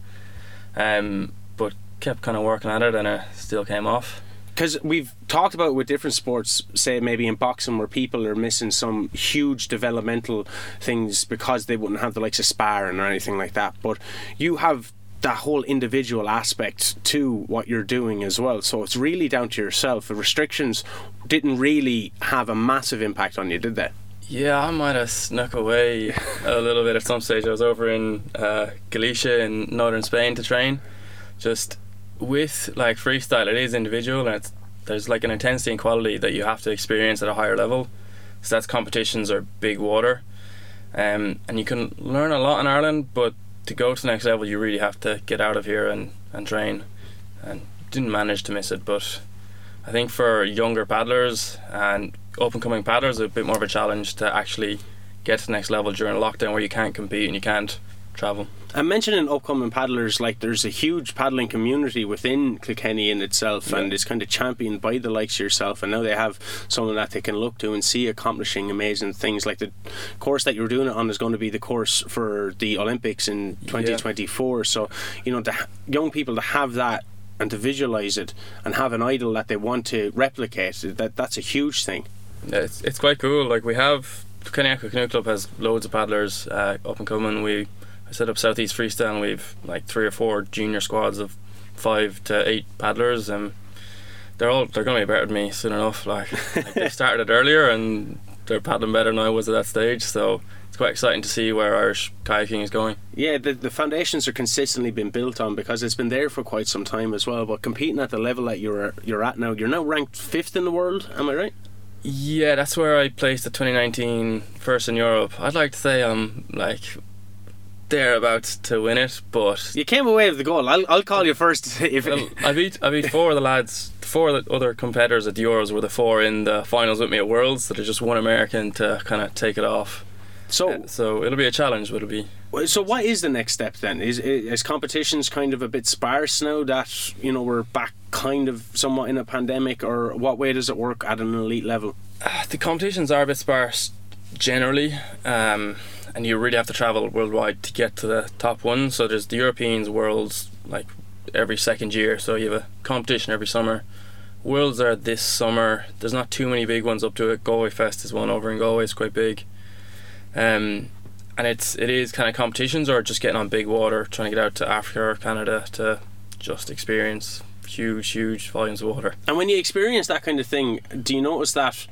but kept kind of working at it, and it still came off. Because we've talked about with different sports, say maybe in boxing, where people are missing some huge developmental things because they wouldn't have the likes of sparring or anything like that, but you have that whole individual aspect to what you're doing as well, so it's really down to yourself. The restrictions didn't really have a massive impact on you, did they? Yeah, I might have snuck away a little bit at some stage. I was over in Galicia in northern Spain to train. Just with like freestyle, it is individual, and it's, there's like an intensity and quality that you have to experience at a higher level. So that's competitions or big water. And you can learn a lot in Ireland, but to go to the next level, you really have to get out of here and train. And didn't manage to miss it, but I think for younger paddlers and up-and-coming paddlers, it's a bit more of a challenge to actually get to the next level during lockdown where you can't compete and you can't travel. I'm mentioning upcoming paddlers, like there's a huge paddling community within Kilkenny in itself, yeah. And it's kind of championed by the likes of yourself, and now they have someone that they can look to and see accomplishing amazing things. Like the course that you're doing it on is going to be the course for the Olympics in 2024, yeah. So you know, the young people to have that and to visualise it and have an idol that they want to replicate, that's a huge thing. Yeah, it's quite cool. Like we have, Kilkenny Aqua Canoe Club has loads of paddlers up and coming. I set up Southeast Freestyle and we've like 3 or 4 junior squads of 5 to 8 paddlers, and they're going to be better than me soon enough. Like they started it earlier and they're paddling better than I was at that stage, so it's quite exciting to see where Irish kayaking is going. Yeah, the foundations are consistently being built on because it's been there for quite some time as well. But competing at the level that you're at now, you're now ranked 5th in the world, am I right? Yeah, that's where I placed at 2019, first in Europe. I'd like to say I'm like thereabouts to win it, but you came away with the goal. I'll call you first. I beat 4 of the lads. 4 of the other competitors at the Euros were the 4 in the finals with me at Worlds. So there's just one American to kind of take it off. So it'll be a challenge, would it be? So what is the next step then? Is competitions kind of a bit sparse now that, you know, we're back kind of somewhat in a pandemic, or what way does it work at an elite level? The competitions are a bit sparse generally, and you really have to travel worldwide to get to the top one. So there's the Europeans, Worlds, like every second year. So you have a competition every summer. Worlds are this summer. There's not too many big ones up to it. Galway Fest is one over in Galway. It's quite big. And it is kind of competitions or just getting on big water, trying to get out to Africa or Canada to just experience huge volumes of water. And when you experience that kind of thing, do you notice that,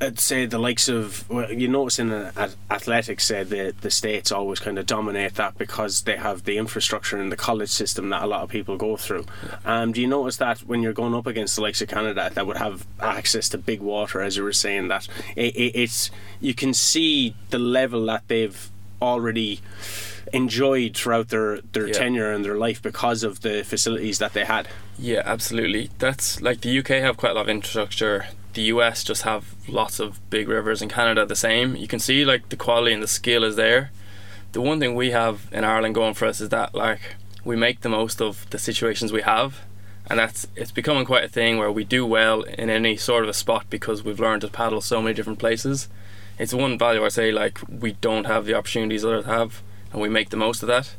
I'd say the likes of, well, you notice in athletics, say the States always kind of dominate that because they have the infrastructure and the college system that a lot of people go through. Do you notice that when you're going up against the likes of Canada that would have access to big water, as you were saying, that it's you can see the level that they've already enjoyed throughout their tenure and their life because of the facilities that they had? Yeah, absolutely. That's like the UK have quite a lot of infrastructure. The US just have lots of big rivers, and Canada the same. You can see like the quality and the skill is there. The one thing we have in Ireland going for us is that like we make the most of the situations we have, and it's becoming quite a thing where we do well in any sort of a spot because we've learned to paddle so many different places. It's one value I say, like we don't have the opportunities others have, and we make the most of that,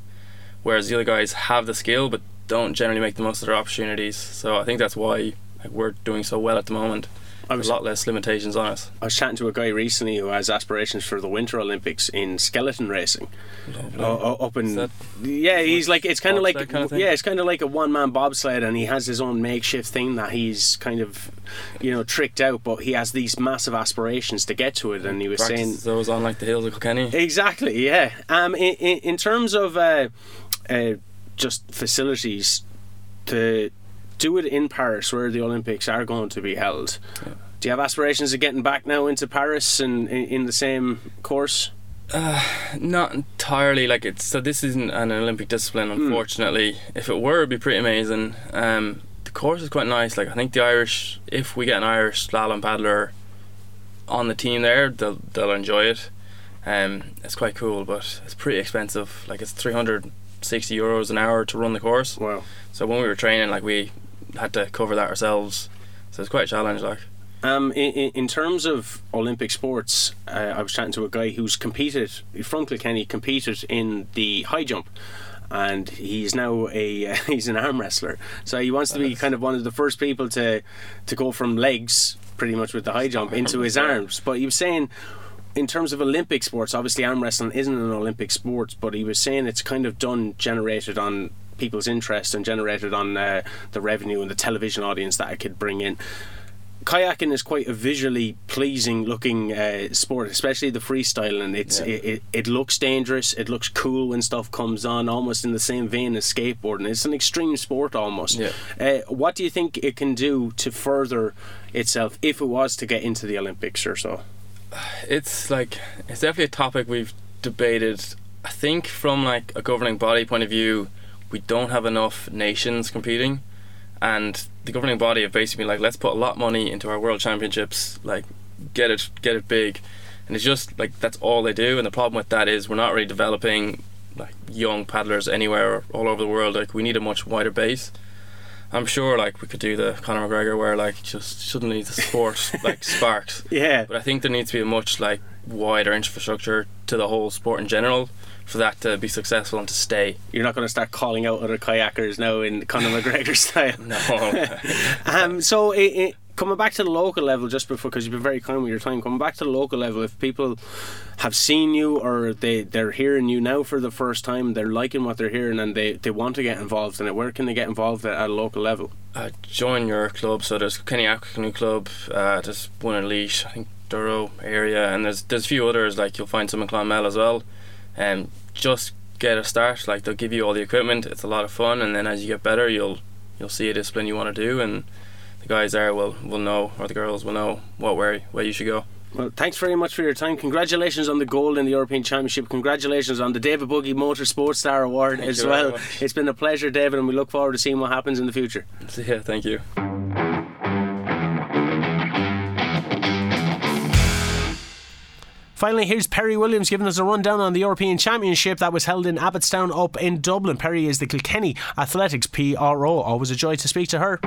whereas the other guys have the skill but don't generally make the most of their opportunities. So I think that's why like we're doing so well at the moment. A lot less limitations on us. I was chatting to a guy recently who has aspirations for the Winter Olympics in skeleton racing. Up in that, yeah, he's like it's kind of like kind of it's kind of like a one-man bobsled, and he has his own makeshift thing that he's kind of, you know, tricked out, but he has these massive aspirations to get to it, and he was saying those on like the hills of Kilkenny. Exactly, yeah. In terms of just facilities to do it in Paris, where the Olympics are going to be held. Yeah. Do you have aspirations of getting back now into Paris and in the same course? Not entirely. Like this isn't an Olympic discipline, unfortunately. If it were, it'd be pretty amazing. The course is quite nice. Like I think the Irish, if we get an Irish slalom paddler on the team there, they'll enjoy it. It's quite cool, but it's pretty expensive. Like it's 360 euros an hour to run the course. Wow! So when we were training, like we had to cover that ourselves, so it's quite a challenge. Like in terms of Olympic sports, I was chatting to a guy who's competed from Kilkenny, competed in the high jump, and he's now he's an arm wrestler, so he wants to be kind of one of the first people to go from legs pretty much with the high jump into his arms. But he was saying, in terms of Olympic sports, obviously arm wrestling isn't an Olympic sport, but he was saying it's kind of generated on people's interest and generated on the revenue and the television audience that it could bring in. kayaking is quite a visually pleasing looking sport, especially the freestyle, and it looks dangerous, it looks cool when stuff comes on, almost in the same vein as skateboarding. It's an extreme sport almost. What do you think it can do to further itself if it was to get into the Olympics or so? It's definitely a topic we've debated. I think from like a governing body point of view, we don't have enough nations competing, and the governing body have basically been like, let's put a lot of money into our world championships, like get it big. And it's just like that's all they do, and the problem with that is we're not really developing like young paddlers anywhere or all over the world. Like we need a much wider base. I'm sure like we could do the Conor McGregor where like just suddenly the sport like sparks. Yeah. But I think there needs to be a much like wider infrastructure to the whole sport in general for that to be successful and to stay. You're not going to start calling out other kayakers now in Conor McGregor style. No. So coming back to the local level, just before, because you've been very kind with your time, coming back to the local level, if people have seen you or they're hearing you now for the first time, they're liking what they're hearing and they want to get involved in it, where can they get involved at a local level? Join your club. So there's Kenny Canoe Club, there's one in Leash, I think Durrow area, and there's a few others. Like you'll find some in Clonmel as well. Just get a start. Like they'll give you all the equipment. It's a lot of fun, and then as you get better, you'll see a discipline you want to do, and the guys there will know, or the girls will know what way you should go. Well, thanks very much for your time. Congratulations on the gold in the European Championship. Congratulations on the David Boogie Motorsports Star Award. Thank as well. It's been a pleasure, David, and we look forward to seeing what happens in the future. So, yeah, thank you. Finally, here's Perry Williams giving us a rundown on the European Championship that was held in Abbottstown up in Dublin. Perry is the Kilkenny Athletics PRO. Always a joy to speak to her.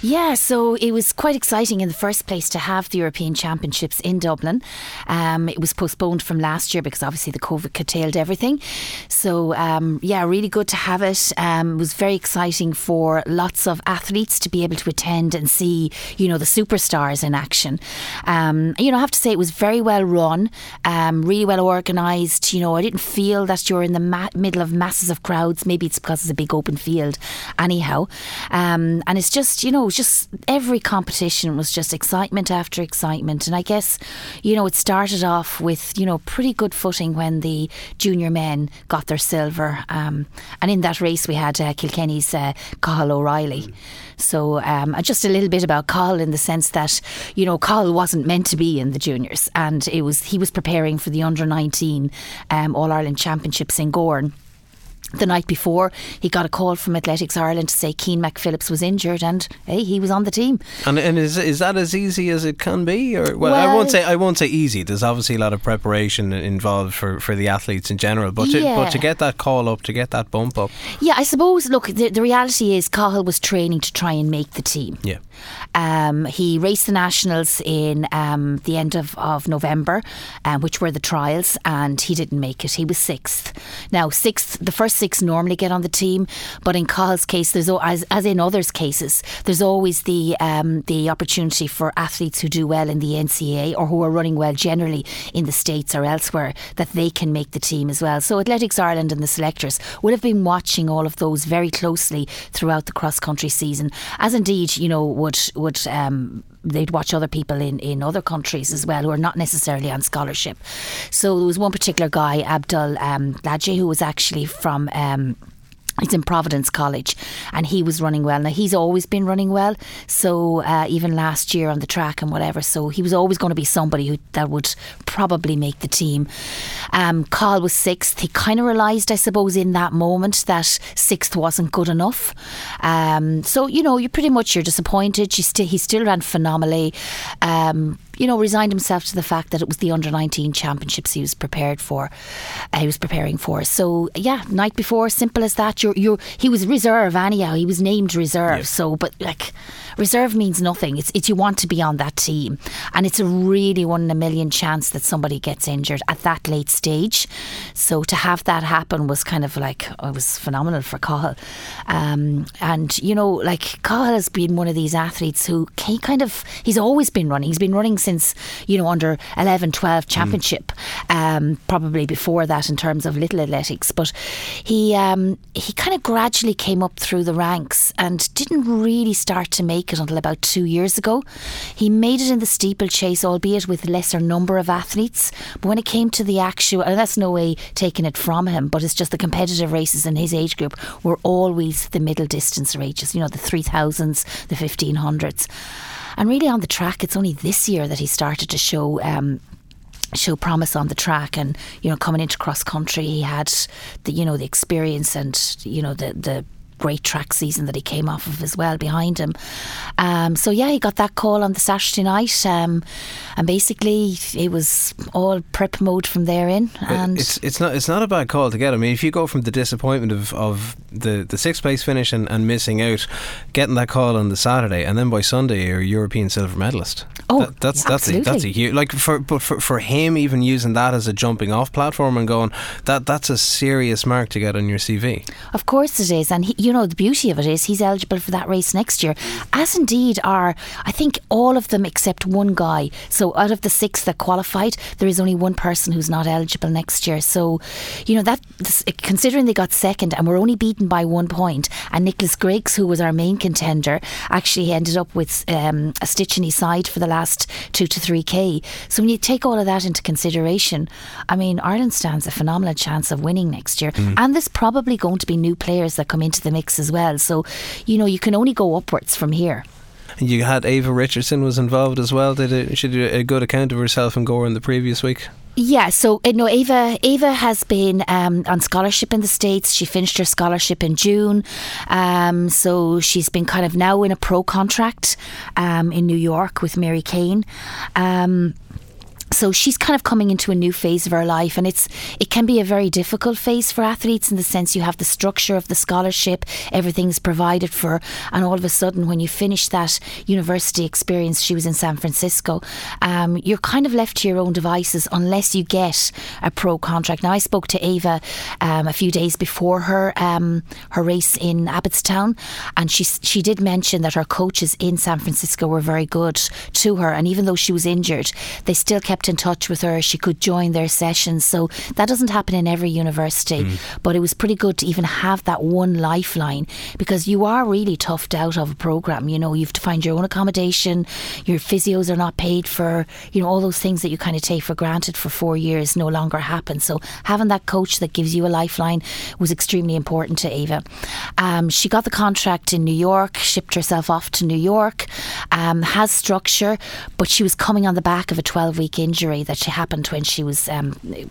Yeah, so it was quite exciting in the first place to have the European Championships in Dublin. It was postponed from last year because obviously the COVID curtailed everything. So really good to have it. It was very exciting for lots of athletes to be able to attend and see, the superstars in action. I have to say it was very well run, really well organised. I didn't feel that you're in the middle of masses of crowds. Maybe it's because it's a big open field anyhow. And it's just, just every competition was just excitement after excitement, and I guess it started off with pretty good footing when the junior men got their silver, and in that race we had Kilkenny's Cathal O'Reilly. So just a little bit about Cathal in the sense that Cathal wasn't meant to be in the juniors, and he was preparing for the under 19 All-Ireland Championships in Gorn. The night before, he got a call from Athletics Ireland to say Cian McPhillips was injured, and hey, he was on the team. And is that as easy as it can be? Or well, I won't say easy. There's obviously a lot of preparation involved for the athletes in general. But to get that call up, to get that bump up. Yeah, I suppose. Look, the reality is Cathal was training to try and make the team. Yeah. He raced the nationals in the end of November, which were the trials, and he didn't make it. He was sixth. Now sixth, the first six normally get on the team, but in Cahal's case, there's as in others' cases, there's always the opportunity for athletes who do well in the NCAA or who are running well generally in the States or elsewhere that they can make the team as well. So Athletics Ireland and the selectors will have been watching all of those very closely throughout the cross-country season, as indeed would they'd watch other people in other countries as well who are not necessarily on scholarship. So there was one particular guy, Abdul Laje, who was actually from he's in Providence College, and he was running well. Now, he's always been running well, so even last year on the track and whatever, so he was always going to be somebody that would probably make the team. Cathal was sixth. He kind of realised, I suppose, in that moment that sixth wasn't good enough. You're disappointed. He still ran phenomenally. Resigned himself to the fact that it was the under-19 championships he was preparing for. So yeah, night before, simple as that. He was reserve anyhow. He was named reserve. Yes. So, but like, reserve means nothing. It's you want to be on that team, and it's a really one in a million chance that somebody gets injured at that late stage. So to have that happen was kind of like it was phenomenal for Cathal, and Cathal has been one of these athletes who he's always been running. He's been running since since, you know, under 11, 12 championship, probably before that in terms of little athletics. But he kind of gradually came up through the ranks and didn't really start to make it until about 2 years ago. He made it in the steeplechase, albeit with lesser number of athletes. But when it came to the actual, and that's no way taking it from him, but it's just the competitive races in his age group were always the middle distance races, you know, the 3000s, the 1500s. And really on the track, it's only this year that he started to show show promise on the track. And, you know, coming into cross country, he had the, you know, the experience and, you know, the great track season that he came off of as well behind him. So yeah, he got that call on the Saturday night, and basically it was all prep mode from there in. And it's not a bad call to get. I mean, if you go from the disappointment of the sixth place finish and missing out, getting that call on the Saturday, and then by Sunday you're a European silver medalist. Oh, that's a huge, like, for him, even using that as a jumping off platform and going, that's a serious mark to get on your CV. Of course it is, and you know, the beauty of it is he's eligible for that race next year, as indeed are, I think, all of them except one guy. So out of the six that qualified, there is only one person who's not eligible next year. So, you know, that, considering they got second and were only beaten by 1 point, and Nicholas Griggs, who was our main contender, actually ended up with a stitch in his side for the last 2 to 3K. So when you take all of that into consideration, I mean, Ireland stands a phenomenal chance of winning next year. Mm. And there's probably going to be new players that come into the mix as well, so you know, you can only go upwards from here. And you had Ava Richardson was involved as well. She did a good account of herself and Gore in the previous week. Yeah, so you know, Ava has been on scholarship in the States. She finished her scholarship in June, so she's been kind of now in a pro contract in New York with Mary Kane. So she's kind of coming into a new phase of her life, and it can be a very difficult phase for athletes, in the sense you have the structure of the scholarship, everything's provided for, and all of a sudden when you finish that university experience, she was in San Francisco, you're kind of left to your own devices unless you get a pro contract. Now, I spoke to Ava a few days before her race in Abbottstown, and she did mention that her coaches in San Francisco were very good to her, and even though she was injured, they still kept in touch with her. She could join their sessions, so that doesn't happen in every university, but it was pretty good to even have that one lifeline, because you are really toughed out of a program. You know, you have to find your own accommodation, your physios are not paid for, you know, all those things that you kind of take for granted for 4 years no longer happen. So having that coach that gives you a lifeline was extremely important to Ava. She got the contract in New York, shipped herself off to New York, has structure, but she was coming on the back of a 12-week injury that she happened when she was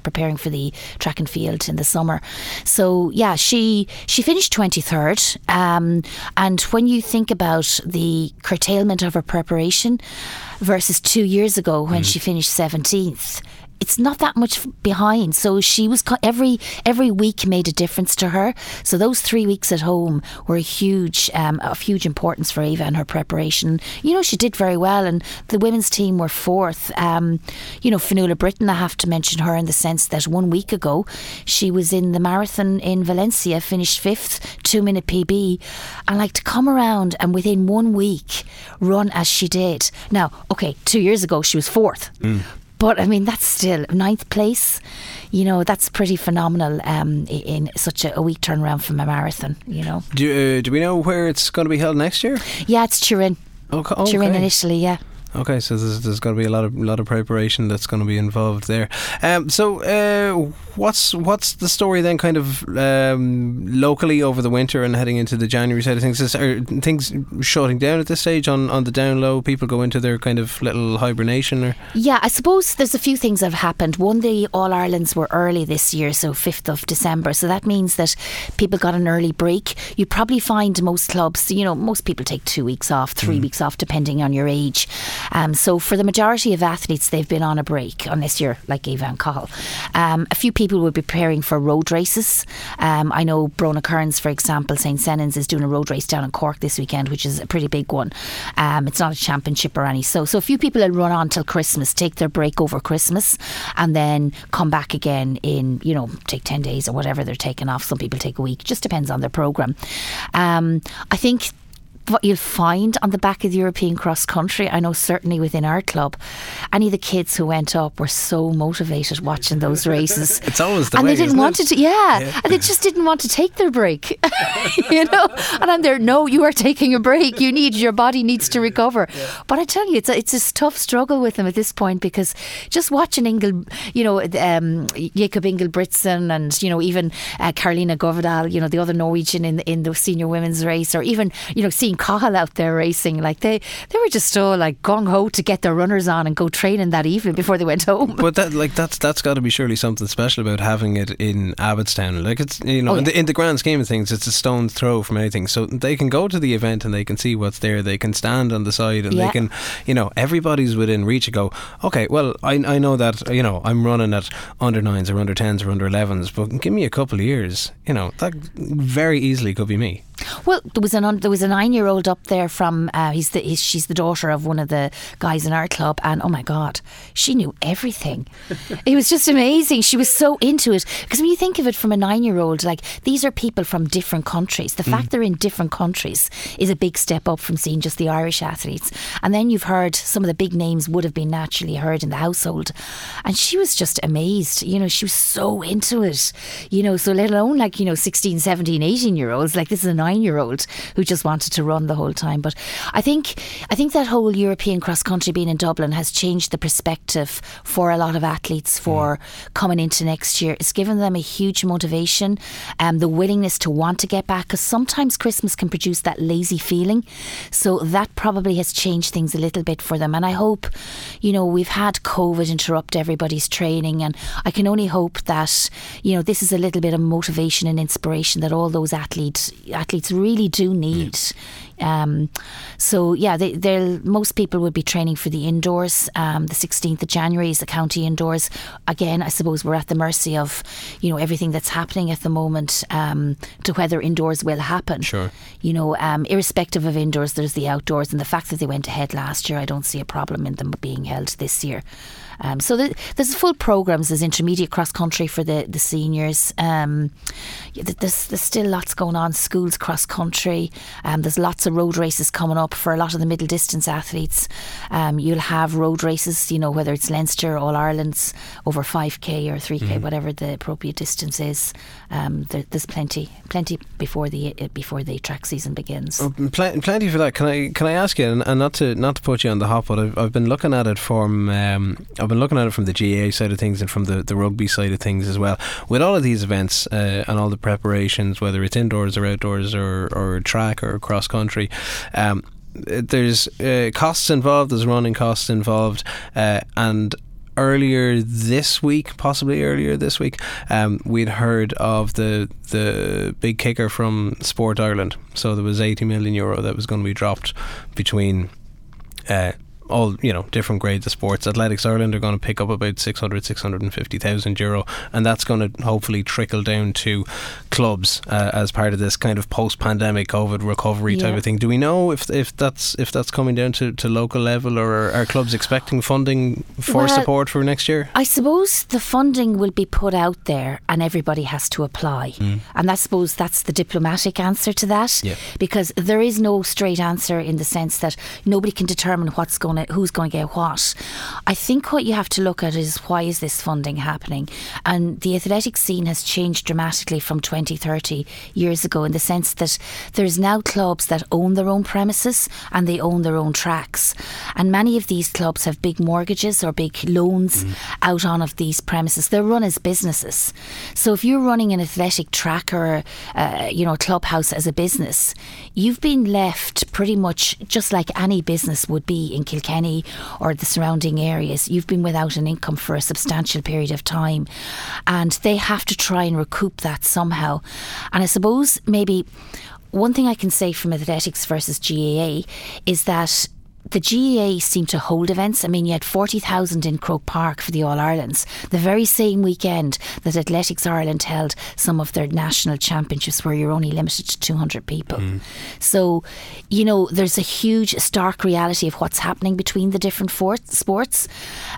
preparing for the track and field in the summer. So yeah, she finished 23rd, and when you think about the curtailment of her preparation versus 2 years ago when she finished 17th, it's not that much behind. So she was every week made a difference to her. So those 3 weeks at home were of huge importance for Ava and her preparation. You know, she did very well, and the women's team were fourth. You know, Fionnuala Britton, I have to mention her in the sense that 1 week ago she was in the marathon in Valencia, finished fifth, 2 minute PB, and like, to come around and within 1 week run as she did. Now, okay, 2 years ago she was fourth. But I mean, that's still ninth place. You know, that's pretty phenomenal in such a week turnaround from a marathon, you know. Do we know where it's going to be held next year? Yeah, it's Turin. Okay. Turin in Italy, yeah. Okay, so there's going to be a lot of preparation that's going to be involved there. So what's the story then, kind of locally over the winter and heading into the January side of things? Are things shutting down at this stage on the down low? People go into their kind of little hibernation? Or? Yeah, I suppose there's a few things that have happened. One, the All-Irelands were early this year, so 5th of December. So that means that people got an early break. You probably find most clubs, you know, most people take 2 weeks off, 3 weeks off, depending on your age. So for the majority of athletes, they've been on a break, unless you're like Ava and Cathal. A few people will be preparing for road races. I know Brona Kearns, for example, St. Senans is doing a road race down in Cork this weekend, which is a pretty big one. It's not a championship or any. So a few people will run on till Christmas, take their break over Christmas, and then come back again in, you know, take 10 days or whatever they're taking off. Some people take a week. It just depends on their programme. I think what you'll find on the back of the European cross country, I know certainly within our club, any of the kids who went up were so motivated watching those races. It's always the and way, they didn't want it? To yeah, and they just didn't want to take their break. You know, and I'm there, no, you are taking a break, you need, your body needs to recover. But I tell you, it's a tough struggle with them at this point, because just watching Jacob Ingebrigtsen and, you know, even Carolina Govedal, you know, the other Norwegian in the senior women's race, or even, you know, seeing Cahill out there racing, like they were just so like gung-ho to get their runners on and go training that evening before they went home. But that's got to be surely something special about having it in Abbottstown. Like, it's, you know, in the grand scheme of things, it's a stone's throw from anything, so they can go to the event and they can see what's there, they can stand on the side, and they can, you know, everybody's within reach and go, okay, well, I know that, you know, I'm running at under 9s or under 10s or under 11s, but give me a couple of years, you know, that very easily could be me. Well, there was a 9-year-old up there from she's the daughter of one of the guys in our club, and oh my God, she knew everything. It was just amazing. She was so into it, because when you think of it from a 9-year-old, like, these are people from different countries. The fact they're in different countries is a big step up from seeing just the Irish athletes. And then you've heard some of the big names would have been naturally heard in the household, and she was just amazed. You know, she was so into it. You know, so let alone, like, you know, 16, 17, 18-year-olds, like, this is a 9-year-old who just wanted to run the whole time. But I think that whole European cross country being in Dublin has changed the perspective for a lot of athletes for coming into next year. It's given them a huge motivation and the willingness to want to get back, because sometimes Christmas can produce that lazy feeling. So that probably has changed things a little bit for them. And I hope, you know, we've had COVID interrupt everybody's training, and I can only hope that, you know, this is a little bit of motivation and inspiration that all those athletes really do need. So yeah, most people would be training for the indoors. The 16th of January is the county indoors. Again, I suppose we're at the mercy of, you know, everything that's happening at the moment, to whether indoors will happen. Sure. You know, irrespective of indoors, there's the outdoors, and the fact that they went ahead last year, I don't see a problem in them being held this year. So there's full programmes. There's intermediate cross country for the seniors. There's still lots going on. Schools cross country. There's lots of road races coming up for a lot of the middle distance athletes. You'll have road races, you know, whether it's Leinster, All Ireland's over 5k or 3k, whatever the appropriate distance is. There's plenty before the track season begins. Plenty for that. Can I ask you, and not to put you on the hop, but I've been looking at it from. I've been looking at it from the GAA side of things and from the rugby side of things as well. With all of these events and all the preparations, whether it's indoors or outdoors or track or cross country, there's costs involved, there's running costs involved, and earlier this week, we'd heard of the big kicker from Sport Ireland. So there was €80 million that was going to be dropped between all, you know, different grades of sports. Athletics Ireland are going to pick up about €650,000, and that's going to hopefully trickle down to clubs as part of this kind of post-pandemic COVID recovery type of thing. Do we know if that's coming down to local level, or are clubs expecting funding for support for next year? I suppose the funding will be put out there and everybody has to apply, and I suppose that's the diplomatic answer to that, because there is no straight answer, in the sense that nobody can determine who's going to get what. I think what you have to look at is, why is this funding happening? And the athletic scene has changed dramatically from 20-30 years ago, in the sense that there's now clubs that own their own premises and they own their own tracks, and many of these clubs have big mortgages or big loans out on of these premises. They're run as businesses. So if you're running an athletic track or a clubhouse as a business, you've been left pretty much just like any business would be in Kilkenny or the surrounding areas. You've been without an income for a substantial period of time, and they have to try and recoup that somehow. And I suppose maybe one thing I can say from athletics versus GAA is that the GAA seemed to hold events. I mean, you had 40,000 in Croke Park for the All-Irelands, the very same weekend that Athletics Ireland held some of their national championships where you're only limited to 200 people. Mm. So, you know, there's a huge stark reality of what's happening between the different sports.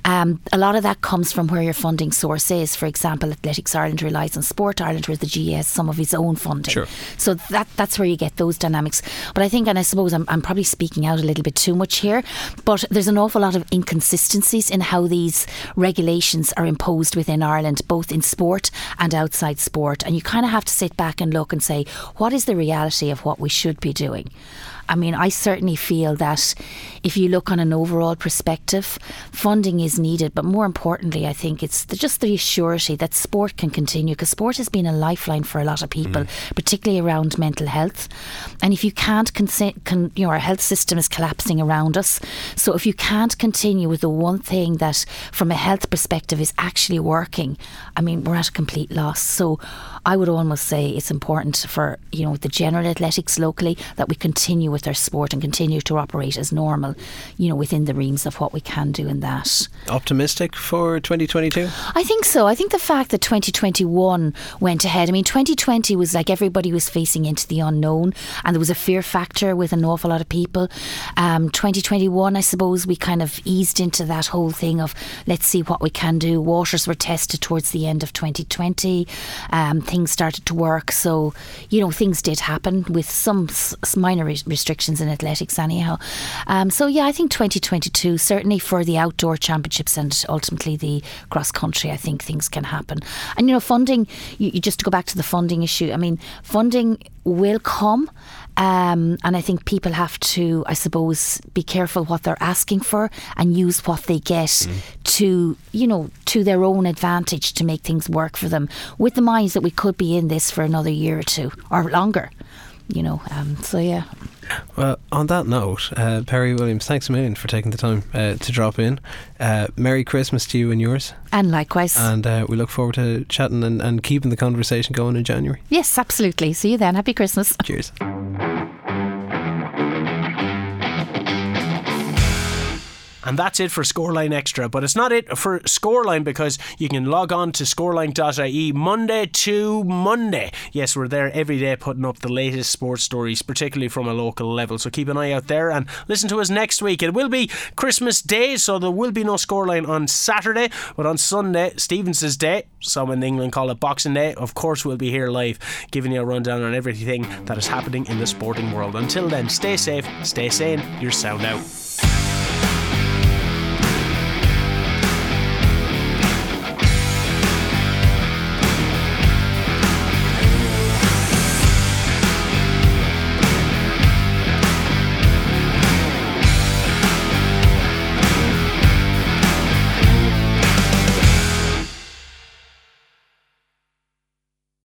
A lot of that comes from where your funding source is. For example, Athletics Ireland relies on Sport Ireland, where the GAA has some of its own funding. Sure. So that's where you get those dynamics. But I think, and I suppose I'm probably speaking out a little bit too much here, but there's an awful lot of inconsistencies in how these regulations are imposed within Ireland, both in sport and outside sport. And you kind of have to sit back and look and say, what is the reality of what we should be doing? I mean, I certainly feel that if you look on an overall perspective, funding is needed. But more importantly, I think it's just the surety that sport can continue, because sport has been a lifeline for a lot of people, particularly around mental health. And if you can't, our health system is collapsing around us. So if you can't continue with the one thing that from a health perspective is actually working, I mean, we're at a complete loss. So I would almost say it's important for, you know, the general athletics locally that we continue with their sport and continue to operate as normal, you know, within the realms of what we can do in that. Optimistic for 2022? I think so. I think the fact that 2021 went ahead, I mean, 2020 was like everybody was facing into the unknown, and there was a fear factor with an awful lot of people. 2021, I suppose, we kind of eased into that whole thing of let's see what we can do. Waters were tested towards the end of 2020. Things started to work. So, you know, things did happen with some minor restrictions in athletics anyhow. So yeah, I think 2022, certainly for the outdoor championships and ultimately the cross country, I think things can happen. And you know, funding, you just to go back to the funding issue, I mean, funding will come. And I think people have to, I suppose, be careful what they're asking for and use what they get to, you know, to their own advantage to make things work for them, with the minds that we could be in this for another year or two or longer, you know. So yeah. Well, on that note, Perry Williams, thanks a million for taking the time to drop in. Merry Christmas to you and yours. And likewise. And we look forward to chatting and keeping the conversation going in January. Yes, absolutely. See you then. Happy Christmas. Cheers. And that's it for Scoreline Extra. But it's not it for Scoreline, because you can log on to scoreline.ie Monday to Monday. Yes, we're there every day putting up the latest sports stories, particularly from a local level. So keep an eye out there and listen to us next week. It will be Christmas Day, so there will be no Scoreline on Saturday. But on Sunday, Stephens' Day, some in England call it Boxing Day, of course we'll be here live giving you a rundown on everything that is happening in the sporting world. Until then, stay safe, stay sane, you're sound out.